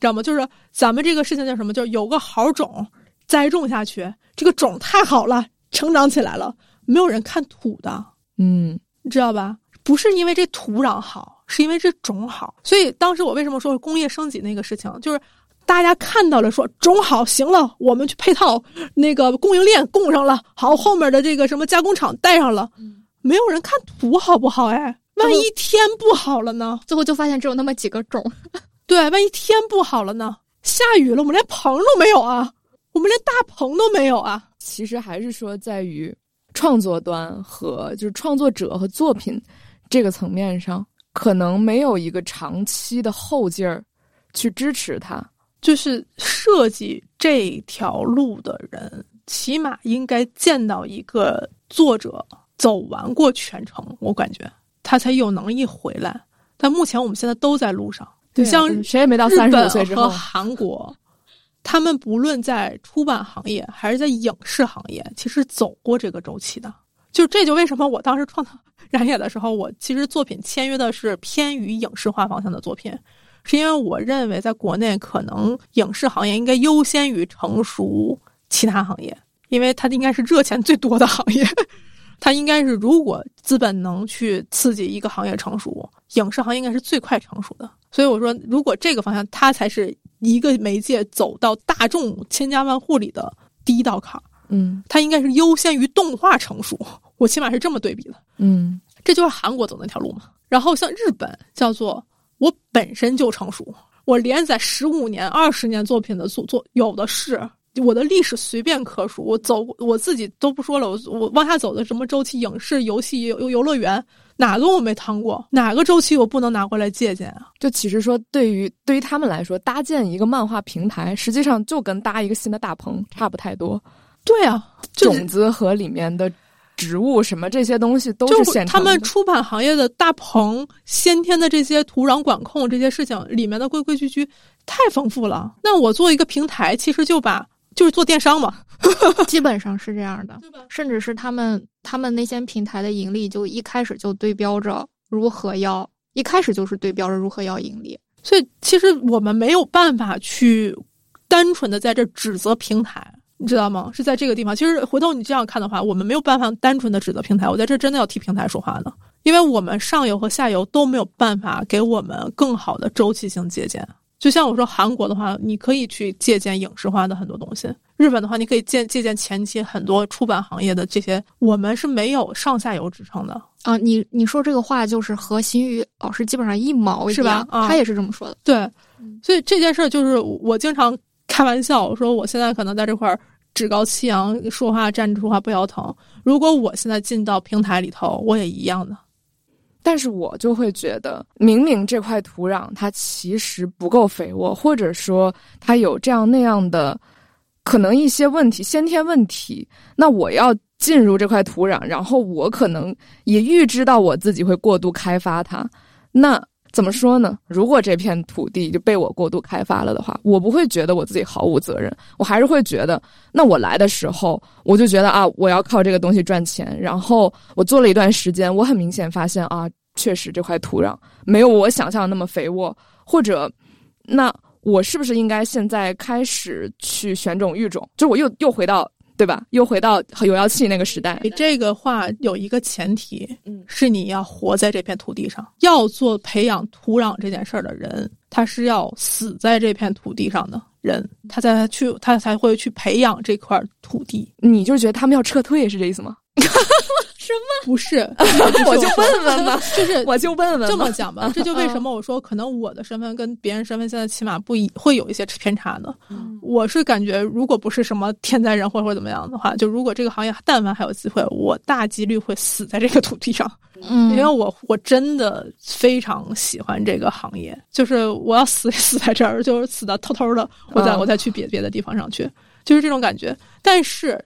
知道吗？就是咱们这个事情叫什么？就是有个好种栽种下去，这个种太好了，成长起来了，没有人看土的，你知道吧？不是因为这土壤好，是因为这种好。所以当时我为什么说工业升级那个事情，就是大家看到了说种好行了，我们去配套那个供应链供上了，好，后面的这个什么加工厂带上了，没有人看土好不好？万一天不好了呢？最后就发现只有那么几个种。对，万一天不好了呢？下雨了，我们连棚都没有啊，我们连大棚都没有啊。其实还是说在于创作端和就是创作者和作品这个层面上，可能没有一个长期的后劲儿去支持他。就是设计这条路的人起码应该见到一个作者走完过全程，我感觉他才有能力回来。但目前我们现在都在路上，对，像谁也没到35岁之后，日本和韩国他们不论在出版行业还是在影视行业其实走过这个周期的。就这就为什么我当时创造燃野的时候，我其实作品签约的是偏于影视化方向的作品，是因为我认为在国内可能影视行业应该优先于成熟其他行业，因为它应该是热钱最多的行业它应该是如果资本能去刺激一个行业成熟，影视行业应该是最快成熟的。所以我说如果这个方向它才是一个媒介走到大众千家万户里的第一道坎，它应该是优先于动画成熟，我起码是这么对比的。这就是韩国走那条路嘛。然后像日本叫做我本身就成熟，我连载15年、20年作品的做有的是，我的历史随便可数，我走我自己都不说了，我往下走的什么周期，影视、游戏、游乐园，哪个我没趟过，哪个周期我不能拿过来借鉴啊？就其实说，对于他们来说，搭建一个漫画平台，实际上就跟搭一个新的大棚差不太多。对啊，就是、种子和里面的植物什么这些东西都是现成的。就他们出版行业的大棚，先天的这些土壤管控这些事情里面的规矩太丰富了。那我做一个平台，其实就是做电商嘛，基本上是这样的，对吧？甚至是他们那些平台的盈利，就一开始就对标着如何要盈利。所以其实我们没有办法去单纯的在这指责平台。你知道吗？是在这个地方。其实回头你这样看的话，我们没有办法单纯的指责平台，我在这真的要替平台说话呢，因为我们上游和下游都没有办法给我们更好的周期性借鉴。就像我说韩国的话，你可以去借鉴影视化的很多东西；日本的话，你可以借鉴前期很多出版行业的这些，我们是没有上下游支撑的啊。你说这个话就是和新宇老师基本上一毛一样，是吧？啊，他也是这么说的。对，所以这件事就是我经常开玩笑，我说我现在可能在这块儿趾高气扬，说话站着说话不腰疼。如果我现在进到平台里头，我也一样的。但是我就会觉得，明明这块土壤它其实不够肥沃，或者说它有这样那样的可能一些问题，先天问题，那我要进入这块土壤，然后我可能也预知到我自己会过度开发它。那怎么说呢？如果这片土地就被我过度开发了的话，我不会觉得我自己毫无责任，我还是会觉得，那我来的时候，我就觉得啊，我要靠这个东西赚钱。然后我做了一段时间，我很明显发现啊，确实这块土壤没有我想象那么肥沃，或者，那我是不是应该现在开始去选种育种？就是我又回到，对吧？又回到有妖气那个时代。这个话有一个前提，是你要活在这片土地上。要做培养土壤这件事儿的人，他是要死在这片土地上的人，他才会去培养这块土地。你就觉得他们要撤退是这意思吗？什么？不是，我就问问吧，就是我就问问，这么讲吧，这就为什么我说可能我的身份跟别人身份现在起码会有一些偏差呢。我是感觉，如果不是什么天灾人祸或者怎么样的话，就如果这个行业但凡还有机会，我大几率会死在这个土地上，因为我真的非常喜欢这个行业，就是我要死在这儿，就是死的偷偷的，我再去别的地方上去，就是这种感觉。但是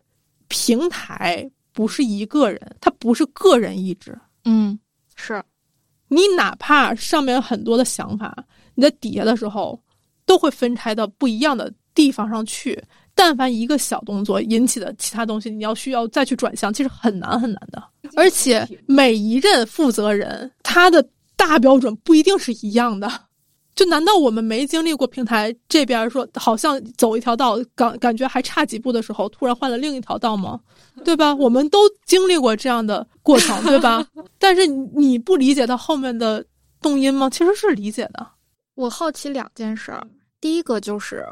平台不是一个人，他不是个人意志。是你哪怕上面有很多的想法，你在底下的时候都会分拆到不一样的地方上去，但凡一个小动作引起的其他东西，你要需要再去转向，其实很难很难的。而且每一任负责人他的大标准不一定是一样的。就难道我们没经历过平台这边说好像走一条道，感觉还差几步的时候突然换了另一条道吗？对吧？我们都经历过这样的过程，对吧？但是你不理解到后面的动因吗？其实是理解的。我好奇两件事，第一个就是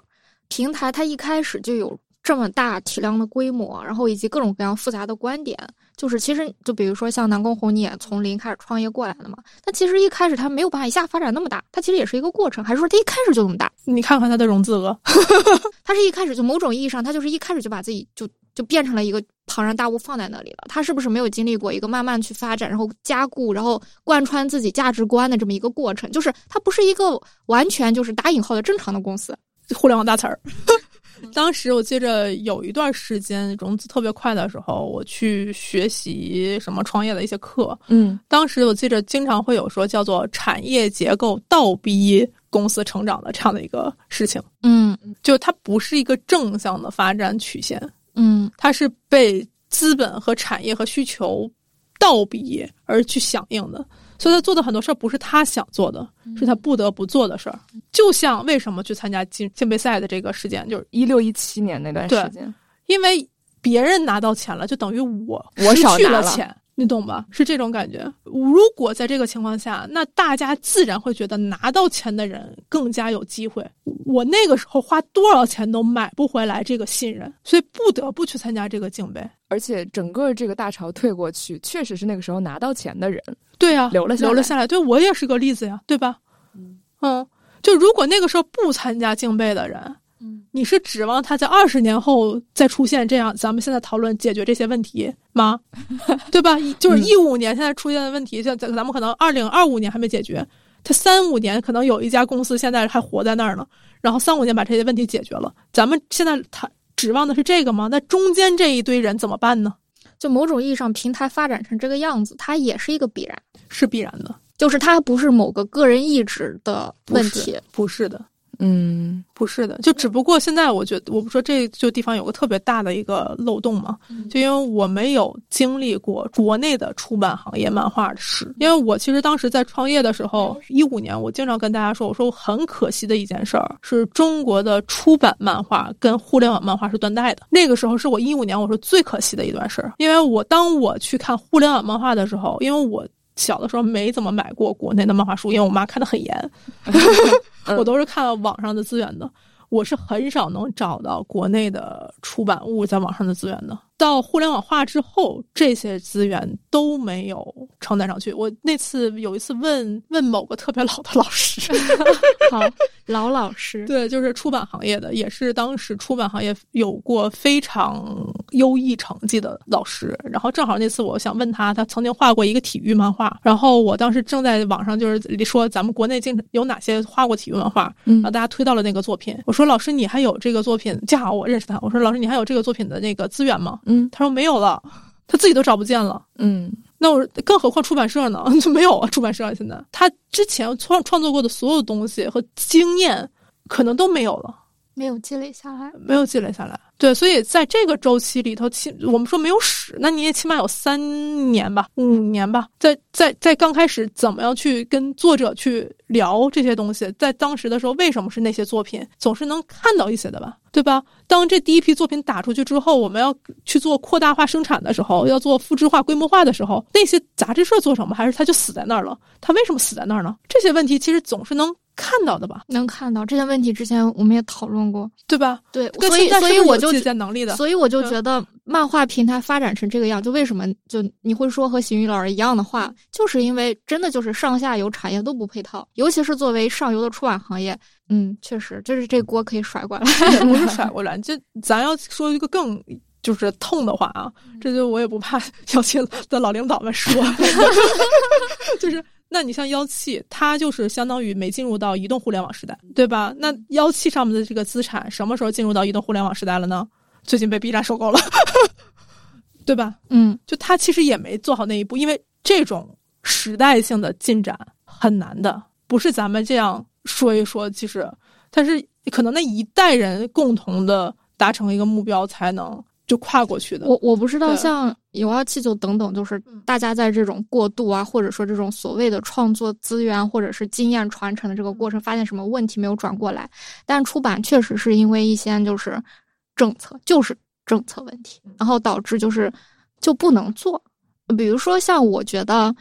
平台它一开始就有这么大体量的规模，然后以及各种各样复杂的观点，就是其实就比如说像南宫红，你也从零开始创业过来的嘛，但其实一开始它没有办法一下发展那么大，它其实也是一个过程，还是说它一开始就那么大？你看看它的融资额它是一开始就某种意义上它就是一开始就把自己就变成了一个庞然大物放在那里了，他是不是没有经历过一个慢慢去发展，然后加固，然后贯穿自己价值观的这么一个过程，就是他不是一个完全就是打引号的正常的公司。互联网大词儿。当时我记着有一段时间融资特别快的时候，我去学习什么创业的一些课，当时我记着经常会有说叫做产业结构倒逼公司成长的这样的一个事情，就它不是一个正向的发展曲线，它是被资本和产业和需求倒逼而去响应的，所以他做的很多事儿不是他想做的，是他不得不做的事儿。就像为什么去参加金杯赛的这个事件，就是16、17年那段时间，因为别人拿到钱了，就等于我失去了钱，你懂吧？是这种感觉。如果在这个情况下，那大家自然会觉得拿到钱的人更加有机会。我那个时候花多少钱都买不回来这个信任，所以不得不去参加这个金杯。而且整个这个大潮退过去，确实是那个时候拿到钱的人，对啊，留了下来。对，我也是个例子呀，对吧？就如果那个时候不参加竞杯的人，你是指望他在20年后再出现这样咱们现在讨论解决这些问题吗？对吧？就是15年现在出现的问题，像咱们可能2025年还没解决，他35年可能有一家公司现在还活在那儿呢，然后35年把这些问题解决了，咱们现在他指望的是这个吗？那中间这一堆人怎么办呢？就某种意义上，平台发展成这个样子，它也是一个必然，是必然的，就是它不是某个个人意志的问题，不是的，不是的。就只不过现在，我觉得我不说这就地方有个特别大的一个漏洞嘛，就因为我没有经历过国内的出版行业漫画史，因为我其实当时在创业的时候，15年，我经常跟大家说，我说很可惜的一件事儿是中国的出版漫画跟互联网漫画是断代的。那个时候是我15年我说最可惜的一段事儿，因为当我去看互联网漫画的时候，因为我小的时候没怎么买过国内的漫画书，因为我妈看得很严，我都是看网上的资源的，我是很少能找到国内的出版物在网上的资源的。到互联网化之后，这些资源都没有承载上去。我那次有一次问某个特别老的老师，好，老师，对，就是出版行业的，也是当时出版行业有过非常优异成绩的老师。然后正好那次我想问他，他曾经画过一个体育漫画，然后我当时正在网上就是说咱们国内有哪些画过体育漫画，然后大家推到了那个作品。我说老师你还有这个作品，恰好我认识他，我说老师你还有这个作品的那个资源吗？他说没有了，他自己都找不见了。那我更何况出版社呢？就没有啊，出版社现在他之前创作过的所有东西和经验可能都没有了，没有积累下来。对，所以在这个周期里头，我们说没有史，那你也起码有3年吧，5年吧。在刚开始怎么样去跟作者去聊这些东西，在当时的时候为什么是那些作品，总是能看到一些的吧，对吧？当这第一批作品打出去之后，我们要去做扩大化生产的时候，要做复制化规模化的时候，那些杂志社做什么？还是它就死在那儿了？它为什么死在那儿呢？这些问题其实总是能看到的吧，能看到这些问题。之前我们也讨论过，对吧？对，所以我就能力的，所以我就觉得漫画平台发展成这个样，就为什么就你会说和邢宇老师一样的话，就是因为真的就是上下游产业都不配套，尤其是作为上游的出版行业，确实就是这锅可以甩过来，不是甩过来，就咱要说一个更就是痛的话啊，这就我也不怕要听的老领导们说，就是。那你像妖气，它就是相当于没进入到移动互联网时代，对吧？那妖气上面的这个资产什么时候进入到移动互联网时代了呢？最近被 B 站收购了，对吧？就它其实也没做好那一步，因为这种时代性的进展很难的，不是咱们这样说一说，其实它是可能那一代人共同的达成一个目标才能就跨过去的。我不知道像有妖气就等等，就是大家在这种过渡啊，或者说这种所谓的创作资源或者是经验传承的这个过程，发现什么问题没有转过来。但出版确实是因为一些就是政策问题，然后导致就不能做。比如说像我觉得，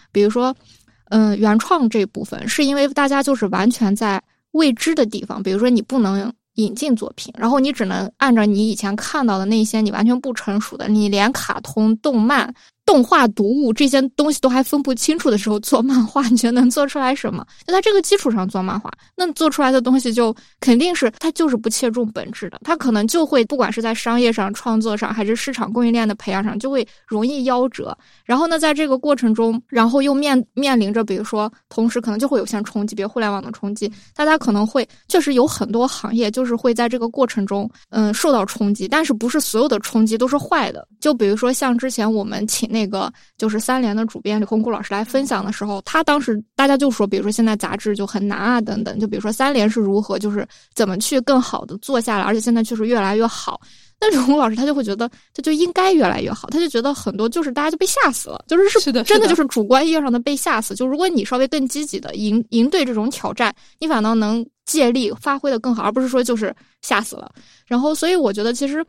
原创这部分是因为大家就是完全在未知的地方，比如说你不能引进作品，然后你只能按照你以前看到的那些你完全不成熟的，你连卡通动漫动画、读物这些东西都还分不清楚的时候做漫画，你觉得能做出来什么？就在这个基础上做漫画，那做出来的东西就肯定是它就是不切中本质的，它可能就会不管是在商业上、创作上，还是市场供应链的培养上，就会容易夭折。然后呢，在这个过程中，然后又面临着，比如说同时可能就会有些冲击，比如互联网的冲击，大家可能会确实有很多行业就是会在这个过程中受到冲击，但是不是所有的冲击都是坏的。就比如说像之前我们请那个就是三联的主编李洪谷老师来分享的时候，他当时大家就说，比如说现在杂志就很难啊等等，就比如说三联是如何就是怎么去更好的做下来，而且现在确实越来越好。那李洪老师他就会觉得他就应该越来越好，他就觉得很多就是大家就被吓死了，就是真的就是主观意义上的被吓死，就如果你稍微更积极的应对这种挑战，你反倒能借力发挥的更好，而不是说就是吓死了。然后所以我觉得其实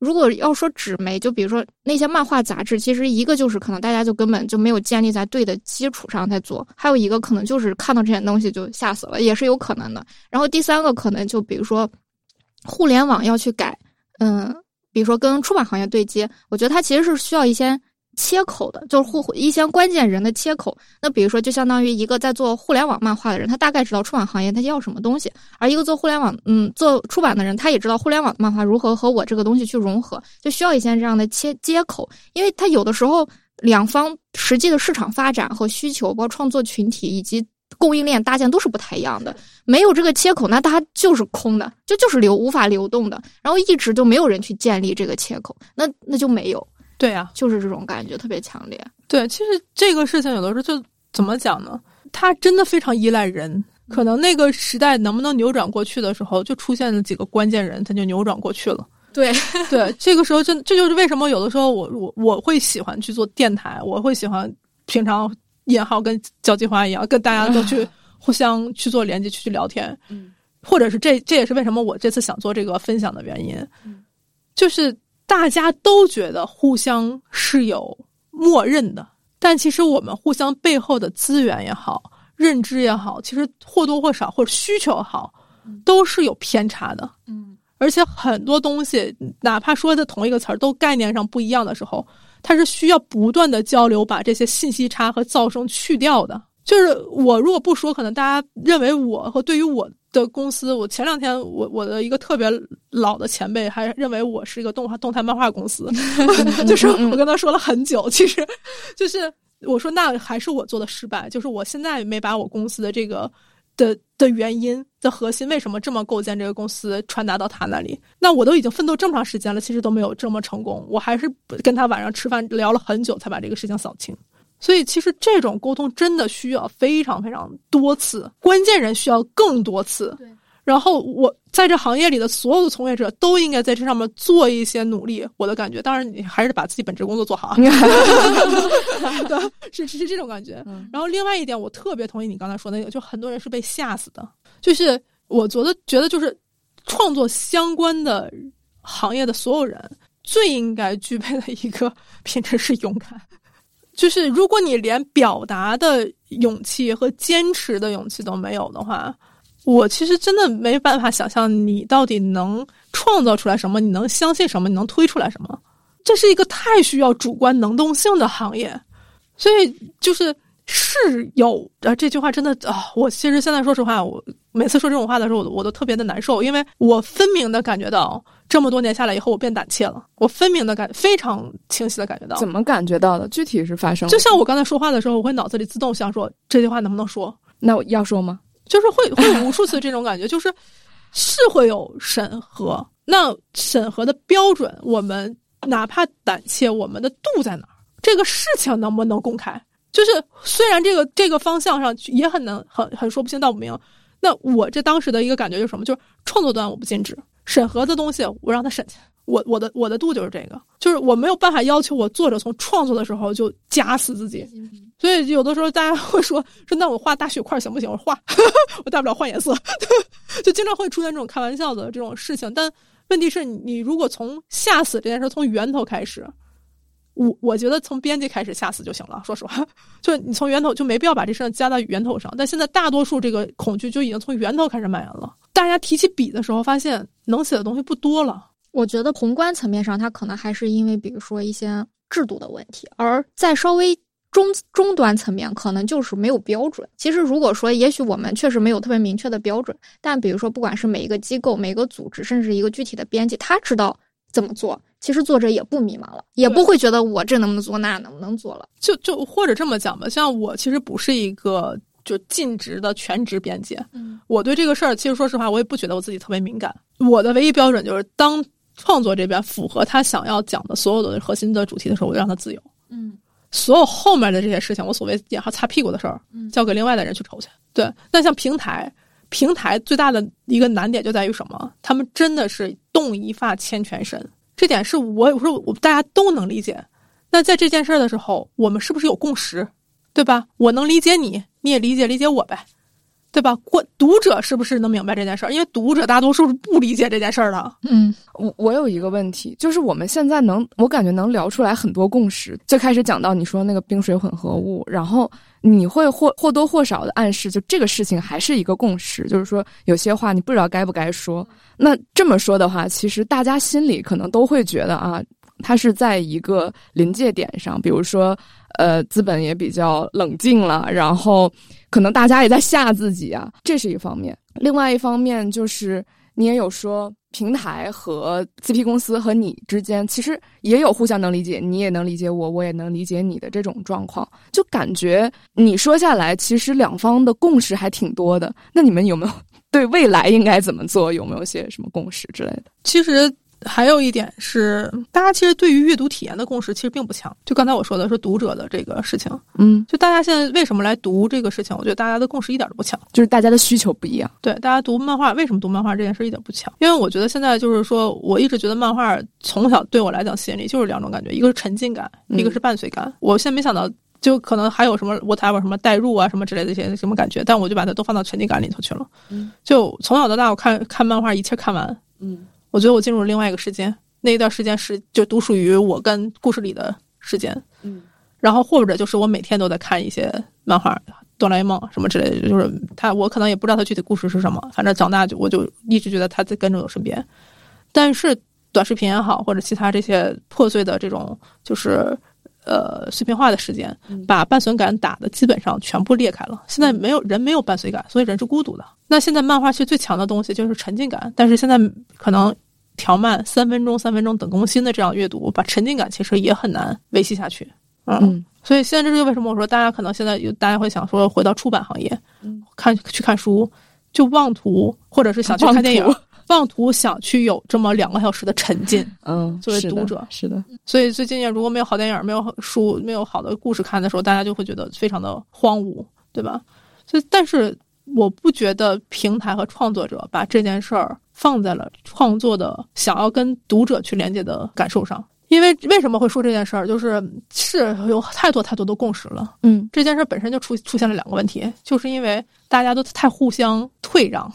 如果要说纸媒，就比如说那些漫画杂志，其实一个就是可能大家就根本就没有建立在对的基础上在做，还有一个可能就是看到这些东西就吓死了，也是有可能的。然后第三个可能就比如说互联网要去改比如说跟出版行业对接，我觉得它其实是需要一些切口的，就是一些关键人的切口。那比如说就相当于一个在做互联网漫画的人，他大概知道出版行业他要什么东西，而一个做互联网做出版的人，他也知道互联网漫画如何和我这个东西去融合，就需要一些这样的接口。因为他有的时候两方实际的市场发展和需求，包括创作群体以及供应链搭建都是不太一样的，没有这个切口，那它就是空的，就是无法流动的，然后一直就没有人去建立这个切口，那就没有。对啊，就是这种感觉特别强烈。对，其实这个事情有的时候就怎么讲呢？它真的非常依赖人，可能那个时代能不能扭转过去的时候，就出现了几个关键人，它就扭转过去了。对对，这个时候这就是为什么有的时候我会喜欢去做电台，我会喜欢平常。演号跟交际花一样，跟大家都去互相去做联系，去聊天，或者是这也是为什么我这次想做这个分享的原因，就是大家都觉得互相是有默认的，但其实我们互相背后的资源也好，认知也好，其实或多或少或者需求好，都是有偏差的。而且很多东西哪怕说的同一个词儿，都概念上不一样的时候，它是需要不断的交流，把这些信息差和噪声去掉的。就是我如果不说，可能大家认为我和对于我的公司，我前两天我的一个特别老的前辈还认为我是一个动态漫画公司就是我跟他说了很久，其实就是我说那还是我做的失败，就是我现在没把我公司的这个的原因的核心，为什么这么构建这个公司传达到他那里，那我都已经奋斗这么长时间了，其实都没有这么成功，我还是跟他晚上吃饭聊了很久才把这个事情扫清。所以其实这种沟通真的需要非常非常多次，关键人需要更多次，对，然后我在这行业里的所有的从业者都应该在这上面做一些努力，我的感觉。当然你还是把自己本职工作做好是这种感觉。然后另外一点，我特别同意你刚才说那个，就很多人是被吓死的，就是我觉得就是创作相关的行业的所有人最应该具备的一个品质是勇敢。就是如果你连表达的勇气和坚持的勇气都没有的话，我其实真的没办法想象你到底能创造出来什么，你能相信什么，你能推出来什么。这是一个太需要主观能动性的行业，所以就是有这句话真的我其实现在说实话，我每次说这种话的时候，我都特别的难受，因为我分明的感觉到这么多年下来以后我变胆怯了，我分明的非常清晰的感觉到。怎么感觉到的？具体是发生了？就像我刚才说话的时候，我会脑子里自动想说这句话能不能说，那我要说吗？就是会无数次这种感觉，就是会有审核，那审核的标准，我们哪怕胆怯，我们的度在哪儿？这个事情能不能公开？就是虽然这个方向上也很难，很说不清道不明。那我这当时的一个感觉就是什么？就是创作端我不禁止，审核的东西我让他审去。我的度就是这个，就是我没有办法要求我作者从创作的时候就夹死自己。所以有的时候大家会说那我画大血块行不行？我画我大不了换颜色就经常会出现这种开玩笑的这种事情。但问题是你如果从吓死这件事从源头开始，我觉得从编辑开始吓死就行了，说实话，就是你从源头就没必要把这事儿加到源头上。但现在大多数这个恐惧就已经从源头开始蔓延了，大家提起笔的时候发现能写的东西不多了，我觉得宏观层面上，它可能还是因为比如说一些制度的问题，而在稍微中端层面，可能就是没有标准。其实如果说，也许我们确实没有特别明确的标准，但比如说，不管是每一个机构、每个组织，甚至一个具体的编辑，他知道怎么做，其实作者也不迷茫了，也不会觉得我这能不能做，那能不能做了。就或者这么讲吧，像我其实不是一个就尽职的全职编辑，我对这个事儿其实说实话，我也不觉得我自己特别敏感。我的唯一标准就是，当创作这边符合他想要讲的所有的核心的主题的时候，我就让他自由。所有后面的这些事情，我所谓也好擦屁股的事儿，交给另外的人去筹去。对，那像平台最大的一个难点就在于什么？他们真的是动一发牵全身，这点是我说大家都能理解。那在这件事的时候，我们是不是有共识？对吧？我能理解你，你也理解我呗，对吧？读者是不是能明白这件事儿？因为读者大多数是不理解这件事儿的。我有一个问题，就是我们现在我感觉能聊出来很多共识。最开始讲到你说那个冰水混合物，然后你会或多或少的暗示，就这个事情还是一个共识，就是说有些话你不知道该不该说。那这么说的话，其实大家心里可能都会觉得啊，它是在一个临界点上，比如说资本也比较冷静了，然后可能大家也在吓自己啊，这是一方面。另外一方面就是你也有说平台和 CP 公司和你之间其实也有互相能理解，你也能理解我，我也能理解你的这种状况，就感觉你说下来其实两方的共识还挺多的。那你们有没有对未来应该怎么做有没有些什么共识之类的？其实还有一点是，大家其实对于阅读体验的共识其实并不强。就刚才我说的，说读者的这个事情，就大家现在为什么来读这个事情，我觉得大家的共识一点都不强，就是大家的需求不一样。对，大家读漫画，为什么读漫画这件事一点不强？因为我觉得现在就是说，我一直觉得漫画从小对我来讲吸引力就是两种感觉，一个是沉浸感，一个是伴随感。我现在没想到，就可能还有什么 whatever 什么代入啊什么之类的一些什么感觉，但我就把它都放到沉浸感里头去了。就从小到大，我看漫画，一切看完，我觉得我进入了另外一个时间，那一段时间是就独属于我跟故事里的时间。然后或者就是我每天都在看一些漫画，哆啦 A 梦什么之类的，就是我可能也不知道它具体故事是什么，反正长大我就一直觉得它在跟着我身边。但是短视频也好，或者其他这些破碎的这种就是碎片化的时间，把伴随感打的基本上全部裂开了。现在没有伴随感，所以人是孤独的。那现在漫画其实最强的东西就是沉浸感，但是现在可能调慢3分钟等更新的这样阅读，把沉浸感其实也很难维系下去。所以现在这是为什么我说大家可能现在大家会想说回到出版行业，去看书，就妄图或者是想去看电影，妄图想去有这么2个小时的沉浸。作为读者是的。所以最近如果没有好电影，没有书，没有好的故事看的时候，大家就会觉得非常的荒芜，对吧？所以但是我不觉得平台和创作者把这件事儿放在了创作的想要跟读者去连接的感受上。因为为什么会说这件事儿，就是有太多的共识了。这件事本身就出现了2个问题，就是因为大家都太互相退让。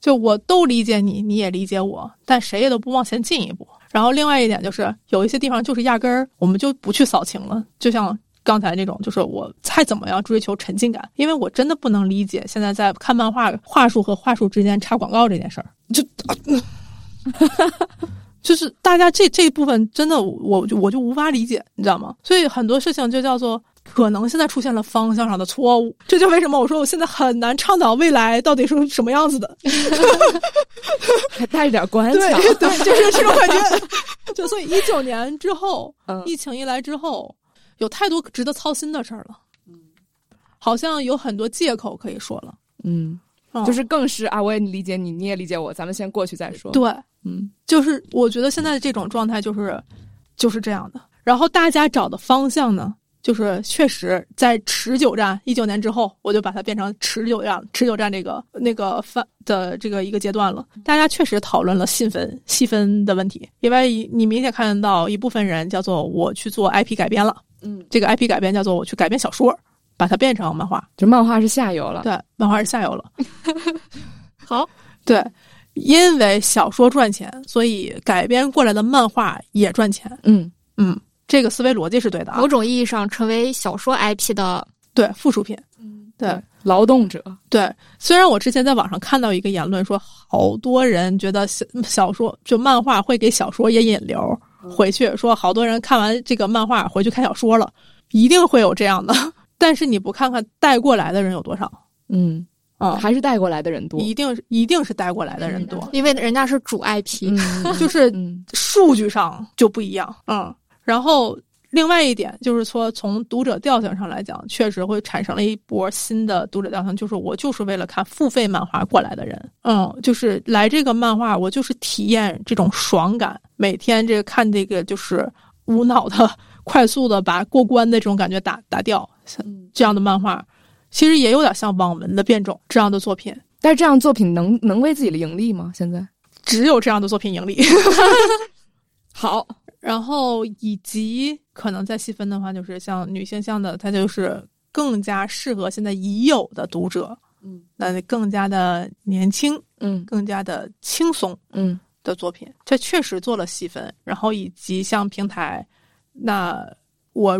就我都理解你，你也理解我，但谁也都不往前进一步。然后另外一点就是，有一些地方就是压根儿我们就不去扫清了，就像刚才那种，就是我再怎么样追求沉浸感，因为我真的不能理解现在在看漫画话术和话术之间插广告这件事儿，就是大家这一部分真的我就无法理解，你知道吗？所以很多事情就叫做可能现在出现了方向上的错误，这就为什么我说我现在很难倡导未来到底是什么样子的，还带着点关系。对，就是这种感觉。就所以19年之后，疫情一来之后，有太多值得操心的事儿了。好像有很多借口可以说了。就是更是啊，我也理解你，你也理解我，咱们先过去再说。对，就是我觉得现在这种状态就是这样的。然后大家找的方向呢？就是确实在持久战，19年之后我就把它变成持久战这个的这个一个阶段了。大家确实讨论了细分的问题，因为你明显看到一部分人叫做我去做 IP 改编了，这个 IP 改编叫做我去改编小说，把它变成漫画，就漫画是下游了。对，漫画是下游了。好，对，因为小说赚钱，所以改编过来的漫画也赚钱。这个思维逻辑是对的，某种意义上成为小说 IP 的对附属品。对，劳动者。对，虽然我之前在网上看到一个言论说，好多人觉得小说就漫画会给小说也引流，回去说好多人看完这个漫画回去看小说了，一定会有这样的。但是你不看看带过来的人有多少？嗯。还是带过来的人多，一定是带过来的人多，因为人家是主 IP，就是数据上就不一样。然后另外一点就是说，从读者调性上来讲，确实会产生了一波新的读者调性，就是我就是为了看付费漫画过来的人，就是来这个漫画，我就是体验这种爽感，每天这个看这个就是无脑的、快速的把过关的这种感觉打掉，这样的漫画。其实也有点像网文的变种这样的作品，但是这样的作品能为自己的盈利吗？现在只有这样的作品盈利。好，然后以及可能再细分的话，就是像女性向的，它就是更加适合现在已有的读者，那更加的年轻，更加的轻松，的作品，这确实做了细分。然后以及像平台，那。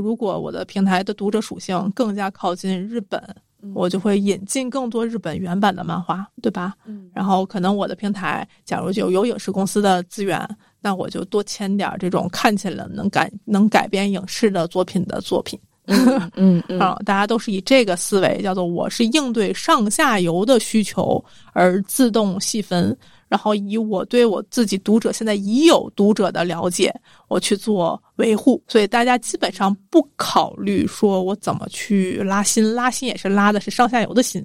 如果我的平台的读者属性更加靠近日本，我就会引进更多日本原版的漫画，对吧？然后可能我的平台假如就有影视公司的资源，那我就多签点这种看起来能改编影视的作品的作品。大家都是以这个思维，叫做我是应对上下游的需求而自动细分，然后以我对我自己读者现在已有读者的了解，我去做维护。所以大家基本上不考虑说我怎么去拉新，拉新也是拉的是上下游的新。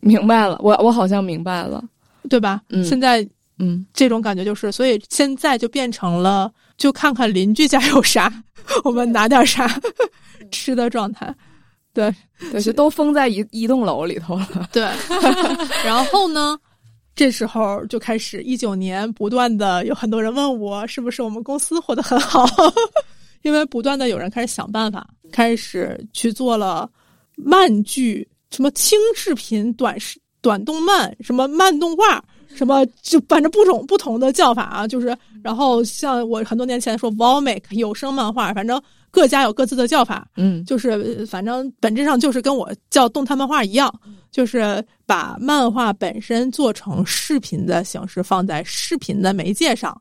明白了，我好像明白了，对吧？现在这种感觉就是，所以现在就变成了就看看邻居家有啥，我们拿点啥吃的状态。对，就都封在一栋楼里头了。对，然后呢？这时候就开始19年不断的有很多人问我是不是我们公司活得很好，因为不断的有人开始想办法，开始去做了漫剧，什么轻视频、短动漫，什么慢动画，什么就反正不同的叫法啊，就是然后像我很多年前说 Vomic 有声漫画，反正各家有各自的叫法，就是反正本质上就是跟我叫动态漫画一样，就是把漫画本身做成视频的形式，放在视频的媒介上，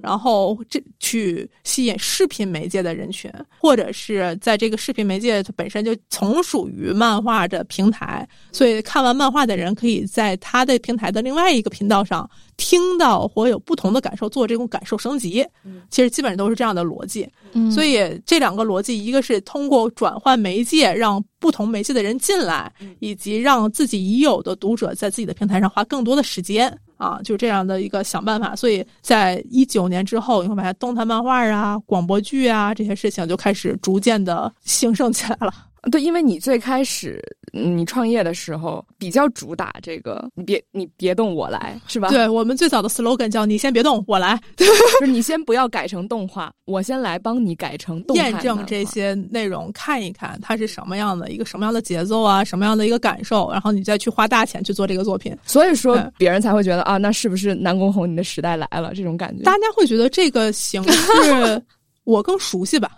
然后去吸引视频媒介的人群，或者是在这个视频媒介它本身就从属于漫画的平台，所以看完漫画的人可以在他的平台的另外一个频道上听到或有不同的感受，做这种感受升级，其实基本上都是这样的逻辑。所以这两个逻辑，一个是通过转换媒介让不同媒介的人进来，以及让自己已有的读者在自己的平台上花更多的时间啊，就这样的一个想办法。所以在19年之后，你会发现动态漫画啊、广播剧啊这些事情就开始逐渐的兴盛起来了。对，因为你最开始你创业的时候比较主打这个你别动我来，是吧？对，我们最早的 slogan 叫你先别动我来。就是你先不要改成动画，我先来帮你改成动态，验证这些内容，看一看它是什么样的一个什么样的节奏啊，什么样的一个感受，然后你再去花大钱去做这个作品。所以说别人才会觉得啊，那是不是南宫红你的时代来了这种感觉，大家会觉得这个形式我更熟悉吧。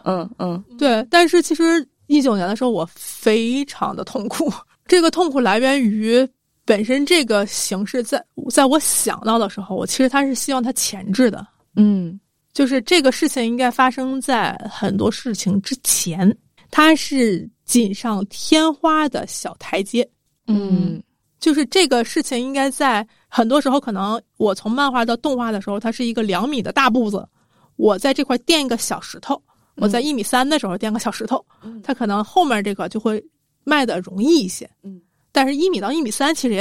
对，但是其实19年的时候我非常的痛苦，这个痛苦来源于本身这个形式在我想到的时候，我其实它是希望它前置的，就是这个事情应该发生在很多事情之前，它是锦上添花的小台阶，就是这个事情应该在很多时候，可能我从漫画到动画的时候，它是一个2米的大步子，我在这块垫一个小石头，我在1.3米的时候垫个小石头，它可能后面这个就会迈的容易一些。但是1米到1.3米其实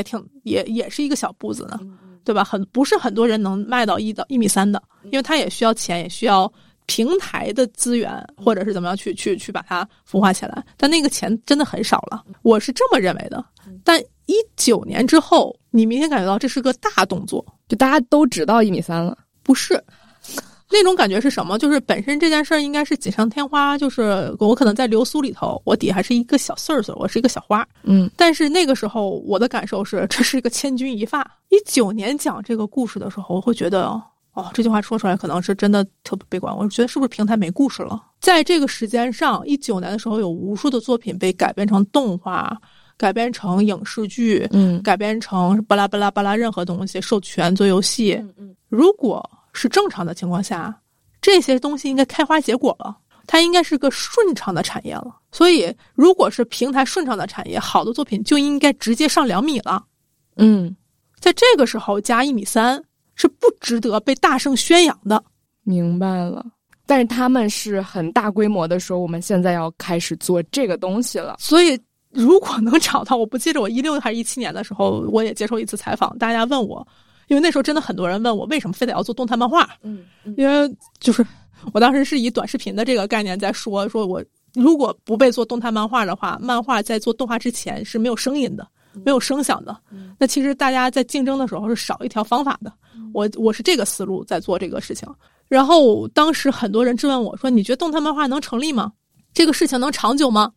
也是一个小步子呢，对吧？不是很多人能迈到1到1.3米的，因为它也需要钱，也需要平台的资源，或者是怎么样去把它孵化起来。但那个钱真的很少了，我是这么认为的。但19年之后，你明显感觉到这是个大动作，就大家都只到1.3米了，不是？那种感觉是什么？就是本身这件事儿应该是锦上添花，就是我可能在流苏里头，我底还是一个小穗穗，我是一个小花。但是那个时候我的感受是，这是一个千钧一发。19年讲这个故事的时候，我会觉得这句话说出来可能是真的特别悲观，我觉得是不是平台没故事了。在这个时间上，19年的时候有无数的作品被改编成动画，改编成影视剧，改编成巴拉巴拉巴拉任何东西，授权做游戏，如果是正常的情况下，这些东西应该开花结果了，它应该是个顺畅的产业了。所以如果是平台顺畅的产业，好的作品就应该直接上2米了。在这个时候加1.3米是不值得被大声宣扬的。明白了。但是他们是很大规模的说我们现在要开始做这个东西了。所以如果能找到，我不记得我16还是17年的时候我也接受一次采访，大家问我，因为那时候真的很多人问我为什么非得要做动态漫画。因为就是我当时是以短视频的这个概念在说我如果不被做动态漫画的话，漫画在做动画之前是没有声音的，没有声响的。那其实大家在竞争的时候是少一条方法的。我是这个思路在做这个事情。然后当时很多人质问我说，你觉得动态漫画能成立吗？这个事情能长久吗？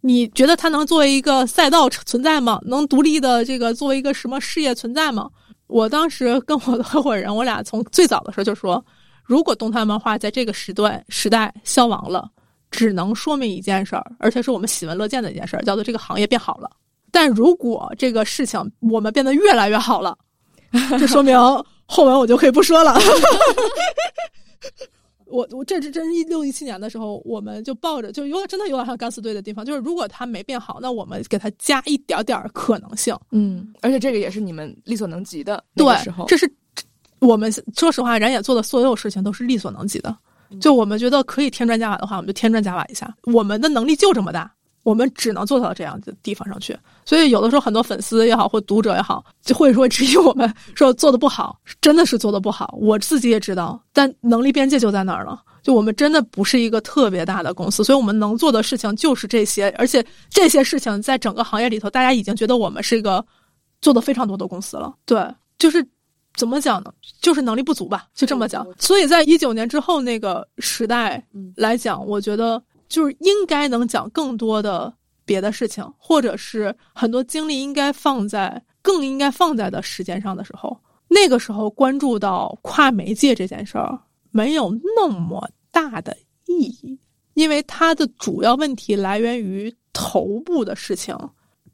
你觉得它能作为一个赛道存在吗？能独立的这个作为一个什么事业存在吗？我当时跟我的合伙人，我俩从最早的时候就说，如果动态漫画在这个时代消亡了，只能说明一件事儿，而且是我们喜闻乐见的一件事儿，叫做这个行业变好了。但如果这个事情我们变得越来越好了，这说明后文我就可以不说了。我这是真16、17年的时候，我们就抱着就有点像敢死队的地方，就是如果它没变好，那我们给它加一点点可能性。而且这个也是你们力所能及的。对，那个时候这是我们说实话，燃野做的所有事情都是力所能及的。就我们觉得可以添砖加瓦的话，我们就添砖加瓦一下。我们的能力就这么大，我们只能做到这样的地方上去。所以有的时候很多粉丝也好，或读者也好，就会说质疑我们，说做的不好，真的是做的不好。我自己也知道，但能力边界就在那儿了。就我们真的不是一个特别大的公司，所以我们能做的事情就是这些。而且这些事情在整个行业里头，大家已经觉得我们是一个做的非常多的公司了。对，就是怎么讲呢？就是能力不足吧，就这么讲。所以在19年之后那个时代来讲，我觉得就是应该能讲更多的别的事情，或者是很多精力应该放在更应该放在的时间上的时候，那个时候关注到跨媒介这件事儿没有那么大的意义，因为它的主要问题来源于头部的事情，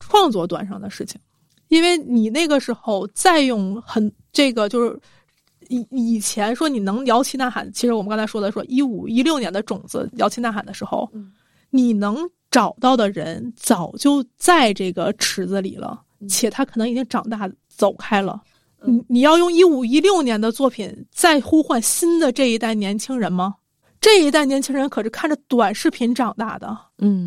创作端上的事情。因为你那个时候再用很这个就是以前说你能摇旗呐喊，其实我们刚才说的说15、16年的种子摇旗呐喊的时候，你能找到的人早就在这个池子里了，且他可能已经长大走开了。你要用15、16年的作品再呼唤新的这一代年轻人吗？这一代年轻人可是看着短视频长大的，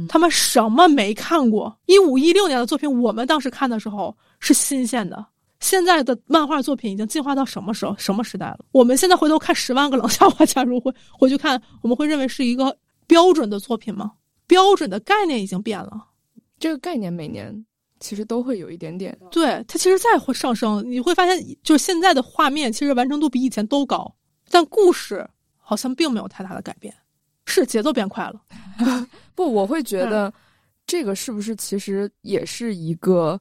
他们什么没看过？15、16年的作品，我们当时看的时候是新鲜的。现在的漫画作品已经进化到什么时候、什么时代了？我们现在回头看10万个冷笑话，假如回去看，我们会认为是一个标准的作品吗？标准的概念已经变了。这个概念每年其实都会有一点点，对，它其实再会上升。你会发现，就是现在的画面其实完成度比以前都高，但故事好像并没有太大的改变，是节奏变快了。不，我会觉得这个是不是其实也是一个，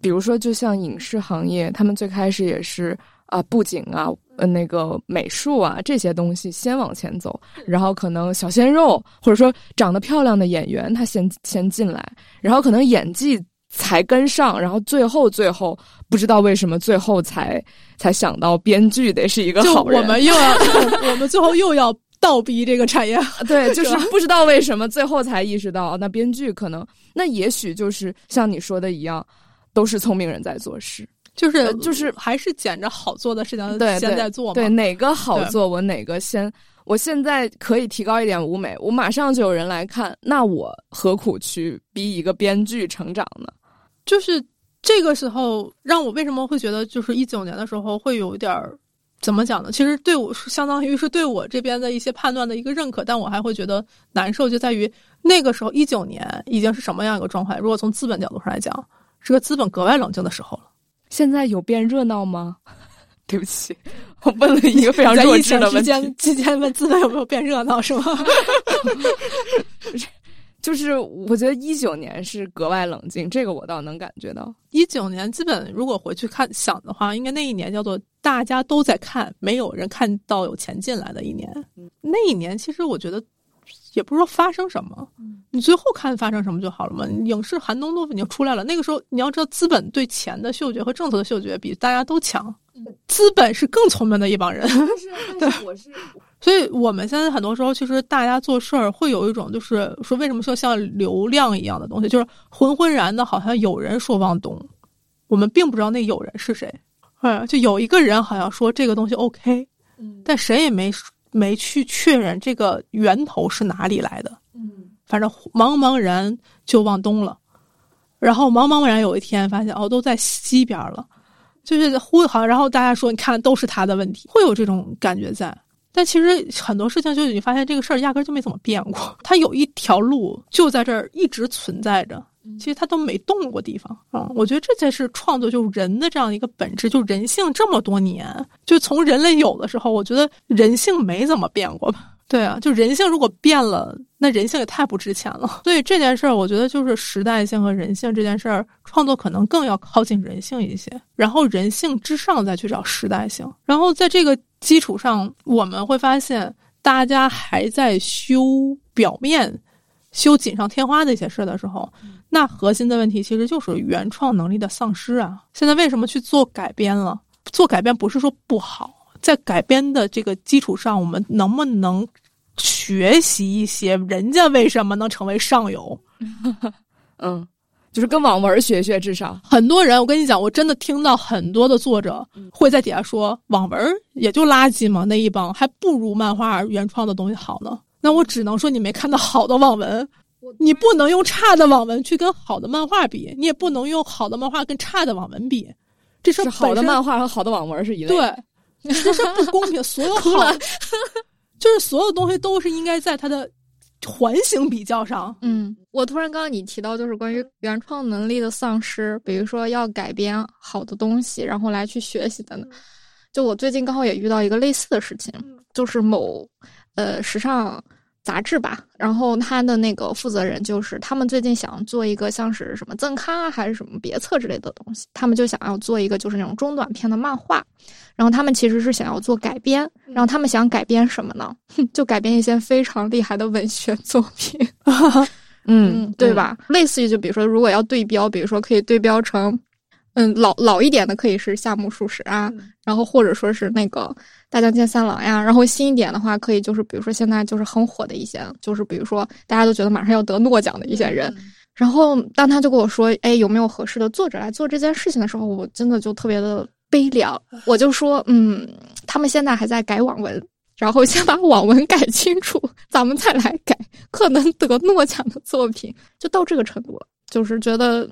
比如说就像影视行业，他们最开始也是布景啊、那个美术啊这些东西先往前走，然后可能小鲜肉或者说长得漂亮的演员他先进来，然后可能演技才跟上，然后最后不知道为什么最后才想到编剧得是一个好人。就我们又要我们最后又要倒逼这个产业。对，就是不知道为什么最后才意识到那编剧可能那也许就是像你说的一样，都是聪明人在做事，就是还是捡着好做的事情先在做嘛。 对，哪个好做我哪个先，我现在可以提高一点舞美，我马上就有人来看，那我何苦去逼一个编剧成长呢？就是这个时候让我为什么会觉得就是19年的时候会有点怎么讲呢？其实对我相当于是对我这边的一些判断的一个认可，但我还会觉得难受，就在于那个时候19年已经是什么样一个状态？如果从资本角度上来讲，这个资本格外冷静的时候了。现在有变热闹吗？对不起，我问了一个非常弱智的问题。之前问资本有没有变热闹是吗？就是我觉得19年是格外冷静，这个我倒能感觉到。19年基本如果回去看想的话，应该那一年叫做大家都在看，没有人看到有钱进来的一年。那一年其实我觉得也不是说发生什么，你最后看发生什么就好了嘛。影视寒冬都已经出来了，那个时候你要知道资本对钱的嗅觉和政策的嗅觉比大家都强，资本是更聪明的一帮人。但是我是所以我们现在很多时候其实大家做事儿会有一种就是说为什么说像流量一样的东西，就是浑浑然的好像有人说忘东，我们并不知道那有人是谁。就有一个人好像说这个东西 OK， 但谁也没去确认这个源头是哪里来的。反正茫茫然就忘东了，然后茫茫然有一天发现哦都在西边了，就是好像然后大家说你看都是他的问题，会有这种感觉在。但其实很多事情就是你发现这个事儿压根就没怎么变过，它有一条路就在这儿一直存在着，其实它都没动过地方。我觉得这才是创作就是人的这样一个本质，就是人性这么多年，就从人类有的时候我觉得人性没怎么变过吧。对啊，就人性如果变了那人性也太不值钱了。所以这件事儿我觉得就是时代性和人性这件事儿，创作可能更要靠近人性一些，然后人性之上再去找时代性。然后在这个基础上我们会发现大家还在修表面修锦上添花的一些事的时候，那核心的问题其实就是原创能力的丧失啊。现在为什么去做改编了？做改编不是说不好，在改编的这个基础上我们能不能学习一些人家为什么能成为上游。嗯，就是跟网文学学，至少很多人我跟你讲我真的听到很多的作者会在底下说网文也就垃圾嘛，那一帮还不如漫画原创的东西好呢。那我只能说你没看到好的网文，你不能用差的网文去跟好的漫画比，你也不能用好的漫画跟差的网文比，这是好的漫画和好的网文是一类。对，这是不公平。所有好就是所有东西都是应该在它的环形比较上。我突然刚刚你提到就是关于原创能力的丧失，比如说要改编好的东西然后来去学习的呢，就我最近刚好也遇到一个类似的事情，就是某时尚杂志吧，然后他的那个负责人就是他们最近想做一个像是什么赠咖还是什么别册之类的东西，他们就想要做一个就是那种中短篇的漫画，然后他们其实是想要做改编，然后他们想改编什么呢？就改编一些非常厉害的文学作品。对吧？类似于就比如说如果要对标，比如说可以对标成老一点的可以是夏目漱石啊，然后或者说是那个大江健三郎呀，然后新一点的话可以就是比如说现在就是很火的一些，就是比如说大家都觉得马上要得诺奖的一些人。然后当他就跟我说有没有合适的作者来做这件事情的时候，我真的就特别的悲凉。我就说他们现在还在改网文，然后先把网文改清楚，咱们再来改可能得诺奖的作品，就到这个程度了。就是觉得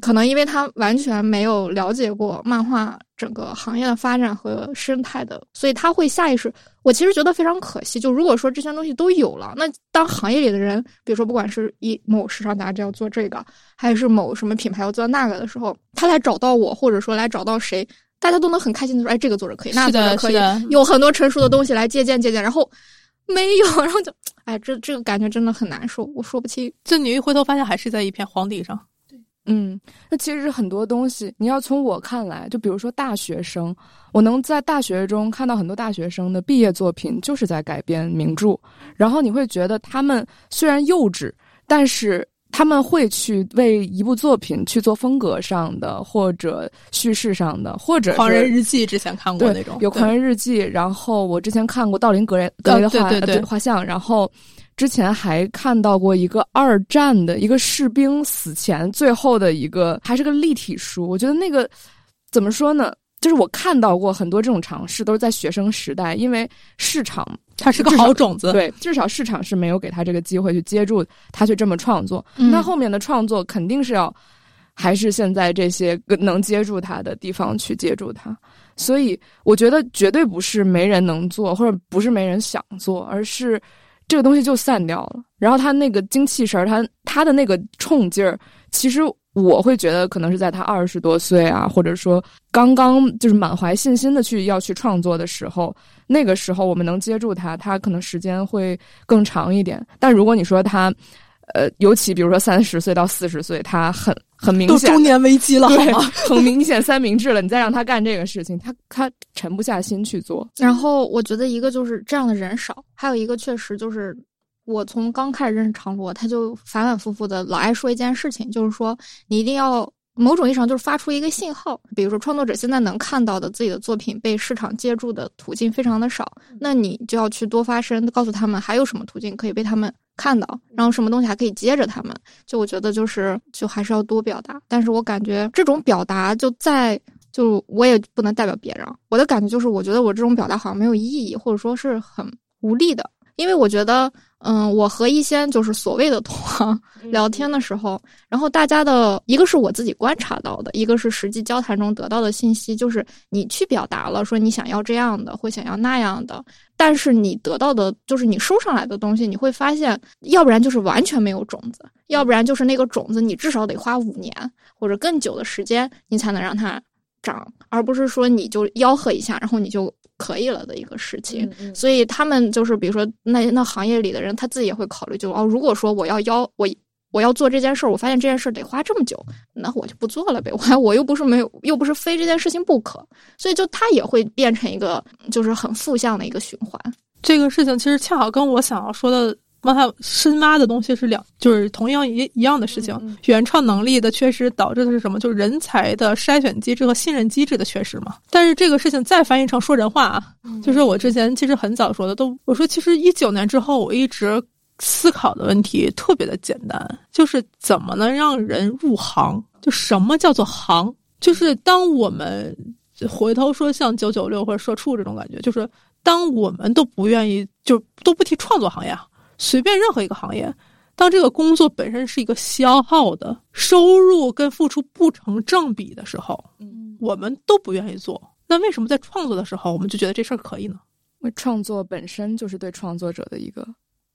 可能因为他完全没有了解过漫画整个行业的发展和生态的，所以他会下意识，我其实觉得非常可惜，就如果说这些东西都有了，那当行业里的人比如说不管是某时尚杂志要做这个还是某什么品牌要做那个的时候，他来找到我或者说来找到谁，大家都能很开心的说哎，这个作者可以，那作者可以，有很多成熟的东西来借鉴，然后没有，然后就哎，这个感觉真的很难受，我说不清。这你一回头发现还是在一片荒地上。那其实很多东西你要从我看来，就比如说大学生，我能在大学中看到很多大学生的毕业作品就是在改编名著，然后你会觉得他们虽然幼稚，但是他们会去为一部作品去做风格上的或者叙事上的，或者是狂人日记，之前看过那种，有狂人日记，然后我之前看过道林格雷的画像，然后之前还看到过一个二战的一个士兵死前最后的一个，还是个立体书。我觉得那个怎么说呢，就是我看到过很多这种尝试都是在学生时代，因为市场它是个好种子，对，至少市场是没有给他这个机会去接住他去这么创作。那后面的创作肯定是要还是现在这些能接住他的地方去接住他，所以我觉得绝对不是没人能做或者不是没人想做，而是这个东西就散掉了，然后他那个精气神，他的那个冲劲儿，其实我会觉得可能是在他20多岁啊，或者说刚刚就是满怀信心的要去创作的时候，那个时候我们能接住他可能时间会更长一点。但如果你说他尤其比如说30岁到40岁，他很明显都中年危机了，好吗？很明显三明治了，你再让他干这个事情，他沉不下心去做。然后我觉得一个就是这样的人少，还有一个确实就是我从刚开始认识长罗，他就反反复复的老爱说一件事情，就是说你一定要某种意义上就是发出一个信号，比如说创作者现在能看到的自己的作品被市场接住的途径非常的少，那你就要去多发声，告诉他们还有什么途径可以被他们看到，然后什么东西还可以接着他们。就我觉得就还是要多表达，但是我感觉这种表达就我也不能代表别人，我的感觉就是我觉得我这种表达好像没有意义，或者说是很无力的。因为我觉得我和一些就是所谓的同行聊天的时候，然后大家的一个是我自己观察到的，一个是实际交谈中得到的信息，就是你去表达了说你想要这样的或想要那样的，但是你得到的就是你收上来的东西，你会发现要不然就是完全没有种子，要不然就是那个种子你至少得花5年或者更久的时间你才能让它长，而不是说你就吆喝一下然后你就可以了的一个事情。所以他们就是比如说那行业里的人他自己也会考虑，就如果说我要做这件事，我发现这件事得花这么久，那我就不做了呗，我又不是非这件事情不可，所以就他也会变成一个就是很负向的一个循环。这个事情其实恰好跟我想要说的帮他深挖的东西是就是同样一样的事情。原创能力的缺失导致的是什么？就是人才的筛选机制和信任机制的缺失嘛。但是这个事情再翻译成说人话啊，就是我之前其实很早说的，我说其实19年之后我一直思考的问题特别的简单，就是怎么能让人入行？就什么叫做行？就是当我们回头说像996或者社畜这种感觉，就是当我们都不愿意，就都不提创作行业啊，随便任何一个行业，当这个工作本身是一个消耗的，收入跟付出不成正比的时候，我们都不愿意做。那为什么在创作的时候我们就觉得这事儿可以呢？因为创作本身就是对创作者的一个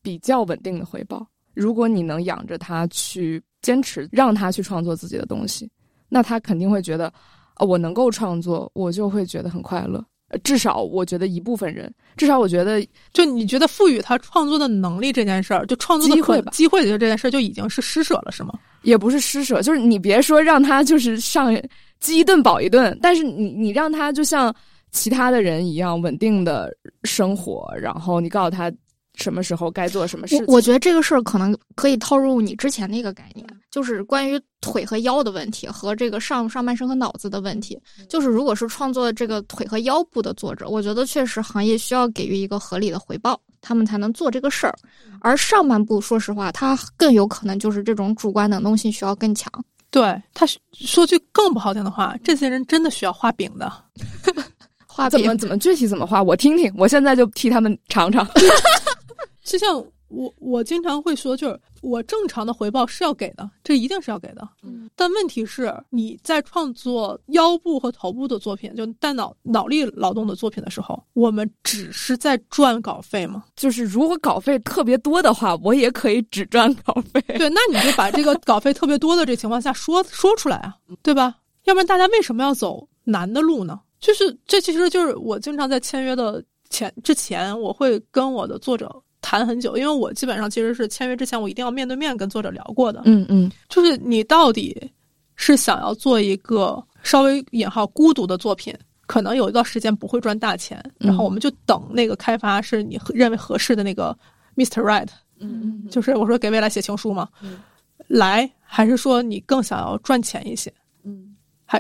比较稳定的回报，如果你能养着他去坚持，让他去创作自己的东西，那他肯定会觉得我能够创作，我就会觉得很快乐。至少我觉得一部分人，就你觉得赋予他创作的能力这件事儿，就创作的机会这件事儿就已经是施舍了，是吗？也不是施舍，就是你别说让他就是上饥一顿饱一顿，但是你让他就像其他的人一样稳定的生活，然后你告诉他什么时候该做什么事情。我觉得这个事儿可能可以套入你之前那个概念，就是关于腿和腰的问题和这个上半身和脑子的问题。就是如果是创作这个腿和腰部的作者，我觉得确实行业需要给予一个合理的回报，他们才能做这个事儿。而上半部说实话它更有可能就是这种主观能动性需要更强。对，他说句更不好听的话，这些人真的需要画饼的。画饼怎么具体怎么画我听听，我现在就替他们尝尝。就像我经常会说，就是我正常的回报是要给的，这一定是要给的。但问题是你在创作腰部和头部的作品，就带脑力劳动的作品的时候，我们只是在赚稿费吗？就是如果稿费特别多的话，我也可以只赚稿费。对，那你就把这个稿费特别多的这情况下说出来啊，对吧？要不然大家为什么要走难的路呢？就是这其实就是我经常在签约的之前我会跟我的作者谈很久，因为我基本上其实是签约之前我一定要面对面跟作者聊过的。就是你到底是想要做一个稍微引号孤独的作品，可能有一段时间不会赚大钱，然后我们就等那个开发是你认为合适的那个 Mr. Right， 就是我说给未来写情书嘛，来，还是说你更想要赚钱一些？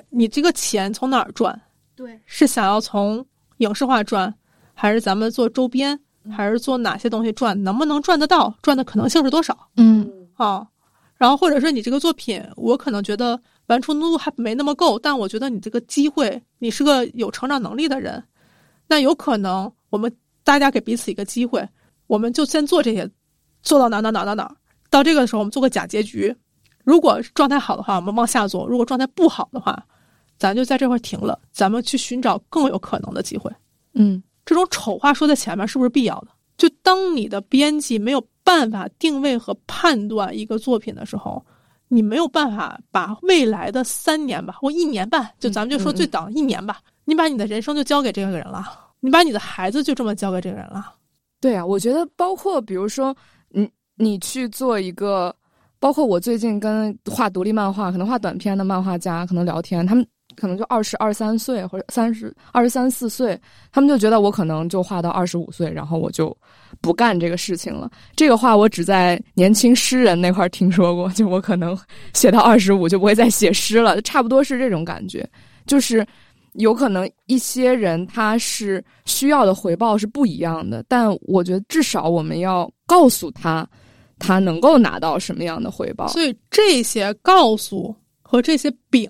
你这个钱从哪儿赚？对，是想要从影视化赚，还是咱们做周边？还是做哪些东西赚，能不能赚得到，赚的可能性是多少？然后或者是你这个作品，我可能觉得完成度还没那么够，但我觉得你这个机会，你是个有成长能力的人，那有可能我们大家给彼此一个机会，我们就先做这些，做到哪，到这个时候我们做个假结局，如果状态好的话我们往下做，如果状态不好的话咱就在这块停了，咱们去寻找更有可能的机会。这种丑话说在前面是不是必要的？就当你的编辑没有办法定位和判断一个作品的时候，你没有办法把未来的3年吧，或1年半，就咱们就说最早1年吧，你把你的人生就交给这个人了，你把你的孩子就这么交给这个人了。对啊，我觉得包括比如说你去做一个，包括我最近跟画独立漫画，可能画短篇的漫画家可能聊天，他们可能就22、23岁或者23、24岁，他们就觉得我可能就画到25岁，然后我就不干这个事情了。这个话我只在年轻诗人那块听说过，就我可能写到25就不会再写诗了，差不多是这种感觉。就是有可能一些人他是需要的回报是不一样的，但我觉得至少我们要告诉他他能够拿到什么样的回报。所以这些告诉和这些饼，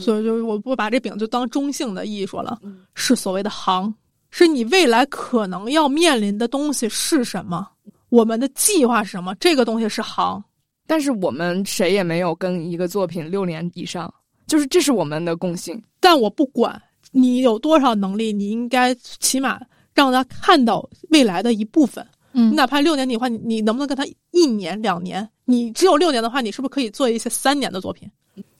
所以就我不把这饼就当中性的艺术了，是所谓的行，是你未来可能要面临的东西是什么，我们的计划是什么，这个东西是行。但是我们谁也没有跟一个作品6年以上，就是这是我们的共性。但我不管你有多少能力，你应该起码让他看到未来的一部分。你哪怕6年的话，你能不能跟他1年2年？你只有6年的话，你是不是可以做一些3年的作品？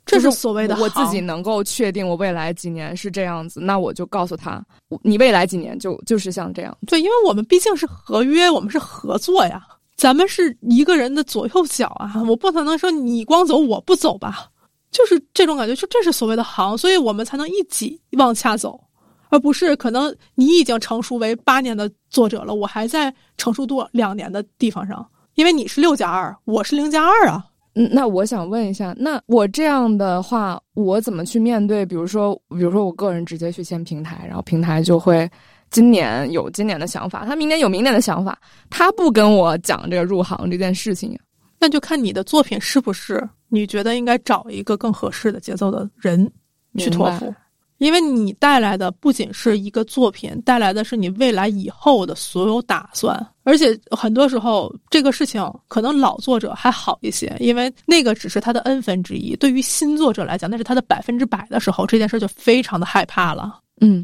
这是所谓的我自己能够确定我未来几年是这样子，那我就告诉他你未来几年就是像这样。对，因为我们毕竟是合约，我们是合作呀，咱们是一个人的左右脚啊，我不可能说你光走我不走吧，就是这种感觉，就这是所谓的行，所以我们才能一起往下走，而不是可能你已经成熟为8年的作者了，我还在成熟度2年的地方上，因为你是6+2，我是0+2啊。那我想问一下，那我这样的话我怎么去面对，比如说我个人直接去签平台，然后平台就会今年有今年的想法，他明年有明年的想法，他不跟我讲这个入行这件事情。那就看你的作品是不是你觉得应该找一个更合适的节奏的人去托付，因为你带来的不仅是一个作品，带来的是你未来以后的所有打算。而且很多时候这个事情可能老作者还好一些，因为那个只是他的1/n，对于新作者来讲那是他的100%的时候，这件事就非常的害怕了。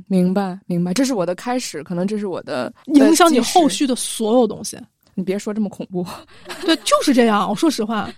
明白，这是我的开始，可能这是我的影响你后续的所有东西。你别说这么恐怖。对，就是这样，我说实话。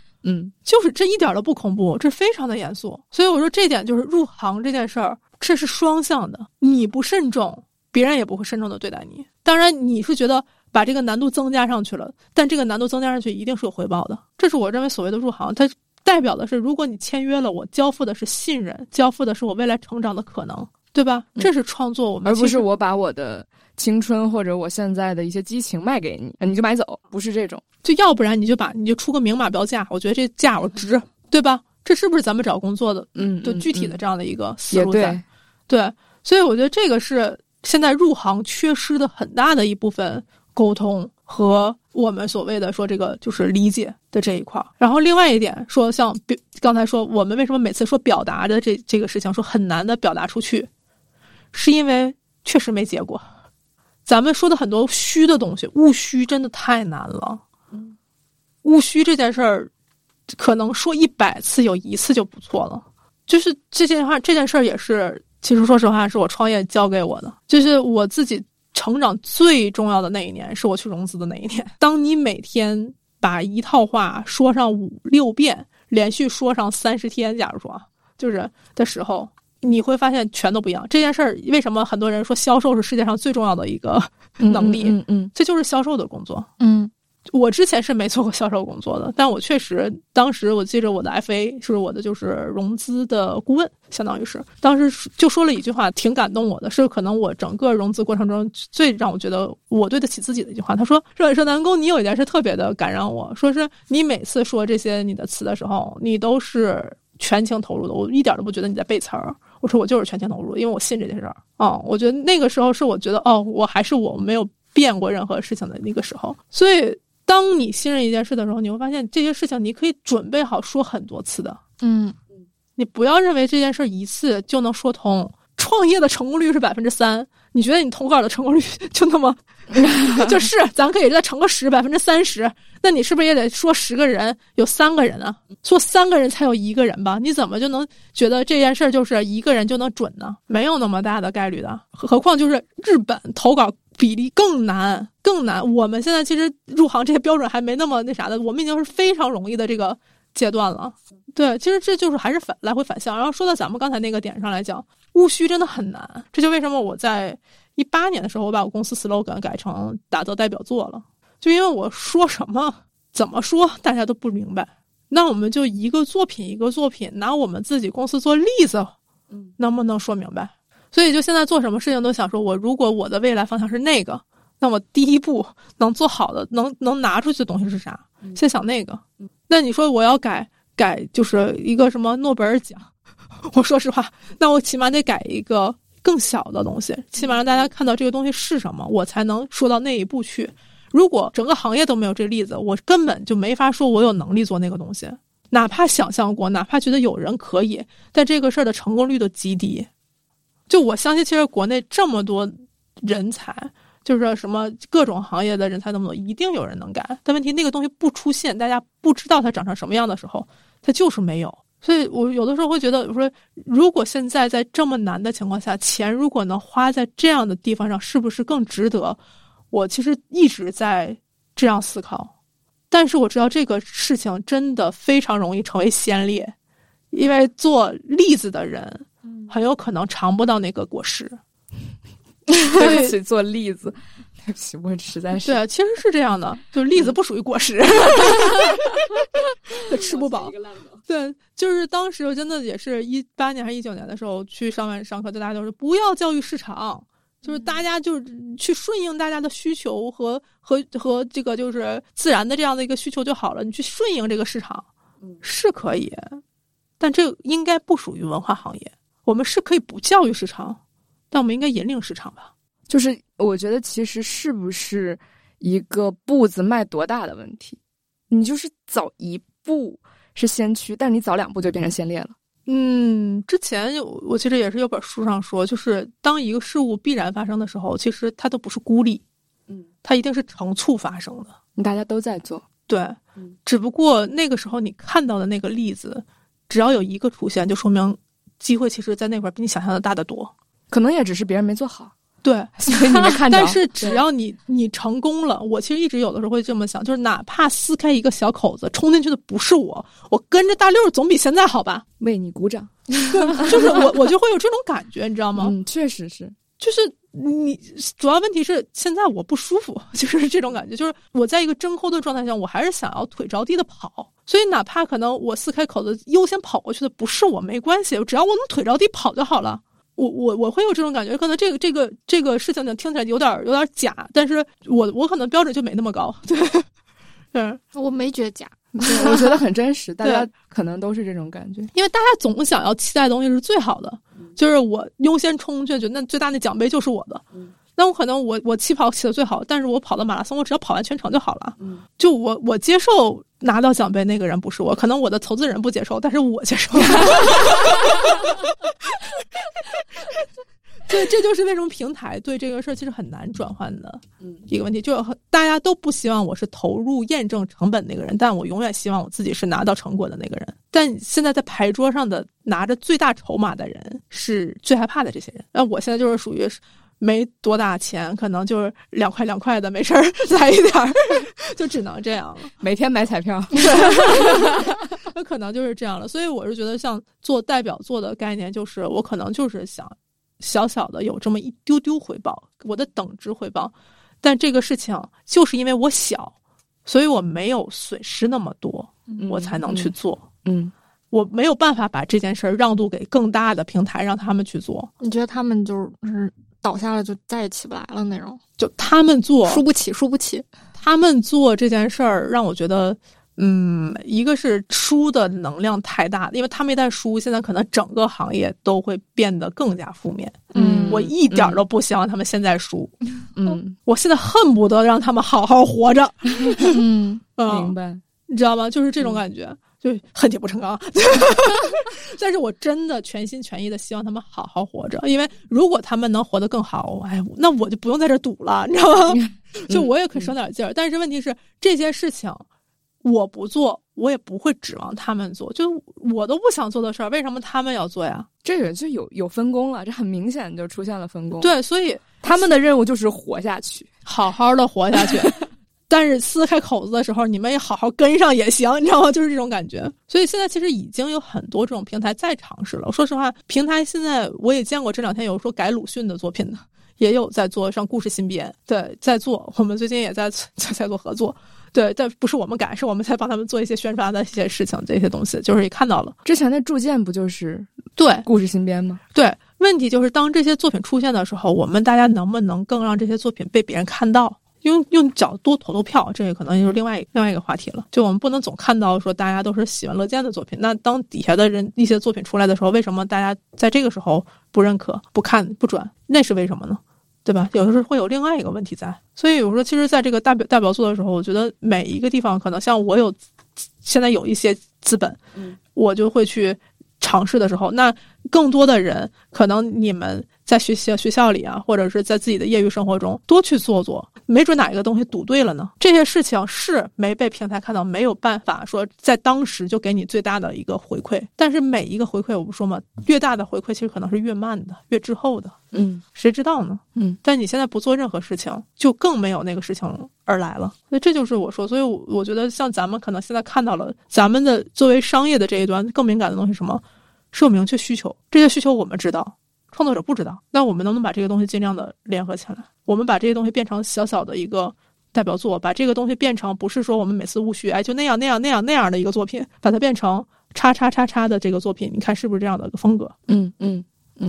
就是这一点都不恐怖，这非常的严肃。所以我说这点就是入行这件事儿，这是双向的，你不慎重别人也不会慎重的对待你。当然你是觉得把这个难度增加上去了，但这个难度增加上去一定是有回报的，这是我认为所谓的入行，它代表的是如果你签约了，我交付的是信任，交付的是我未来成长的可能，对吧？这是创作我们，而不是我把我的青春或者我现在的一些激情卖给你，你就买走，不是这种。就要不然你就出个明码标价，我觉得这价我值，对吧？这是不是咱们找工作的就具体的这样的一个思路在？对，所以我觉得这个是现在入行缺失的很大的一部分沟通和我们所谓的说这个就是理解的这一块。然后另外一点说，像刚才说我们为什么每次说表达的这个事情说很难的表达出去，是因为确实没结果。咱们说的很多虚的东西，务虚真的太难了。务虚这件事儿可能说100次有1次就不错了。就是这件事儿也是，其实说实话是我创业教给我的，就是我自己成长最重要的那一年是我去融资的那一年。当你每天把一套话说上5、6遍，连续说上30天，假如说就是的时候，你会发现全都不一样。这件事儿为什么很多人说销售是世界上最重要的一个能力？这就是销售的工作。我之前是没做过销售工作的，但我确实当时我记着我的 FA 是我的就是融资的顾问，相当于是当时就说了一句话挺感动我的，是可能我整个融资过程中最让我觉得我对得起自己的一句话。他说南宫，你有一件事特别的感染我，说是你每次说这些你的词的时候，你都是全情投入的，我一点都不觉得你在背词儿。我说我就是全情投入，因为我信这件事儿。我觉得那个时候是我觉得我还是我没有变过任何事情的那个时候。所以当你信任一件事的时候，你会发现这些事情你可以准备好说很多次的。你不要认为这件事一次就能说通。创业的成功率是 3%， 你觉得你投稿的成功率就那么就是咱可以再乘个10， 30%， 那你是不是也得说10个人有3个人啊？说3个人才有1个人吧？你怎么就能觉得这件事就是1个人就能准呢？没有那么大的概率的。何况就是日本投稿比例更难，我们现在其实入行这些标准还没那么那啥的，我们已经是非常容易的这个阶段了。对，其实这就是还是来回反向。然后说到咱们刚才那个点上来讲，务虚真的很难，这就为什么我在2018年的时候，我把我公司 slogan 改成打造代表作了，就因为我说什么怎么说大家都不明白，那我们就一个作品一个作品拿我们自己公司做例子，能不能说明白？所以就现在做什么事情都想说，我如果我的未来方向是那个，那我第一步能做好的能拿出去的东西是啥，先想那个。那你说我要改就是一个什么诺贝尔奖，我说实话，那我起码得改一个更小的东西，起码让大家看到这个东西是什么，我才能说到那一步去。如果整个行业都没有这例子，我根本就没法说我有能力做那个东西，哪怕想象过，哪怕觉得有人可以，但这个事儿的成功率都极低。就我相信其实国内这么多人才，就是什么各种行业的人才那么多，一定有人能干，但问题那个东西不出现，大家不知道它长成什么样的时候，它就是没有。所以我有的时候会觉得，我说如果现在在这么难的情况下，钱如果能花在这样的地方上，是不是更值得？我其实一直在这样思考，但是我知道这个事情真的非常容易成为先例，因为做例子的人很有可能尝不到那个果实。对不起，做例子，对不起，我实在是对，其实是这样的，就是例子不属于果实，吃不饱。对，就是当时我真的也是18年还是19年的时候去上课，大家都说不要教育市场。就是大家就是去顺应大家的需求和这个就是自然的这样的一个需求就好了，你去顺应这个市场是可以，但这应该不属于文化行业。我们是可以不教育市场，但我们应该引领市场吧。就是我觉得其实是不是一个步子迈多大的问题，你就是早一步是先驱，但你早两步就变成先烈了。之前我其实也是有本书上说，就是当一个事物必然发生的时候，其实它都不是孤立，它一定是成簇发生的，大家都在做。对，只不过那个时候你看到的那个例子，只要有一个出现，就说明机会其实在那块比你想象的大得多，可能也只是别人没做好。对，所以你没看到。但是只要你成功了，我其实一直有的时候会这么想，就是哪怕撕开一个小口子，冲进去的不是我跟着大溜总比现在好吧？为你鼓掌。就是我就会有这种感觉，你知道吗？确实是。就是你主要问题是现在我不舒服，就是这种感觉，就是我在一个真空的状态下，我还是想要腿着地的跑，所以哪怕可能我撕开口子优先跑过去的不是我，没关系，只要我能腿着地跑就好了。我会有这种感觉，可能这个事情呢听起来有点假，但是我可能标准就没那么高。对，是我没觉得假，我觉得很真实，大家可能都是这种感觉，因为大家总想要期待的东西是最好的，就是我优先冲进去，那最大的奖杯就是我的。那我可能我起跑起得最好，但是我跑到马拉松，我只要跑完全程就好了。就我接受拿到奖杯那个人不是我，可能我的投资人不接受，但是我接受。对，这就是为什么平台对这个事儿其实很难转换的一个问题，就大家都不希望我是投入验证成本那个人，但我永远希望我自己是拿到成果的那个人。但现在在牌桌上的拿着最大筹码的人是最害怕的这些人。那我现在就是属于没多大钱，可能就是2块2块的，没事儿来一点儿，就只能这样了。每天买彩票。那可能就是这样了。所以我是觉得像做代表作的概念，就是我可能就是想小小的有这么一丢丢回报，我的等值回报，但这个事情就是因为我小，所以我没有损失那么多，我才能去做。我没有办法把这件事儿让渡给更大的平台，让他们去做。你觉得他们就是倒下了就再也起不来了那种？就他们做输不起。他们做这件事儿让我觉得，一个是输的能量太大，因为他们一旦输，现在可能整个行业都会变得更加负面。我一点都不希望他们现在输。我现在恨不得让他们好好活着。明白。你知道吗？就是这种感觉，就恨铁不成钢。但是我真的全心全意的希望他们好好活着，因为如果他们能活得更好，那我就不用在这赌了，你知道吗？就我也可以省点劲儿。但是问题是，这些事情我不做，我也不会指望他们做，就我都不想做的事儿，为什么他们要做呀？这个就有分工了，这很明显就出现了分工。对，所以他们的任务就是活下去，好好的活下去。但是撕开口子的时候，你们也好好跟上也行，你知道吗？就是这种感觉。所以现在其实已经有很多这种平台在尝试了。我说实话，平台现在我也见过，这两天有说改鲁迅的作品的，也有在做上故事新编，对，在做。我们最近也在做合作，对，但不是我们改，是我们在帮他们做一些宣传的一些事情，这些东西就是也看到了。之前的铸剑不就是对，故事新编吗？对，问题就是当这些作品出现的时候，我们大家能不能更让这些作品被别人看到？用脚多投票，这可能就是另外一个话题了。就我们不能总看到说大家都是喜闻乐见的作品，那当底下的人一些作品出来的时候，为什么大家在这个时候不认可、不看、不转？那是为什么呢？对吧？有的时候会有另外一个问题在。所以我说，其实在这个代表作的时候，我觉得每一个地方可能像我现在有一些资本，我就会去尝试的时候，那更多的人可能你们在学校里啊，或者是在自己的业余生活中多去做，没准哪一个东西赌对了呢。这些事情是没被平台看到，没有办法说在当时就给你最大的一个回馈，但是每一个回馈，我不说嘛，越大的回馈其实可能是越慢的，越滞后的，谁知道呢？但你现在不做任何事情，就更没有那个事情而来了。所以这就是我说，所以我觉得像咱们可能现在看到了，咱们的作为商业的这一端更敏感的东西是什么？是有明确需求，这些需求我们知道，创作者不知道，那我们能不能把这个东西尽量的联合起来，我们把这些东西变成小小的一个代表作，把这个东西变成不是说我们每次务虚就那样的一个作品，把它变成叉叉叉叉的这个作品，你看是不是这样的一个风格？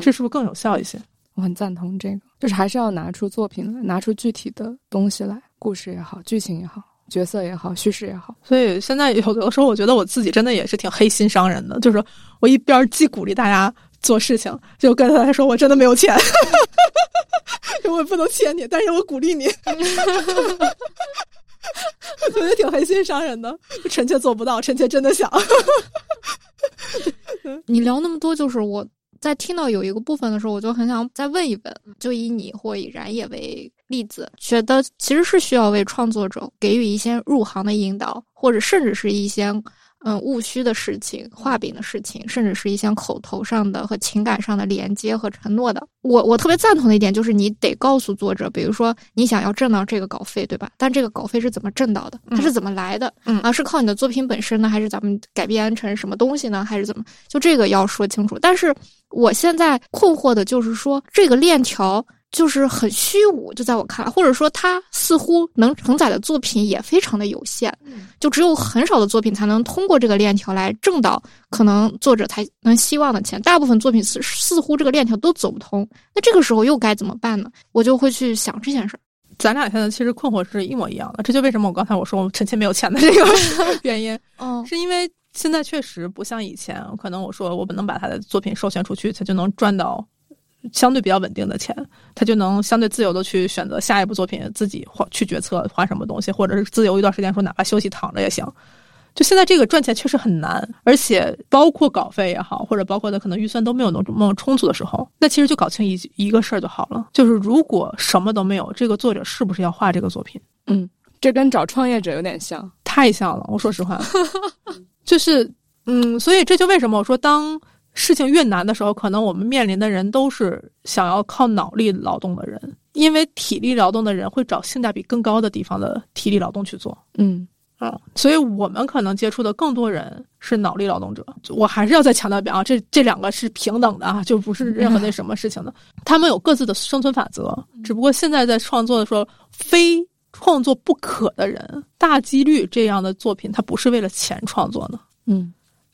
这是不是更有效一些？我很赞同这个，就是还是要拿出作品来，拿出具体的东西来，故事也好，剧情也好，角色也好，叙事也好。所以现在有的时候我觉得我自己真的也是挺黑心商人的，就是我一边既鼓励大家做事情，就跟他说我真的没有钱我不能欠你，但是我鼓励你我觉得挺黑心商人的，臣妾做不到，臣妾真的想你聊那么多，就是我在听到有一个部分的时候，我就很想再问一问，就以你或以然也为例子，觉得其实是需要为创作者给予一些入行的引导，或者甚至是一些务虚的事情、画饼的事情，甚至是一些口头上的和情感上的连接和承诺的。我特别赞同的一点就是，你得告诉作者，比如说你想要挣到这个稿费，对吧？但这个稿费是怎么挣到的？它是怎么来的？是靠你的作品本身呢，还是咱们改编成什么东西呢？还是怎么？就这个要说清楚。但是我现在困惑的就是说，这个链条就是很虚无，就在我看来，或者说它似乎能承载的作品也非常的有限，就只有很少的作品才能通过这个链条来挣到可能作者才能希望的钱，大部分作品似乎这个链条都走不通，那这个时候又该怎么办呢？我就会去想这件事儿。咱俩现在其实困惑是一模一样的，这就为什么我刚才我说我臣妾没有钱的这个原因是因为现在确实不像以前，可能我说我们能把他的作品授权出去，他就能赚到相对比较稳定的钱，他就能相对自由的去选择下一部作品，自己去决策画什么东西，或者是自由一段时间说哪怕休息躺着也行。就现在这个赚钱确实很难，而且包括稿费也好，或者包括的可能预算都没有那么充足的时候，那其实就搞清一个事儿就好了，就是如果什么都没有，这个作者是不是要画这个作品？这跟找创业者有点像，太像了，我说实话就是所以这就为什么我说当事情越难的时候，可能我们面临的人都是想要靠脑力劳动的人，因为体力劳动的人会找性价比更高的地方的体力劳动去做。所以我们可能接触的更多人是脑力劳动者。我还是要再强调一遍啊，这两个是平等的啊，就不是任何那什么事情的。他们有各自的生存法则，只不过现在在创作的时候，非创作不可的人，大几率这样的作品，它不是为了钱创作的。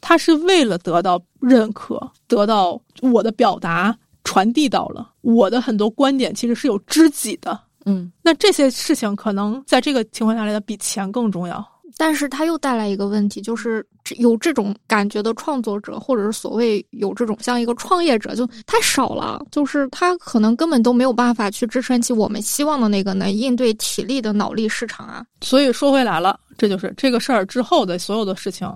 他是为了得到认可，得到我的表达传递到了我的很多观点，其实是有知己的。那这些事情可能在这个情况下来的比钱更重要。但是它又带来一个问题，就是有这种感觉的创作者，或者是所谓有这种像一个创业者，就太少了，就是他可能根本都没有办法去支撑起我们希望的那个能应对体力的脑力市场啊。所以说回来了，这就是这个事儿之后的所有的事情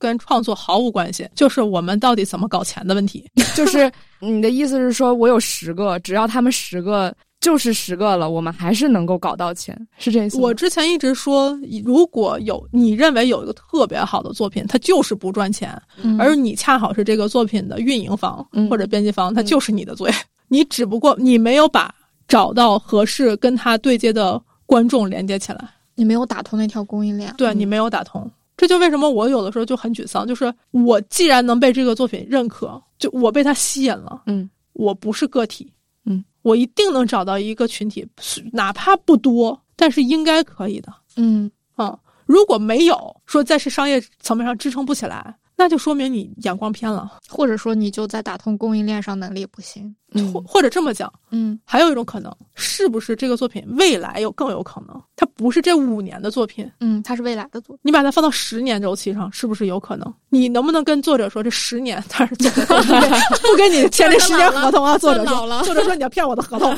跟创作毫无关系，就是我们到底怎么搞钱的问题就是你的意思是说，我有10个，只要他们10个就是10个了，我们还是能够搞到钱，是这意思吗？我之前一直说，如果有你认为有一个特别好的作品，它就是不赚钱，而你恰好是这个作品的运营方或者编辑方，它就是你的罪。你只不过你没有把找到合适跟它对接的观众连接起来，你没有打通那条供应链，对，你没有打通。这就为什么我有的时候就很沮丧，就是我既然能被这个作品认可，就我被它吸引了，我不是个体。我一定能找到一个群体，哪怕不多，但是应该可以的。如果没有说在是商业层面上支撑不起来，那就说明你眼光偏了，或者说你就在打通供应链上能力不行，或者这么讲，还有一种可能，是不是这个作品未来更有可能，它不是这5年的作品，它是未来的作品，你把它放到10年周期上，是不是有可能？你能不能跟作者说这10年，但是作者不跟你签这10年合同啊？作者说你要骗我的合同，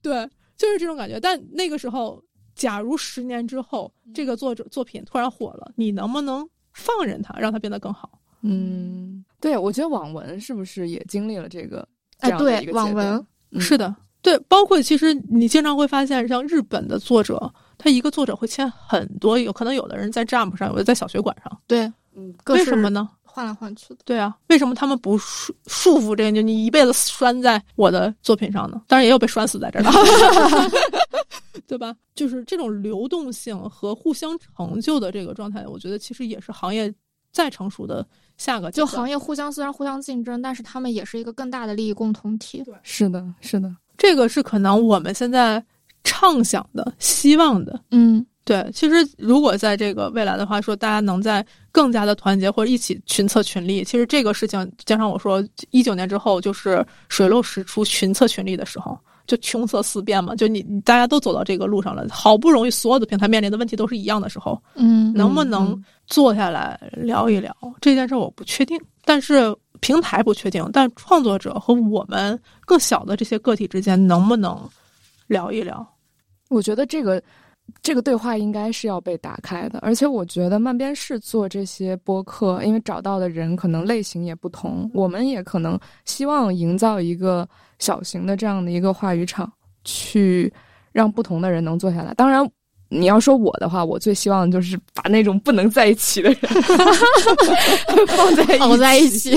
对，就是这种感觉。但那个时候，假如10年之后这个作品突然火了，你能不能放任它，让它变得更好？对，我觉得网文是不是也经历了这个这样的一个阶段？对，网文，是的，对，包括其实你经常会发现，像日本的作者，他一个作者会签很多，有可能有的人在 Jump 上，有的在小学馆上，对，为什么呢？换来换去的，对啊，为什么他们不束缚这个？就你一辈子拴在我的作品上呢？当然也有被拴死在这儿的，对吧？就是这种流动性和互相成就的这个状态，我觉得其实也是行业再成熟的下个阶段。就行业虽然互相竞争，但是他们也是一个更大的利益共同体。对，是的，是的，这个是可能我们现在畅想的、希望的，对，其实如果在这个未来的话说，大家能在更加的团结或者一起群策群力，其实这个事情加上我说19年之后就是水落石出群策群力的时候，就穷色思变嘛，就你大家都走到这个路上了，好不容易所有的平台面临的问题都是一样的时候，能不能坐下来聊一聊这件事我不确定，但是平台不确定，但创作者和我们更小的这些个体之间能不能聊一聊，我觉得这个对话应该是要被打开的。而且我觉得漫编室做这些播客，因为找到的人可能类型也不同，我们也可能希望营造一个小型的这样的一个话语场，去让不同的人能坐下来。当然你要说我的话，我最希望就是把那种不能在一起的人放在一起，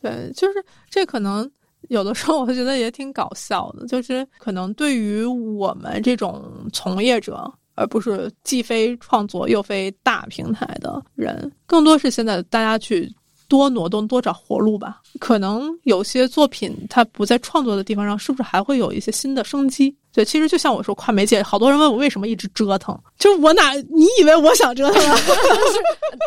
对，就是这可能有的时候我觉得也挺搞笑的，就是可能对于我们这种从业者，而不是既非创作又非大平台的人，更多是现在大家去多挪动多找活路吧。可能有些作品它不在创作的地方上，是不是还会有一些新的生机？对，其实就像我说跨媒介，好多人问我为什么一直折腾，就是你以为我想折腾啊？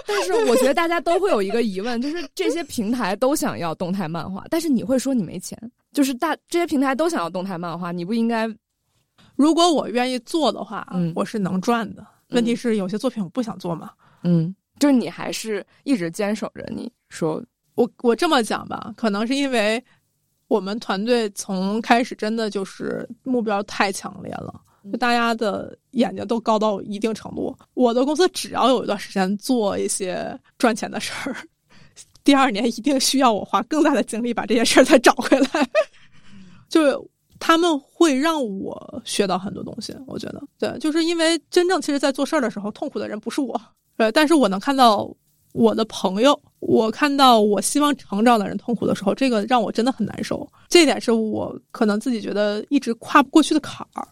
但是我觉得大家都会有一个疑问，就是这些平台都想要动态漫画，但是你会说你没钱，就是这些平台都想要动态漫画，你不应该。如果我愿意做的话，我是能赚的。问题是有些作品我不想做嘛，就是你还是一直坚守着你说我这么讲吧，可能是因为我们团队从开始真的就是目标太强烈了，就大家的眼睛都高到一定程度。我的公司只要有一段时间做一些赚钱的事儿，第二年一定需要我花更大的精力把这些事儿再找回来。就是他们会让我学到很多东西，我觉得对，就是因为真正其实在做事儿的时候痛苦的人不是我，但是我能看到我的朋友，我看到我希望成长的人痛苦的时候，这个让我真的很难受。这一点是我可能自己觉得一直跨不过去的坎儿，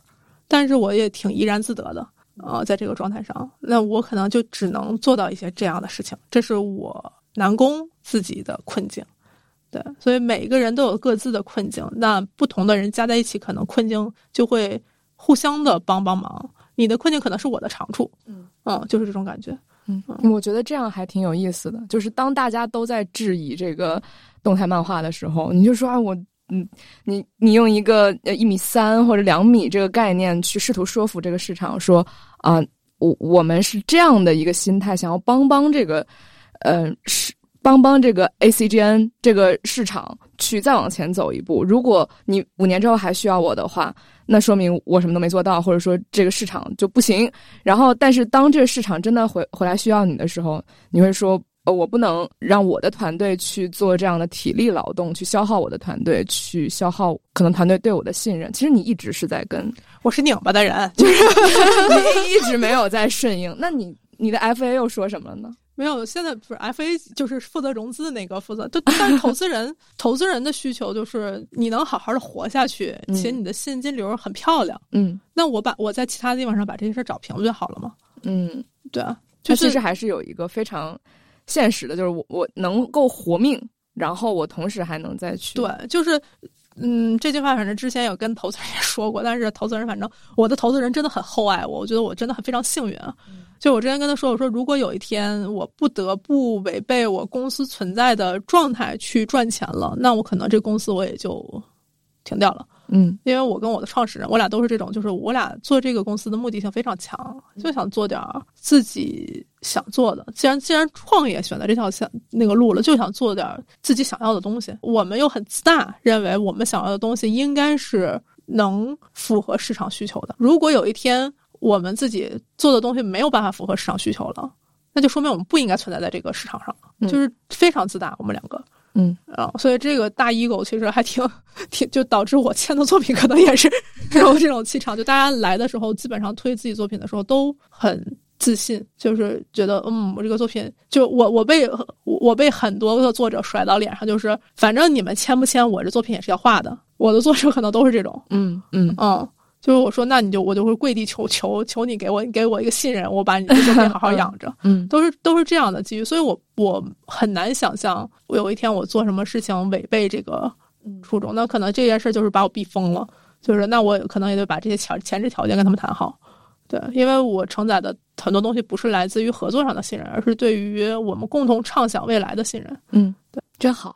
但是我也挺怡然自得的在这个状态上，那我可能就只能做到一些这样的事情，这是我南宫自己的困境。对，所以每个人都有各自的困境，那不同的人加在一起，可能困境就会互相的帮忙。你的困境可能是我的长处，就是这种感觉。我觉得这样还挺有意思的，就是当大家都在质疑这个动态漫画的时候，你就说你用一个1.3米或者2米这个概念去试图说服这个市场说我们是这样的一个心态，想要帮这个帮这个 ACGN 这个市场去再往前走一步。如果你5年之后还需要我的话，那说明我什么都没做到，或者说这个市场就不行。然后但是当这个市场真的回来需要你的时候，你会说我不能让我的团队去做这样的体力劳动，去消耗我的团队，去消耗可能团队对我的信任。其实你一直是在跟我是拧巴的人，就是你一直没有在顺应。那你的 FA 又说什么了呢？没有，现在不是 FA 就是负责融资那个负责，但是投资人的需求就是你能好好的活下去，且你的现金流很漂亮。那我在其他地方上把这些事找平不就好了吗？对啊，就是其实还是有一个非常现实的，就是我能够活命，然后我同时还能再去。对，就是这句话反正之前有跟投资人也说过，但是投资人反正我的投资人真的很厚爱我，我觉得我真的很非常幸运。就我之前跟他说，我说如果有一天我不得不违背我公司存在的状态去赚钱了，那我可能这公司我也就停掉了。嗯，因为我跟我的创始人，我俩都是这种，就是我俩做这个公司的目的性非常强，就想做点自己想做的。既然创业选择这条线那个路了，就想做点自己想要的东西。我们又很自大，认为我们想要的东西应该是能符合市场需求的。如果有一天我们自己做的东西没有办法符合市场需求了，那就说明我们不应该存在在这个市场上了，就是非常自大，我们两个。嗯，所以这个大 ego 其实还挺就导致我签的作品可能也是这种气场，就大家来的时候基本上推自己作品的时候都很自信，就是觉得我这个作品就我被很多的作者甩到脸上，就是反正你们签不签我这作品也是要画的，我的作者可能都是这种。就是我说那你就我就会跪地求你给我一个信任，我把你的作品好好养着。都是这样的机遇，所以我很难想象我有一天我做什么事情违背这个初衷。那可能这件事就是把我逼疯了，就是那我可能也得把这些前置条件跟他们谈好。对，因为我承载的很多东西不是来自于合作上的信任，而是对于我们共同畅想未来的信任。对，真好。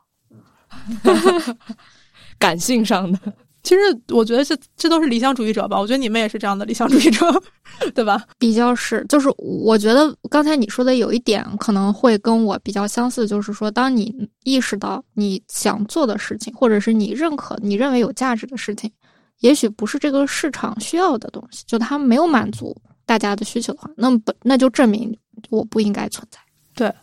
感性上的。其实我觉得这都是理想主义者吧，我觉得你们也是这样的理想主义者，对吧？比较是，就是我觉得刚才你说的有一点可能会跟我比较相似，就是说当你意识到你想做的事情，或者是你认可你认为有价值的事情，也许不是这个市场需要的东西，就它没有满足大家的需求的话，那就证明我不应该存在。对，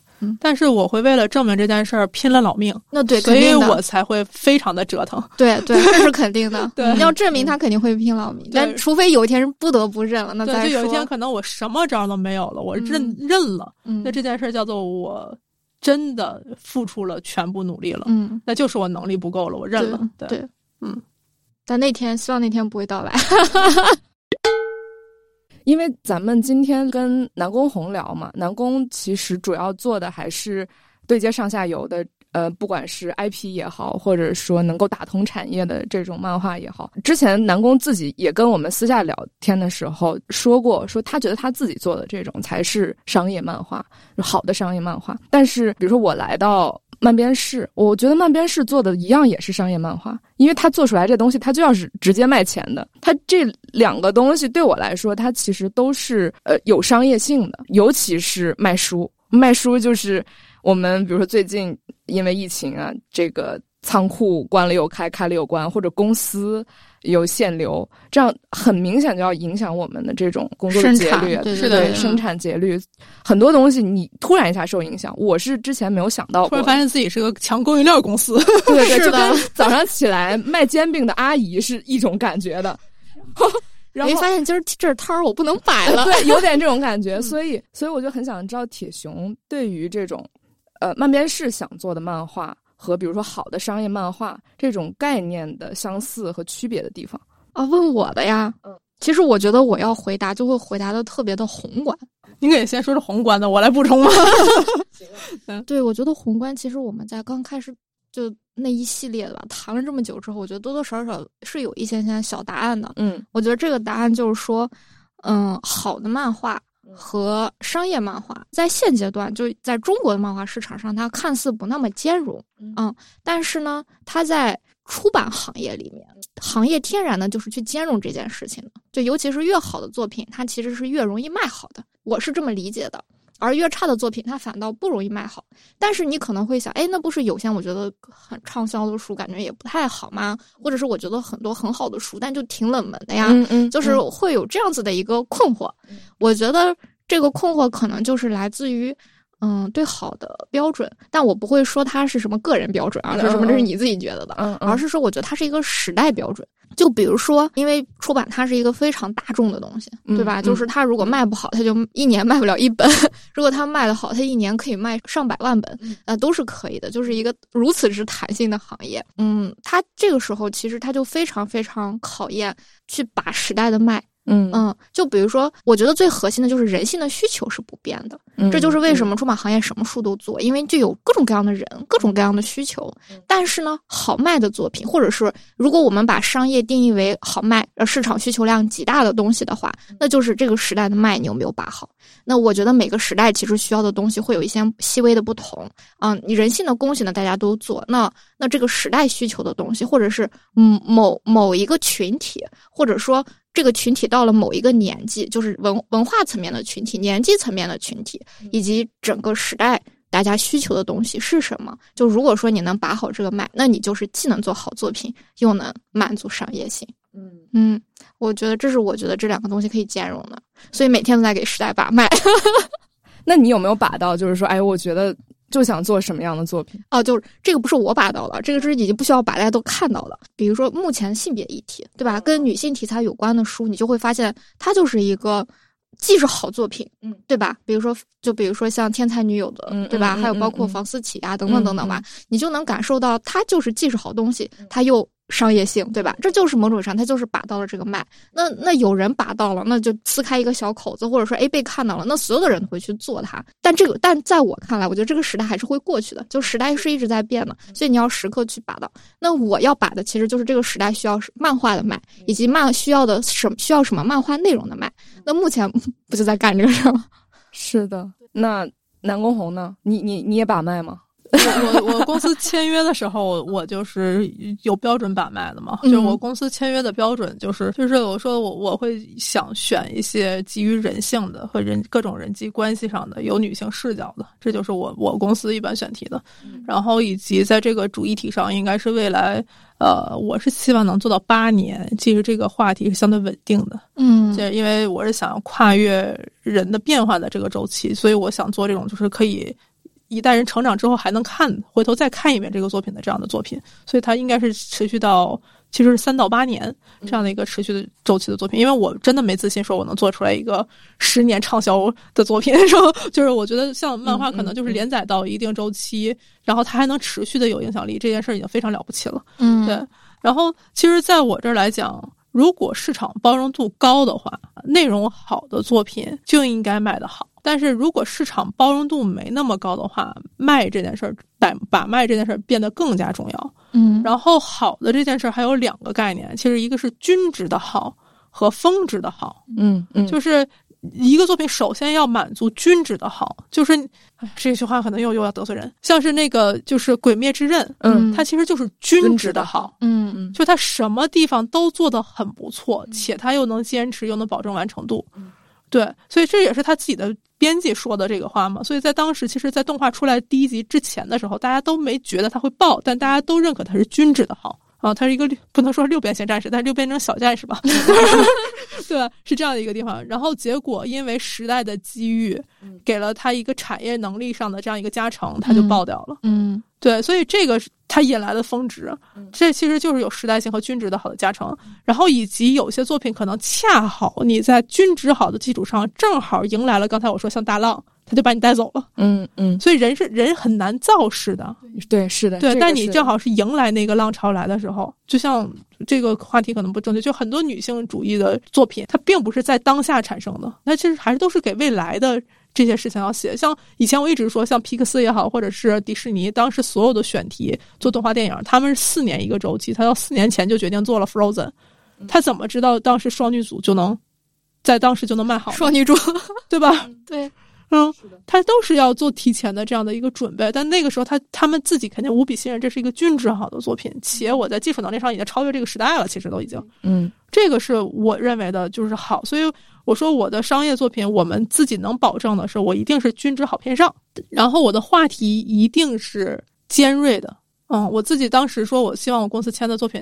但是我会为了证明这件事儿拼了老命，那对，所以我才会非常的折腾。对对，这是肯定的。对，要证明他肯定会拼老命，但除非有一天是不得不认了，那再说。对，就有一天可能我什么招都没有了，我认了，那这件事叫做我真的付出了全部努力了。那就是我能力不够了，我认了。对，但那天希望那天不会到来。因为咱们今天跟南宫宏聊嘛，南宫其实主要做的还是对接上下游的，不管是 IP 也好，或者说能够打通产业的这种漫画也好。之前南宫自己也跟我们私下聊天的时候说过，说他觉得他自己做的这种才是商业漫画，好的商业漫画。但是比如说我来到漫编室，我觉得漫编室做的一样也是商业漫画，因为他做出来这东西他就要是直接卖钱的。他这两个东西对我来说它其实都是有商业性的，尤其是卖书，就是我们比如说最近因为疫情啊，这个仓库关了又开，开了又关，或者公司有限流，这样很明显就要影响我们的这种工作的节律，对生产节律，很多东西你突然一下受影响。我是之前没有想到过，突然发现自己是个强供应链公司。对，就跟早上起来卖煎饼的阿姨是一种感觉的。然后没发现今儿这摊儿我不能摆了。对，有点这种感觉。所以我就很想知道铁熊对于这种漫编室想做的漫画和比如说好的商业漫画这种概念的相似和区别的地方啊。问我的呀？其实我觉得我要回答就会回答的特别的宏观。您可以先说是宏观的，我来补充吧。对，我觉得宏观其实我们在刚开始就那一系列的吧，谈了这么久之后，我觉得多多少少是有一些些小答案的。我觉得这个答案就是说，好的漫画和商业漫画在现阶段就在中国的漫画市场上它看似不那么兼容，但是呢它在出版行业里面，行业天然的就是去兼容这件事情的。就尤其是越好的作品它其实是越容易卖好的，我是这么理解的，而越差的作品它反倒不容易卖好。但是你可能会想，那不是有些我觉得很畅销的书感觉也不太好吗？或者是我觉得很多很好的书但就挺冷门的呀。就是会有这样子的一个困惑。我觉得这个困惑可能就是来自于对好的标准，但我不会说它是什么个人标准啊，什么这是你自己觉得的，而是说我觉得它是一个时代标准。就比如说，因为出版它是一个非常大众的东西，对吧？就是它如果卖不好，它就一年卖不了一本；如果它卖得好，它一年可以卖上百万本，都是可以的。就是一个如此之弹性的行业。它这个时候其实它就非常非常考验去把时代的脉就比如说我觉得最核心的就是人性的需求是不变的，这就是为什么出版行业什么书都做，因为就有各种各样的人，各种各样的需求。但是呢，好卖的作品，或者是如果我们把商业定义为好卖，市场需求量极大的东西的话，那就是这个时代的卖你有没有把好。那我觉得每个时代其实需要的东西会有一些细微的不同啊，你人性的东西呢大家都做，那这个时代需求的东西，或者是某一个群体，或者说这个群体到了某一个年纪，就是文化层面的群体，年纪层面的群体，以及整个时代大家需求的东西是什么。就如果说你能把好这个脉，那你就是既能做好作品又能满足商业性。我觉得这是我觉得这两个东西可以兼容的，所以每天都在给时代把脉。那你有没有把到就是说，哎，我觉得就想做什么样的作品啊？就是这个不是我把到了，这个是已经不需要把，大家都看到了。比如说目前性别议题，对吧？跟女性题材有关的书，你就会发现它就是一个既是好作品，对吧？比如说像《天才女友》的，对吧？还有包括房思琪啊，等等等等吧，你就能感受到它就是既是好东西，它又商业性，对吧？这就是某种上它就是把到了这个脉。那有人把到了，那就撕开一个小口子，或者说被看到了，那所有的人都会去做它。但在我看来，我觉得这个时代还是会过去的，就时代是一直在变的，所以你要时刻去把到。那我要把的其实就是这个时代需要漫画的脉，以及需要什么漫画内容的脉。那目前不就在干这个事吗？是的。那南宫红呢？你也把脉吗？我公司签约的时候，我就是有标准把脉的嘛，就是我公司签约的标准就是我说我会想选一些基于人性的和各种人际关系上的有女性视角的，这就是我公司一般选题的。然后以及在这个主议题上，应该是未来我是希望能做到8年，其实这个话题是相对稳定的。就是因为我是想要跨越人的变化的这个周期，所以我想做这种就是可以一代人成长之后还能回头再看一遍这个作品的这样的作品，所以它应该是持续到其实是3到8年这样的一个持续的周期的作品。因为我真的没自信说我能做出来一个10年畅销的作品，就是我觉得像漫画可能就是连载到一定周期，然后它还能持续的有影响力，这件事已经非常了不起了。对。然后其实在我这儿来讲，如果市场包容度高的话，内容好的作品就应该卖得好。但是如果市场包容度没那么高的话，卖这件事儿，把卖这件事儿变得更加重要。然后好的这件事儿还有2个概念，其实一个是均值的好和峰值的好。就是一个作品首先要满足均值的好，就是这句话可能又要得罪人，像是那个就是《鬼灭之刃》，它其实就是均值的好，就它什么地方都做得很不错，且它又能坚持，又能保证完成度。对，所以这也是他自己的编辑说的这个话嘛。所以在当时，其实在动画出来第1集之前的时候，大家都没觉得他会爆，但大家都认可他是均值的好啊，他是一个不能说6边形战士，但是6边形小战士吧。对，是这样的一个地方。然后结果因为时代的机遇，给了他一个产业能力上的这样一个加成，他就爆掉了。对，所以这个它引来的峰值，这其实就是有时代性和均值的好的加成。然后以及有些作品可能恰好你在均值好的基础上，正好迎来了刚才我说像大浪，它就把你带走了。所以人很难造势的。对，是的。对，这个，但你正好是迎来那个浪潮来的时候，就像这个话题可能不正确，就很多女性主义的作品，它并不是在当下产生的，那其实还是都是给未来的这些事情要写。像以前我一直说，像皮克斯也好，或者是迪士尼，当时所有的选题做动画电影，他们是4年一个周期，他到4年前就决定做了 Frozen， 他怎么知道当时双女主就能在当时就能卖好双女主？对吧？对。他都是要做提前的这样的一个准备，但那个时候他们自己肯定无比信任，这是一个均值好的作品，且我在技术能力上已经超越这个时代了，其实都已经。这个是我认为的就是好。所以我说我的商业作品，我们自己能保证的是，我一定是均值好偏上，然后我的话题一定是尖锐的。我自己当时说，我希望我公司签的作品，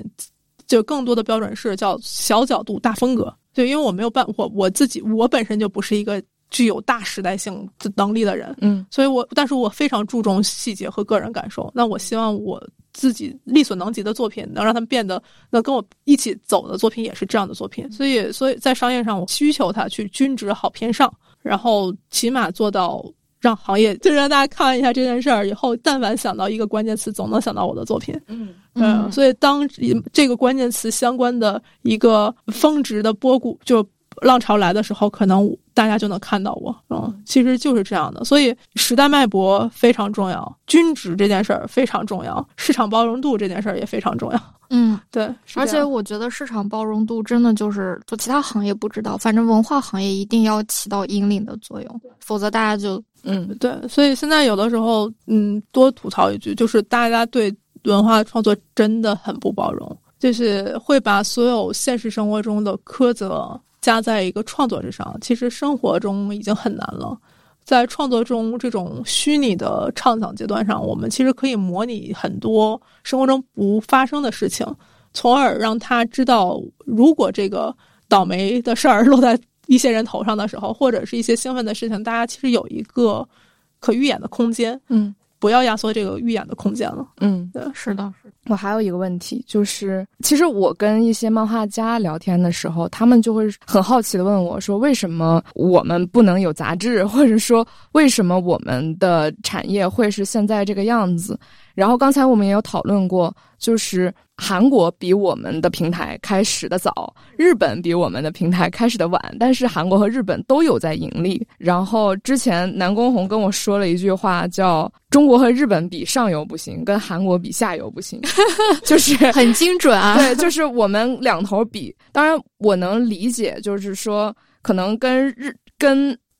就更多的标准是叫小角度大风格。对，因为我没有办法，我自己我本身就不是一个具有大时代性能力的人，所以但是我非常注重细节和个人感受。那我希望我自己力所能及的作品，能让他们变得，那跟我一起走的作品也是这样的作品。所以在商业上，我需求它去均值好偏上，然后起码做到让行业，就是让大家看一下这件事儿以后，但凡想到一个关键词，总能想到我的作品。所以当这个关键词相关的一个峰值的波谷，就浪潮来的时候，可能大家就能看到我。其实就是这样的，所以时代脉搏非常重要，均值这件事儿非常重要，市场包容度这件事儿也非常重要。嗯，对。而且我觉得市场包容度真的就是说，其他行业不知道，反正文化行业一定要起到引领的作用，否则大家就对。所以现在有的时候，多吐槽一句，就是大家对文化创作真的很不包容，就是会把所有现实生活中的苛责加在一个创作之上。其实生活中已经很难了，在创作中这种虚拟的畅想阶段上，我们其实可以模拟很多生活中不发生的事情，从而让他知道，如果这个倒霉的事儿落在一些人头上的时候，或者是一些兴奋的事情，大家其实有一个可预演的空间。不要压缩这个预演的空间了。对，是的。我还有一个问题，就是其实我跟一些漫画家聊天的时候，他们就会很好奇的问我说，为什么我们不能有杂志，或者说为什么我们的产业会是现在这个样子。然后刚才我们也有讨论过，就是韩国比我们的平台开始的早，日本比我们的平台开始的晚，但是韩国和日本都有在盈利。然后之前南宫红跟我说了一句话，叫中国和日本比上游不行，跟韩国比下游不行，就是很精准啊。对，就是我们两头比。当然我能理解，就是说可能跟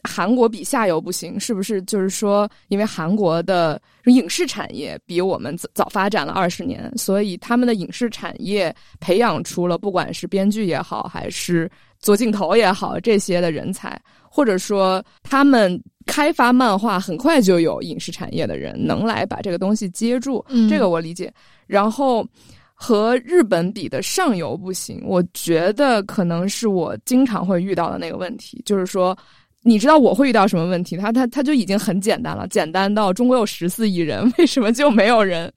韩国比下游不行，是不是就是说因为韩国的影视产业比我们早发展了20年，所以他们的影视产业培养出了不管是编剧也好，还是做镜头也好，这些的人才，或者说他们开发漫画很快就有影视产业的人能来把这个东西接住。这个我理解。然后和日本比的上游不行，我觉得可能是我经常会遇到的那个问题，就是说你知道我会遇到什么问题，他就已经很简单了，简单到中国有14亿人，为什么就没有人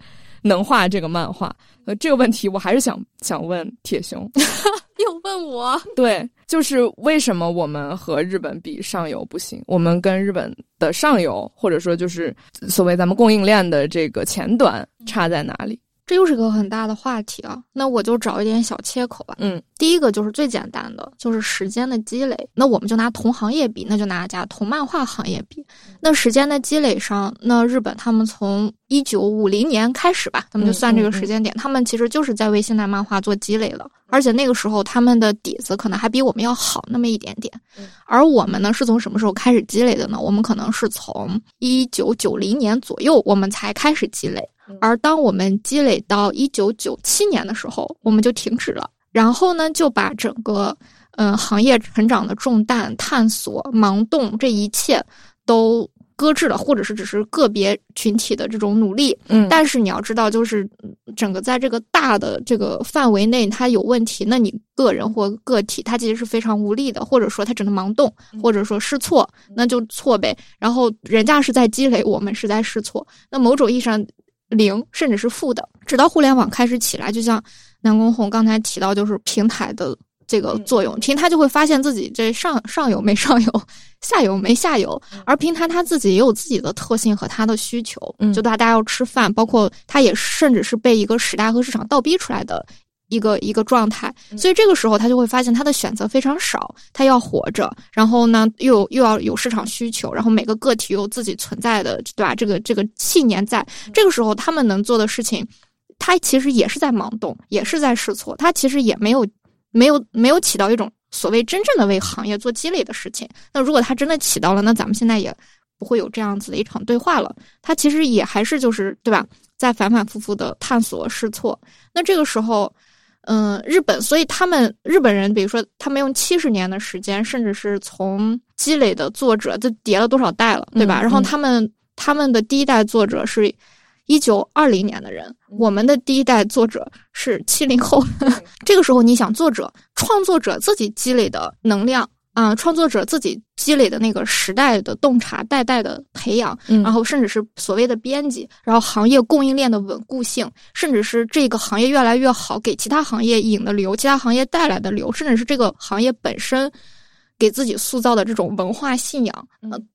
能画这个漫画？这个问题我还是想问铁熊。又问我？对，就是为什么我们和日本比上游不行，我们跟日本的上游，或者说就是所谓咱们供应链的这个前端差在哪里？这又是个很大的话题啊，那我就找一点小切口吧。第一个就是最简单的，就是时间的积累。那我们就拿同行业比，那就拿同漫画行业比。那时间的积累上，那日本他们从1950年开始吧，咱们就算这个时间点，他们其实就是在为现代漫画做积累了。而且那个时候他们的底子可能还比我们要好那么一点点。而我们呢，是从什么时候开始积累的呢？我们可能是从1990年左右我们才开始积累。而当我们积累到1997年的时候，我们就停止了。然后呢，就把整个行业成长的重担、探索、盲动，这一切都搁置了，或者是只是个别群体的这种努力。但是你要知道，就是整个在这个大的这个范围内，它有问题，那你个人或个体它其实是非常无力的，或者说它只能盲动，或者说试错，那就错呗。然后人家是在积累，我们是在试错，那某种意义上零甚至是负的。直到互联网开始起来，就像南宫红刚才提到，就是平台的这个作用，平台就会发现自己这上游没上游，下游没下游。而平台它自己也有自己的特性和它的需求，就大家要吃饭，包括它也甚至是被一个时代和市场倒逼出来的一个状态。所以这个时候他就会发现他的选择非常少，他要活着，然后呢又要有市场需求，然后每个个体有自己存在的，对吧，这个信念在。这个时候他们能做的事情，他其实也是在盲动，也是在试错，他其实也没有起到一种所谓真正的为行业做积累的事情。那如果他真的起到了，那咱们现在也不会有这样子的一场对话了。他其实也还是就是对吧，在反反复复的探索试错。那这个时候日本，所以日本人，比如说他们用70年的时间，甚至是从积累的作者，就叠了多少代了，对吧？然后他们的第一代作者是1920年的人，我们的第一代作者是70后。这个时候你想，创作者自己积累的能量啊，创作者自己积累的那个时代的洞察，代代的培养，然后甚至是所谓的编辑，然后行业供应链的稳固性，甚至是这个行业越来越好给其他行业引的流，其他行业带来的流，甚至是这个行业本身给自己塑造的这种文化信仰，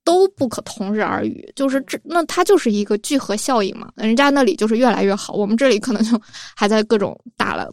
都不可同日而语。就是这，那它就是一个聚合效应嘛。人家那里就是越来越好，我们这里可能就还在各种打了，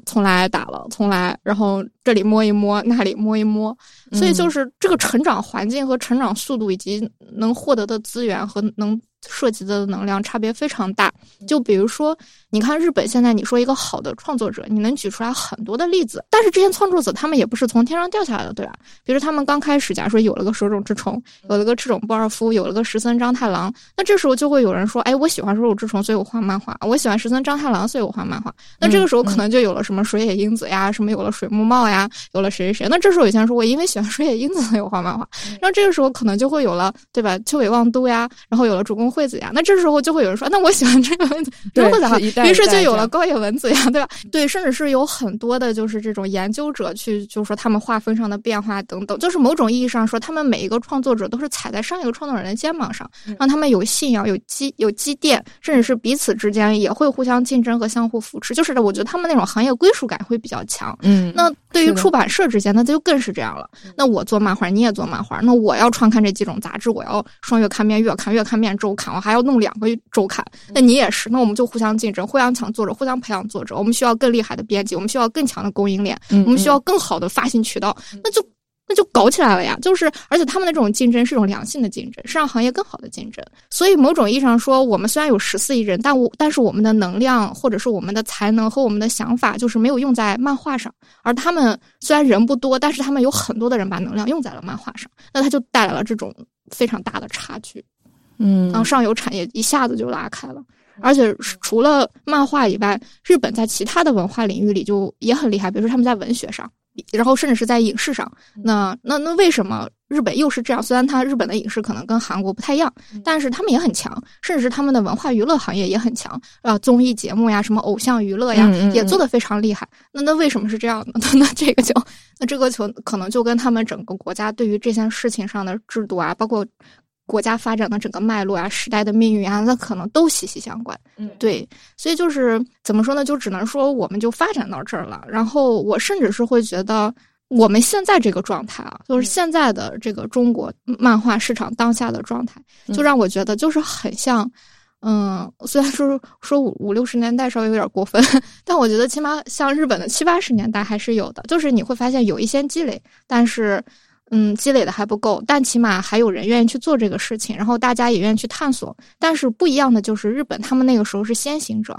然后这里摸一摸，那里摸一摸。所以就是这个成长环境和成长速度以及能获得的资源和能涉及的能量差别非常大。就比如说你看日本现在，你说一个好的创作者你能举出来很多的例子，但是这些创作者他们也不是从天上掉下来的，对吧？比如他们刚开始假如说有了个手冢治虫，有了个赤冢不二夫，有了个石森章太郎，那这时候就会有人说，哎，我喜欢手冢治虫所以我画漫画，我喜欢石森章太郎所以我画漫画。那这个时候可能就有了什么水野英子呀，什么有了水木茂呀，有了谁谁。那这时候以前说我因为喜欢水野英子所以我画漫画，那这个时候可能就会有了，对吧，秋尾望都呀，然后有了主公惠子呀，那这时候就会有人说，那我喜欢这个文字，于是就有了高野文子呀，对吧？对，甚至是有很多的就是这种研究者去就说他们画风上的变化等等，就是某种意义上说他们每一个创作者都是踩在上一个创作人的肩膀上，让他们有信仰，有积淀，甚至是彼此之间也会互相竞争和相互扶持，就是我觉得他们那种行业归属感会比较强。那对于出版社之间那就更是这样了，那我做漫画你也做漫画，那我要创刊这几种杂志，我要双月刊面月刊，月刊面周刊，我还要弄2个周刊，那你也是，那我们就互相竞争，互相抢作者，互相培养作者，我们需要更厉害的编辑，我们需要更强的供应链，我们需要更好的发行渠道，那就搞起来了呀。就是而且他们的这种竞争是一种良性的竞争，是让行业更好的竞争。所以某种意义上说，我们虽然有14亿人，但是我们的能量或者是我们的才能和我们的想法就是没有用在漫画上，而他们虽然人不多，但是他们有很多的人把能量用在了漫画上，那他就带来了这种非常大的差距。然后上游产业一下子就拉开了。而且除了漫画以外，日本在其他的文化领域里就也很厉害，比如说他们在文学上，然后甚至是在影视上。那为什么日本又是这样？虽然日本的影视可能跟韩国不太一样，但是他们也很强，甚至是他们的文化娱乐行业也很强，综艺节目呀，什么偶像娱乐呀，也做得非常厉害。那为什么是这样呢？那这个可能就跟他们整个国家对于这件事情上的制度啊，包括国家发展的整个脉络啊，时代的命运啊，那可能都息息相关。对，所以就是怎么说呢，就只能说我们就发展到这儿了。然后我甚至是会觉得我们现在这个状态啊，就是现在的这个中国漫画市场当下的状态，就让我觉得就是很像虽然说50、60年代稍微有点过分，但我觉得起码像日本的70、80年代还是有的，就是你会发现有一些积累，但是积累的还不够，但起码还有人愿意去做这个事情，然后大家也愿意去探索。但是不一样的就是日本他们那个时候是先行者，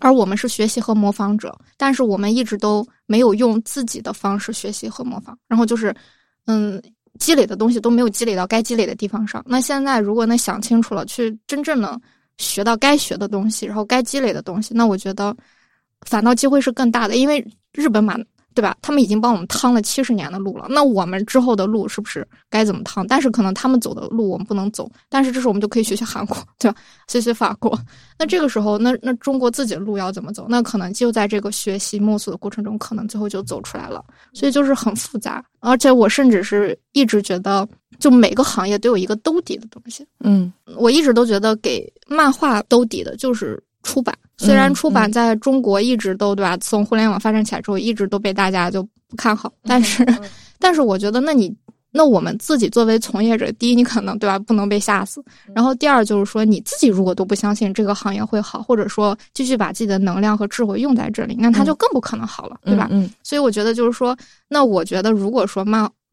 而我们是学习和模仿者，但是我们一直都没有用自己的方式学习和模仿，然后就是积累的东西都没有积累到该积累的地方上。那现在如果能想清楚了，去真正的学到该学的东西，然后该积累的东西，那我觉得反倒机会是更大的，因为日本嘛，对吧？他们已经帮我们趟了70年的路了，那我们之后的路是不是该怎么趟？但是可能他们走的路我们不能走，但是这时候我们就可以学学韩国，对吧？学学法国。那这个时候，那中国自己的路要怎么走？那可能就在这个学习摸索的过程中，可能最后就走出来了。所以就是很复杂，而且我甚至是一直觉得，就每个行业都有一个兜底的东西。我一直都觉得给漫画兜底的就是出版。虽然出版在中国一直都，对吧，从互联网发展起来之后一直都被大家就不看好，但是我觉得那我们自己作为从业者，第一你可能，对吧，不能被吓死，然后第二就是说你自己如果都不相信这个行业会好，或者说继续把自己的能量和智慧用在这里，那它就更不可能好了，对吧？所以我觉得就是说，那我觉得如果说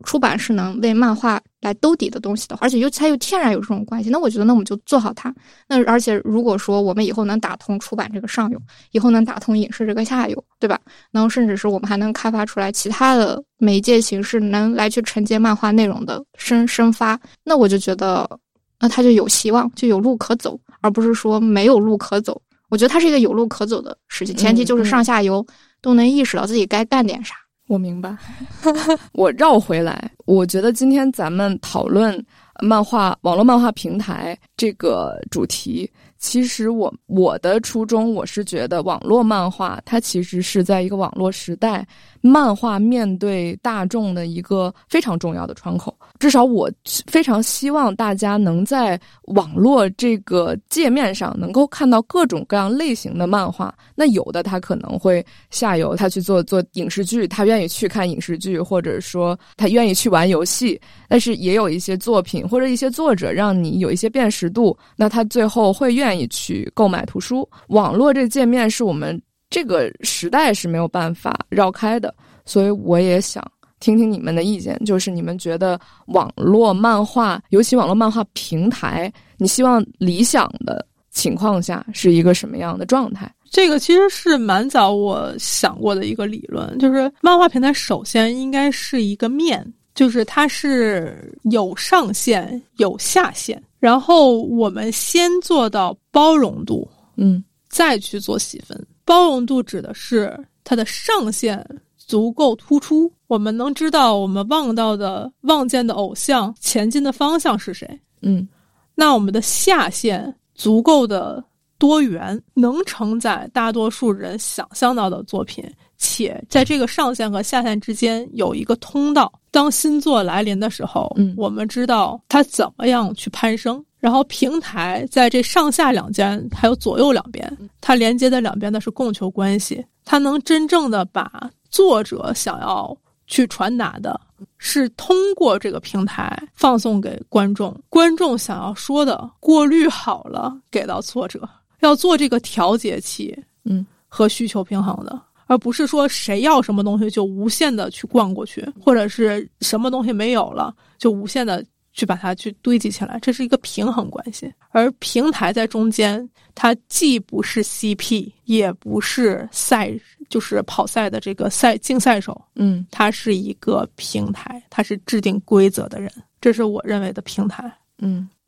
出版是能为漫画来兜底的东西的，而且它又天然有这种关系，那我觉得那我们就做好它。那而且如果说我们以后能打通出版这个上游，以后能打通影视这个下游，对吧？然后甚至是我们还能开发出来其他的媒介形式，能来去承接漫画内容的生发，那我就觉得那它就有希望，就有路可走，而不是说没有路可走。我觉得它是一个有路可走的事情，前提就是上下游都能意识到自己该干点啥。我明白。我绕回来，我觉得今天咱们讨论网络漫画平台这个主题，其实我的初衷，我是觉得网络漫画它其实是在一个网络时代，漫画面对大众的一个非常重要的窗口。至少我非常希望大家能在网络这个界面上能够看到各种各样类型的漫画。那有的他可能会下游，他去做影视剧，他愿意去看影视剧，或者说他愿意去玩游戏。但是也有一些作品或者一些作者让你有一些辨识度，那他最后会愿意去购买图书。网络这界面是我们这个时代是没有办法绕开的，所以我也想听听你们的意见，就是你们觉得网络漫画，尤其网络漫画平台，你希望理想的情况下是一个什么样的状态？这个其实是蛮早我想过的一个理论，就是漫画平台首先应该是一个面，就是它是有上限有下限，然后我们先做到包容度，再去做细分。包容度指的是它的上限足够突出，我们能知道我们望见的偶像前进的方向是谁。那我们的下限足够的多元，能承载大多数人想象到的作品，且在这个上限和下限之间有一个通道。当新作来临的时候，我们知道它怎么样去攀升。然后平台在这上下两间还有左右两边，它连接的两边的是供求关系，它能真正的把作者想要去传达的是通过这个平台放送给观众，观众想要说的过滤好了给到作者，要做这个调节器和需求平衡的，而不是说谁要什么东西就无限的去逛过去，或者是什么东西没有了就无限的去把它去堆积起来，这是一个平衡关系。而平台在中间，它既不是 CP 也不是就是跑赛的这个竞赛手，它是一个平台，它是制定规则的人，这是我认为的平台。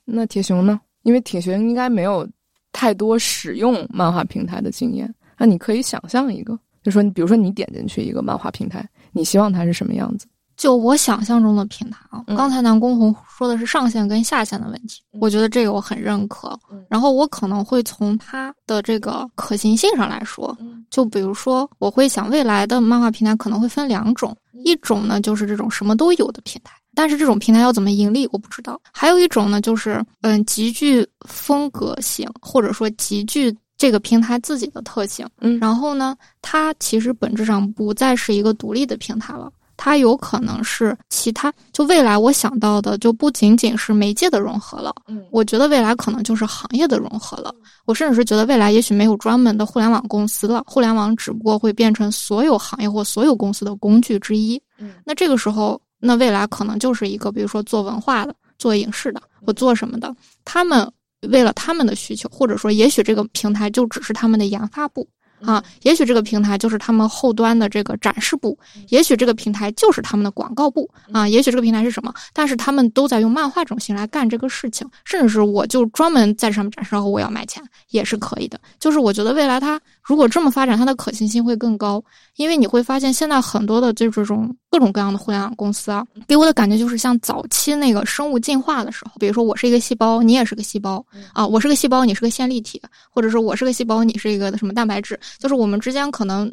那铁熊呢？因为铁熊应该没有太多使用漫画平台的经验，那你可以想象一个，就说你比如说你点进去一个漫画平台，你希望它是什么样子？就我想象中的平台啊，刚才南宫红说的是上限跟下限的问题，我觉得这个我很认可。然后我可能会从它的这个可行性上来说，就比如说我会想未来的漫画平台可能会分两种，一种呢就是这种什么都有的平台，但是这种平台要怎么盈利我不知道。还有一种呢就是极具风格性，或者说极具这个平台自己的特性，然后呢它其实本质上不再是一个独立的平台了，它有可能是其他，就未来我想到的就不仅仅是媒介的融合了，我觉得未来可能就是行业的融合了。我甚至是觉得未来也许没有专门的互联网公司了，互联网只不过会变成所有行业或所有公司的工具之一。那这个时候，那未来可能就是一个比如说做文化的、做影视的或做什么的，他们为了他们的需求，或者说也许这个平台就只是他们的研发部啊，也许这个平台就是他们后端的这个展示部，也许这个平台就是他们的广告部啊，也许这个平台是什么，但是他们都在用漫画这种形式来干这个事情，甚至是我就专门在上面展示，然后我要卖钱也是可以的。就是我觉得未来它如果这么发展，它的可行性会更高，因为你会发现现在很多的这种各种各样的互联网公司啊，给我的感觉就是像早期那个生物进化的时候，比如说我是一个细胞你也是个细胞啊，我是个细胞你是个线粒体，或者说我是个细胞你是一个什么蛋白质，就是我们之间可能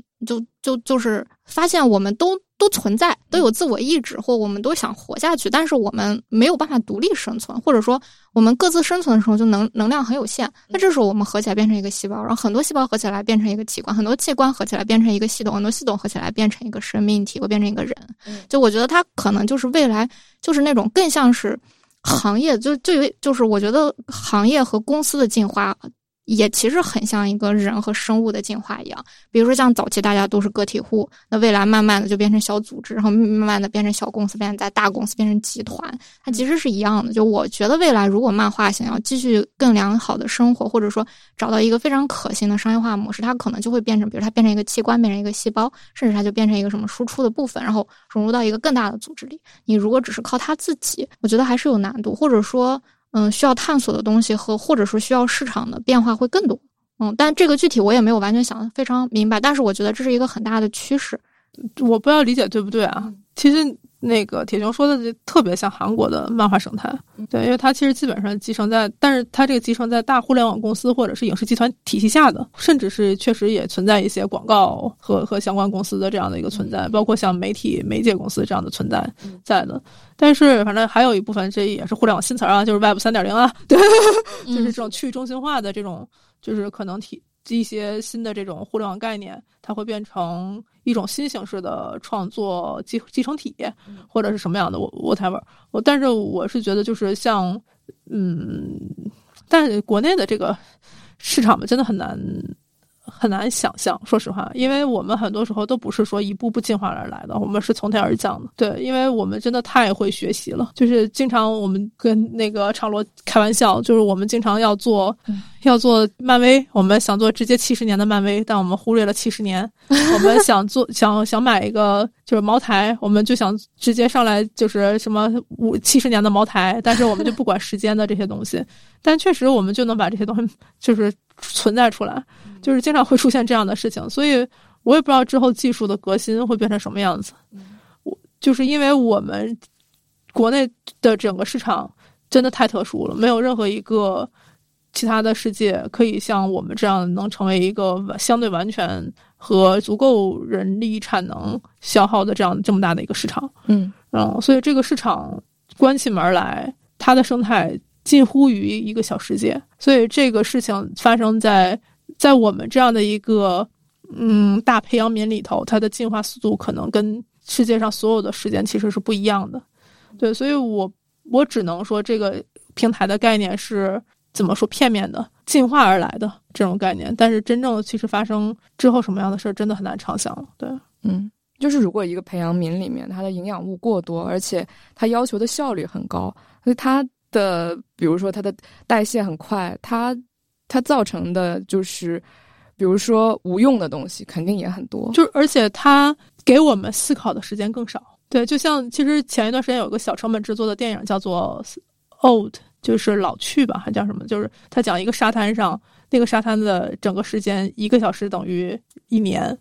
就是发现我们都存在，都有自我意志，或我们都想活下去，但是我们没有办法独立生存，或者说我们各自生存的时候就能量很有限。那这时候我们合起来变成一个细胞，然后很多细胞合起来变成一个器官，很多器官合起来变成一个系统，很多系统合起来变成一个生命体，会变成一个人。就我觉得它可能就是未来就是那种更像是行业，就是我觉得行业和公司的进化也其实很像一个人和生物的进化一样，比如说像早期大家都是个体户，那未来慢慢的就变成小组织，然后慢慢的变成小公司，变成在大公司，变成集团，它其实是一样的。就我觉得未来如果漫画想要继续更良好的生活，或者说找到一个非常可行的商业化模式，它可能就会变成，比如它变成一个器官，变成一个细胞，甚至它就变成一个什么输出的部分，然后融入到一个更大的组织里。你如果只是靠它自己，我觉得还是有难度，或者说需要探索的东西或者说需要市场的变化会更多。但这个具体我也没有完全想得非常明白，但是我觉得这是一个很大的趋势。我不要理解对不对啊？其实那个铁熊说的特别像韩国的漫画生态，对，因为它其实基本上集成在，但是它这个集成在大互联网公司或者是影视集团体系下的，甚至是确实也存在一些广告和相关公司的这样的一个存在，包括像媒体媒介公司这样的存在在的。但是反正还有一部分，这也是互联网新词啊，就是 Web 3.0 啊，对，就是这种去中心化的这种，就是可能一些新的这种互联网概念，它会变成一种新形式的创作集成体，或者是什么样的 whatever。 但是我是觉得就是像但是国内的这个市场真的很难想象，说实话，因为我们很多时候都不是说一步步进化而来的，我们是从天而降的。对，因为我们真的太会学习了，就是经常我们跟那个长罗开玩笑，就是我们经常要做漫威，我们想做直接70年的漫威，但我们忽略了70年。我们想做想买一个就是茅台，我们就想直接上来就是什么70年的茅台，但是我们就不管时间的这些东西。但确实我们就能把这些东西就是存在出来，就是经常会出现这样的事情，所以我也不知道之后技术的革新会变成什么样子。就是因为我们国内的整个市场真的太特殊了，没有任何一个其他的世界可以像我们这样能成为一个相对完全和足够人力产能消耗的这么大的一个市场。所以这个市场关起门来，它的生态近乎于一个小世界，所以这个事情发生在我们这样的一个大培养皿里头，它的进化速度可能跟世界上所有的时间其实是不一样的。对，所以我只能说这个平台的概念是怎么说片面的进化而来的这种概念，但是真正其实发生之后什么样的事真的很难畅想了。对，就是如果一个培养皿里面它的营养物过多，而且它要求的效率很高，所以它的比如说它的代谢很快，它造成的就是比如说无用的东西肯定也很多，就是而且它给我们思考的时间更少。对，就像其实前一段时间有一个小成本制作的电影叫做 Old， 就是老去吧，还叫什么，就是它讲一个沙滩上，那个沙滩的整个时间1个小时等于1年，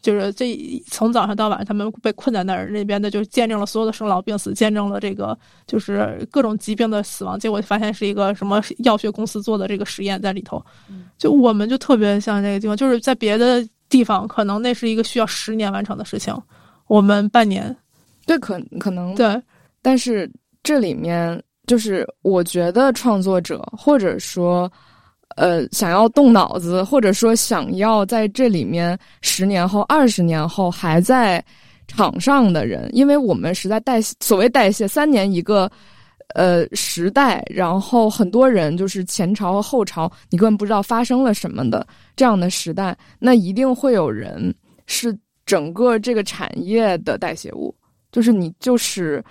就是这从早上到晚上他们被困在那儿，那边的就见证了所有的生老病死，见证了这个就是各种疾病的死亡，结果发现是一个什么药学公司做的这个实验在里头。就我们就特别像这个地方，就是在别的地方可能那是一个需要10年完成的事情，我们半年。对，可能对，但是这里面就是我觉得创作者或者说想要动脑子，或者说想要在这里面10年后、20年后还在场上的人，因为我们实在所谓代谢3年一个时代，然后很多人就是前朝和后朝，你根本不知道发生了什么的这样的时代，那一定会有人是整个这个产业的代谢物，就是你就是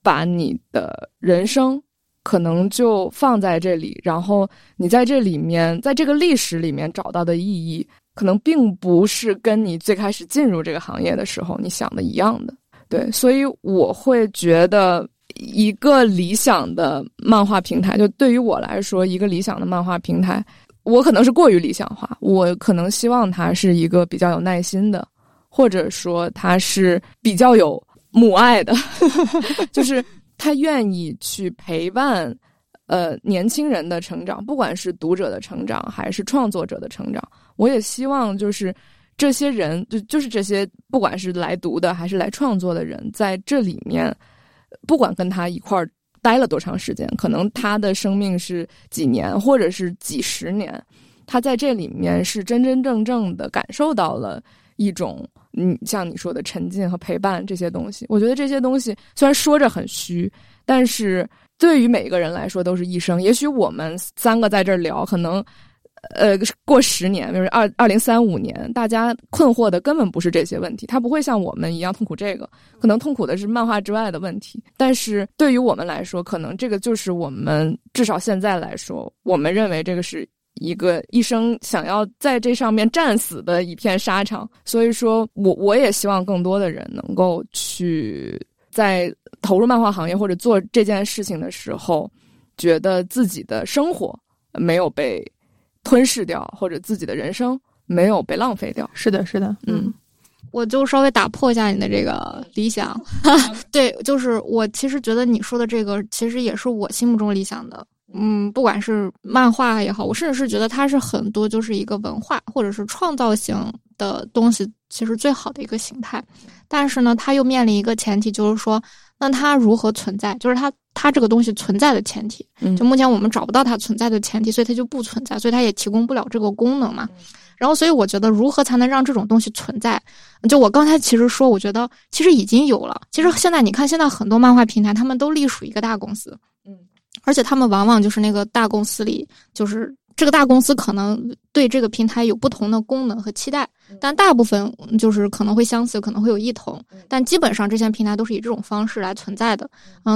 把你的人生可能就放在这里，然后你在这里面，在这个历史里面找到的意义，可能并不是跟你最开始进入这个行业的时候你想的一样的。对，所以我会觉得一个理想的漫画平台，就对于我来说，一个理想的漫画平台，我可能是过于理想化，我可能希望它是一个比较有耐心的，或者说它是比较有母爱的就是他愿意去陪伴年轻人的成长，不管是读者的成长还是创作者的成长。我也希望就是这些人就是这些不管是来读的还是来创作的人，在这里面不管跟他一块儿待了多长时间，可能他的生命是几年或者是几十年，他在这里面是真真正正的感受到了一种像你说的沉浸和陪伴这些东西。我觉得这些东西虽然说着很虚，但是对于每一个人来说都是一生。也许我们3个在这儿聊，可能过10年，比如2035年，大家困惑的根本不是这些问题，他不会像我们一样痛苦，这个可能痛苦的是漫画之外的问题。但是对于我们来说，可能这个就是我们至少现在来说，我们认为这个是一个一生想要在这上面战死的一片沙场。所以说我也希望更多的人能够去在投入漫画行业或者做这件事情的时候，觉得自己的生活没有被吞噬掉，或者自己的人生没有被浪费掉。是的，是的，我就稍微打破一下你的这个理想。对，就是我其实觉得你说的这个其实也是我心目中理想的。不管是漫画也好，我甚至是觉得它是很多就是一个文化或者是创造型的东西其实最好的一个形态。但是呢，它又面临一个前提，就是说那它如何存在，就是它这个东西存在的前提，就目前我们找不到它存在的前提，所以它就不存在，所以它也提供不了这个功能嘛。然后所以我觉得如何才能让这种东西存在，就我刚才其实说我觉得其实已经有了，其实现在你看现在很多漫画平台他们都隶属一个大公司，而且他们往往就是那个大公司里，就是这个大公司可能对这个平台有不同的功能和期待，但大部分就是可能会相似，可能会有异同，但基本上这些平台都是以这种方式来存在的。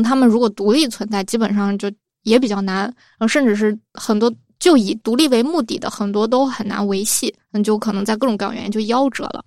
他们如果独立存在基本上就也比较难，甚至是很多就以独立为目的的很多都很难维系，就可能在各种各样原因就夭折了。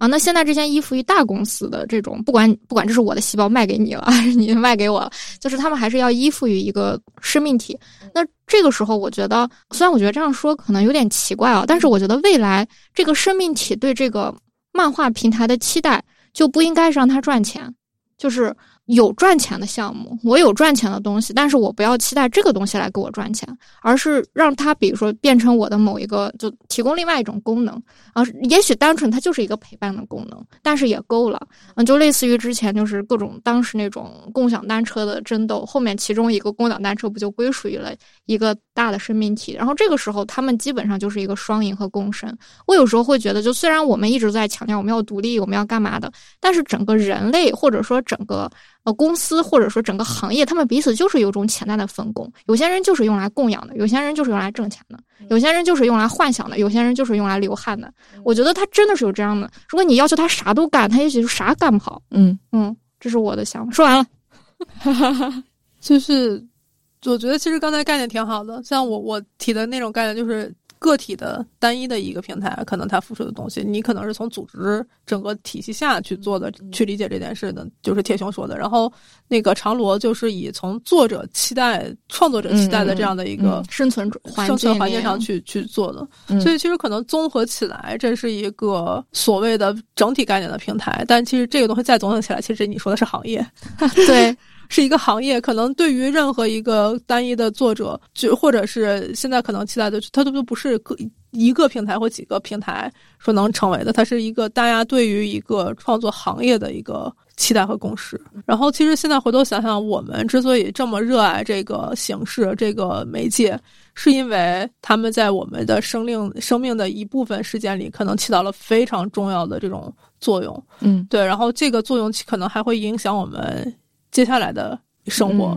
那现在这些依附于大公司的这种，不管这是我的细胞卖给你了还是你卖给我了，就是他们还是要依附于一个生命体。那这个时候我觉得，虽然我觉得这样说可能有点奇怪啊，但是我觉得未来这个生命体对这个漫画平台的期待就不应该是让它赚钱，就是有赚钱的项目，我有赚钱的东西，但是我不要期待这个东西来给我赚钱，而是让它比如说变成我的某一个，就提供另外一种功能啊，也许单纯它就是一个陪伴的功能，但是也够了。就类似于之前就是各种当时那种共享单车的争斗，后面其中一个共享单车不就归属于了一个大的生命体，然后这个时候他们基本上就是一个双赢和共生。我有时候会觉得，就虽然我们一直在强调我们要独立，我们要干嘛的，但是整个人类或者说整个公司或者说整个行业，他们彼此就是有种潜在的分工，有些人就是用来供养的，有些人就是用来挣钱的，有些人就是用来幻想的，有些人就是用来流汗的。我觉得他真的是有这样的，如果你要求他啥都干，他也许就啥干不好。这是我的想法，说完了。就是我觉得其实刚才概念挺好的，像我提的那种概念就是个体的单一的一个平台，可能它付出的东西你可能是从组织整个体系下去做的，去理解这件事的，就是铁熊说的。然后那个长罗就是以从作者期待创作者期待的这样的一个生存环境上去做的。所以其实可能综合起来这是一个所谓的整体概念的平台，但其实这个东西再总合起来，其实你说的是行业。对，是一个行业，可能对于任何一个单一的作者，就或者是现在可能期待的，它都不是一个平台或几个平台说能成为的，它是一个大家对于一个创作行业的一个期待和共识。然后其实现在回头想想，我们之所以这么热爱这个形式这个媒介，是因为他们在我们的生命的一部分时间里可能起到了非常重要的这种作用。对，然后这个作用可能还会影响我们接下来的生活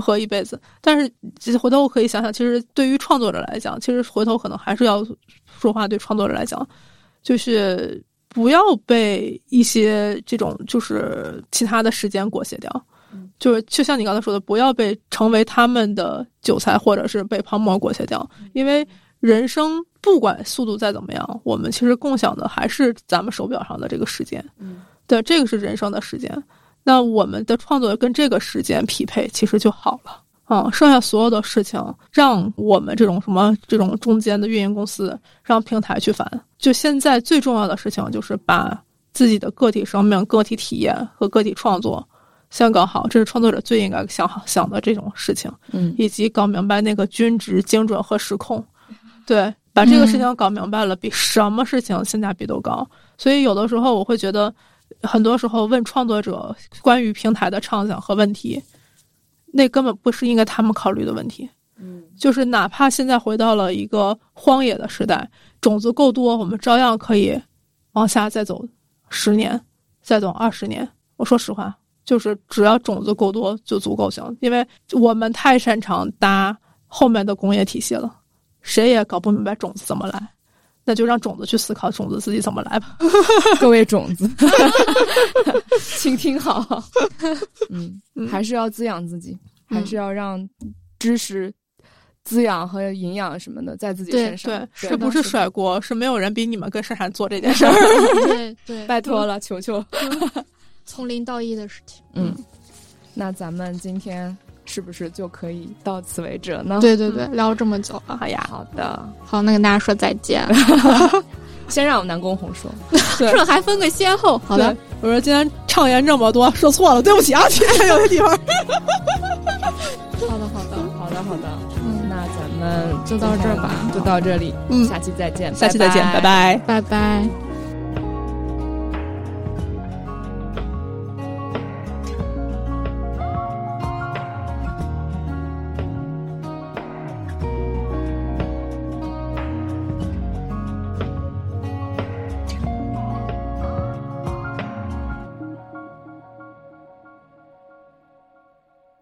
和一辈子。但是其实回头我可以想想，其实对于创作者来讲，其实回头可能还是要说话，对创作者来讲就是不要被一些这种就是其他的时间裹挟掉，就是就像你刚才说的，不要被成为他们的韭菜或者是被泡沫裹挟掉。因为人生不管速度再怎么样，我们其实共享的还是咱们手表上的这个时间。对，这个是人生的时间，那我们的创作跟这个时间匹配其实就好了。剩下所有的事情让我们这种什么这种中间的运营公司，让平台去烦。就现在最重要的事情就是把自己的个体生命、个体体验和个体创作先搞好，这是创作者最应该想的这种事情。以及搞明白那个均值、精准和时空。对，把这个事情搞明白了，比什么事情性价比都高。所以有的时候我会觉得，很多时候问创作者关于平台的畅想和问题，那根本不是应该他们考虑的问题。就是哪怕现在回到了一个荒野的时代，种子够多，我们照样可以往下再走10年，再走20年。我说实话，就是只要种子够多就足够行，因为我们太擅长搭后面的工业体系了，谁也搞不明白种子怎么来，那就让种子去思考种子自己怎么来吧。各位种子请听好。还是要滋养自己，还是要让知识滋养和营养什么的在自己身上。对，这不是甩锅，是没有人比你们更擅长做这件事儿。对，拜托了，求求。从零到一的事情。那咱们今天是不是就可以到此为止呢？对，聊了这么久了。好呀，好的，好，那跟大家说再见。先让我南宫红说，这还分个先后。好的，我说今天畅言这么多，说错了，对不起啊，今天有的地方。好的，那咱们就到这儿吧，就到这里，下期再见，拜拜。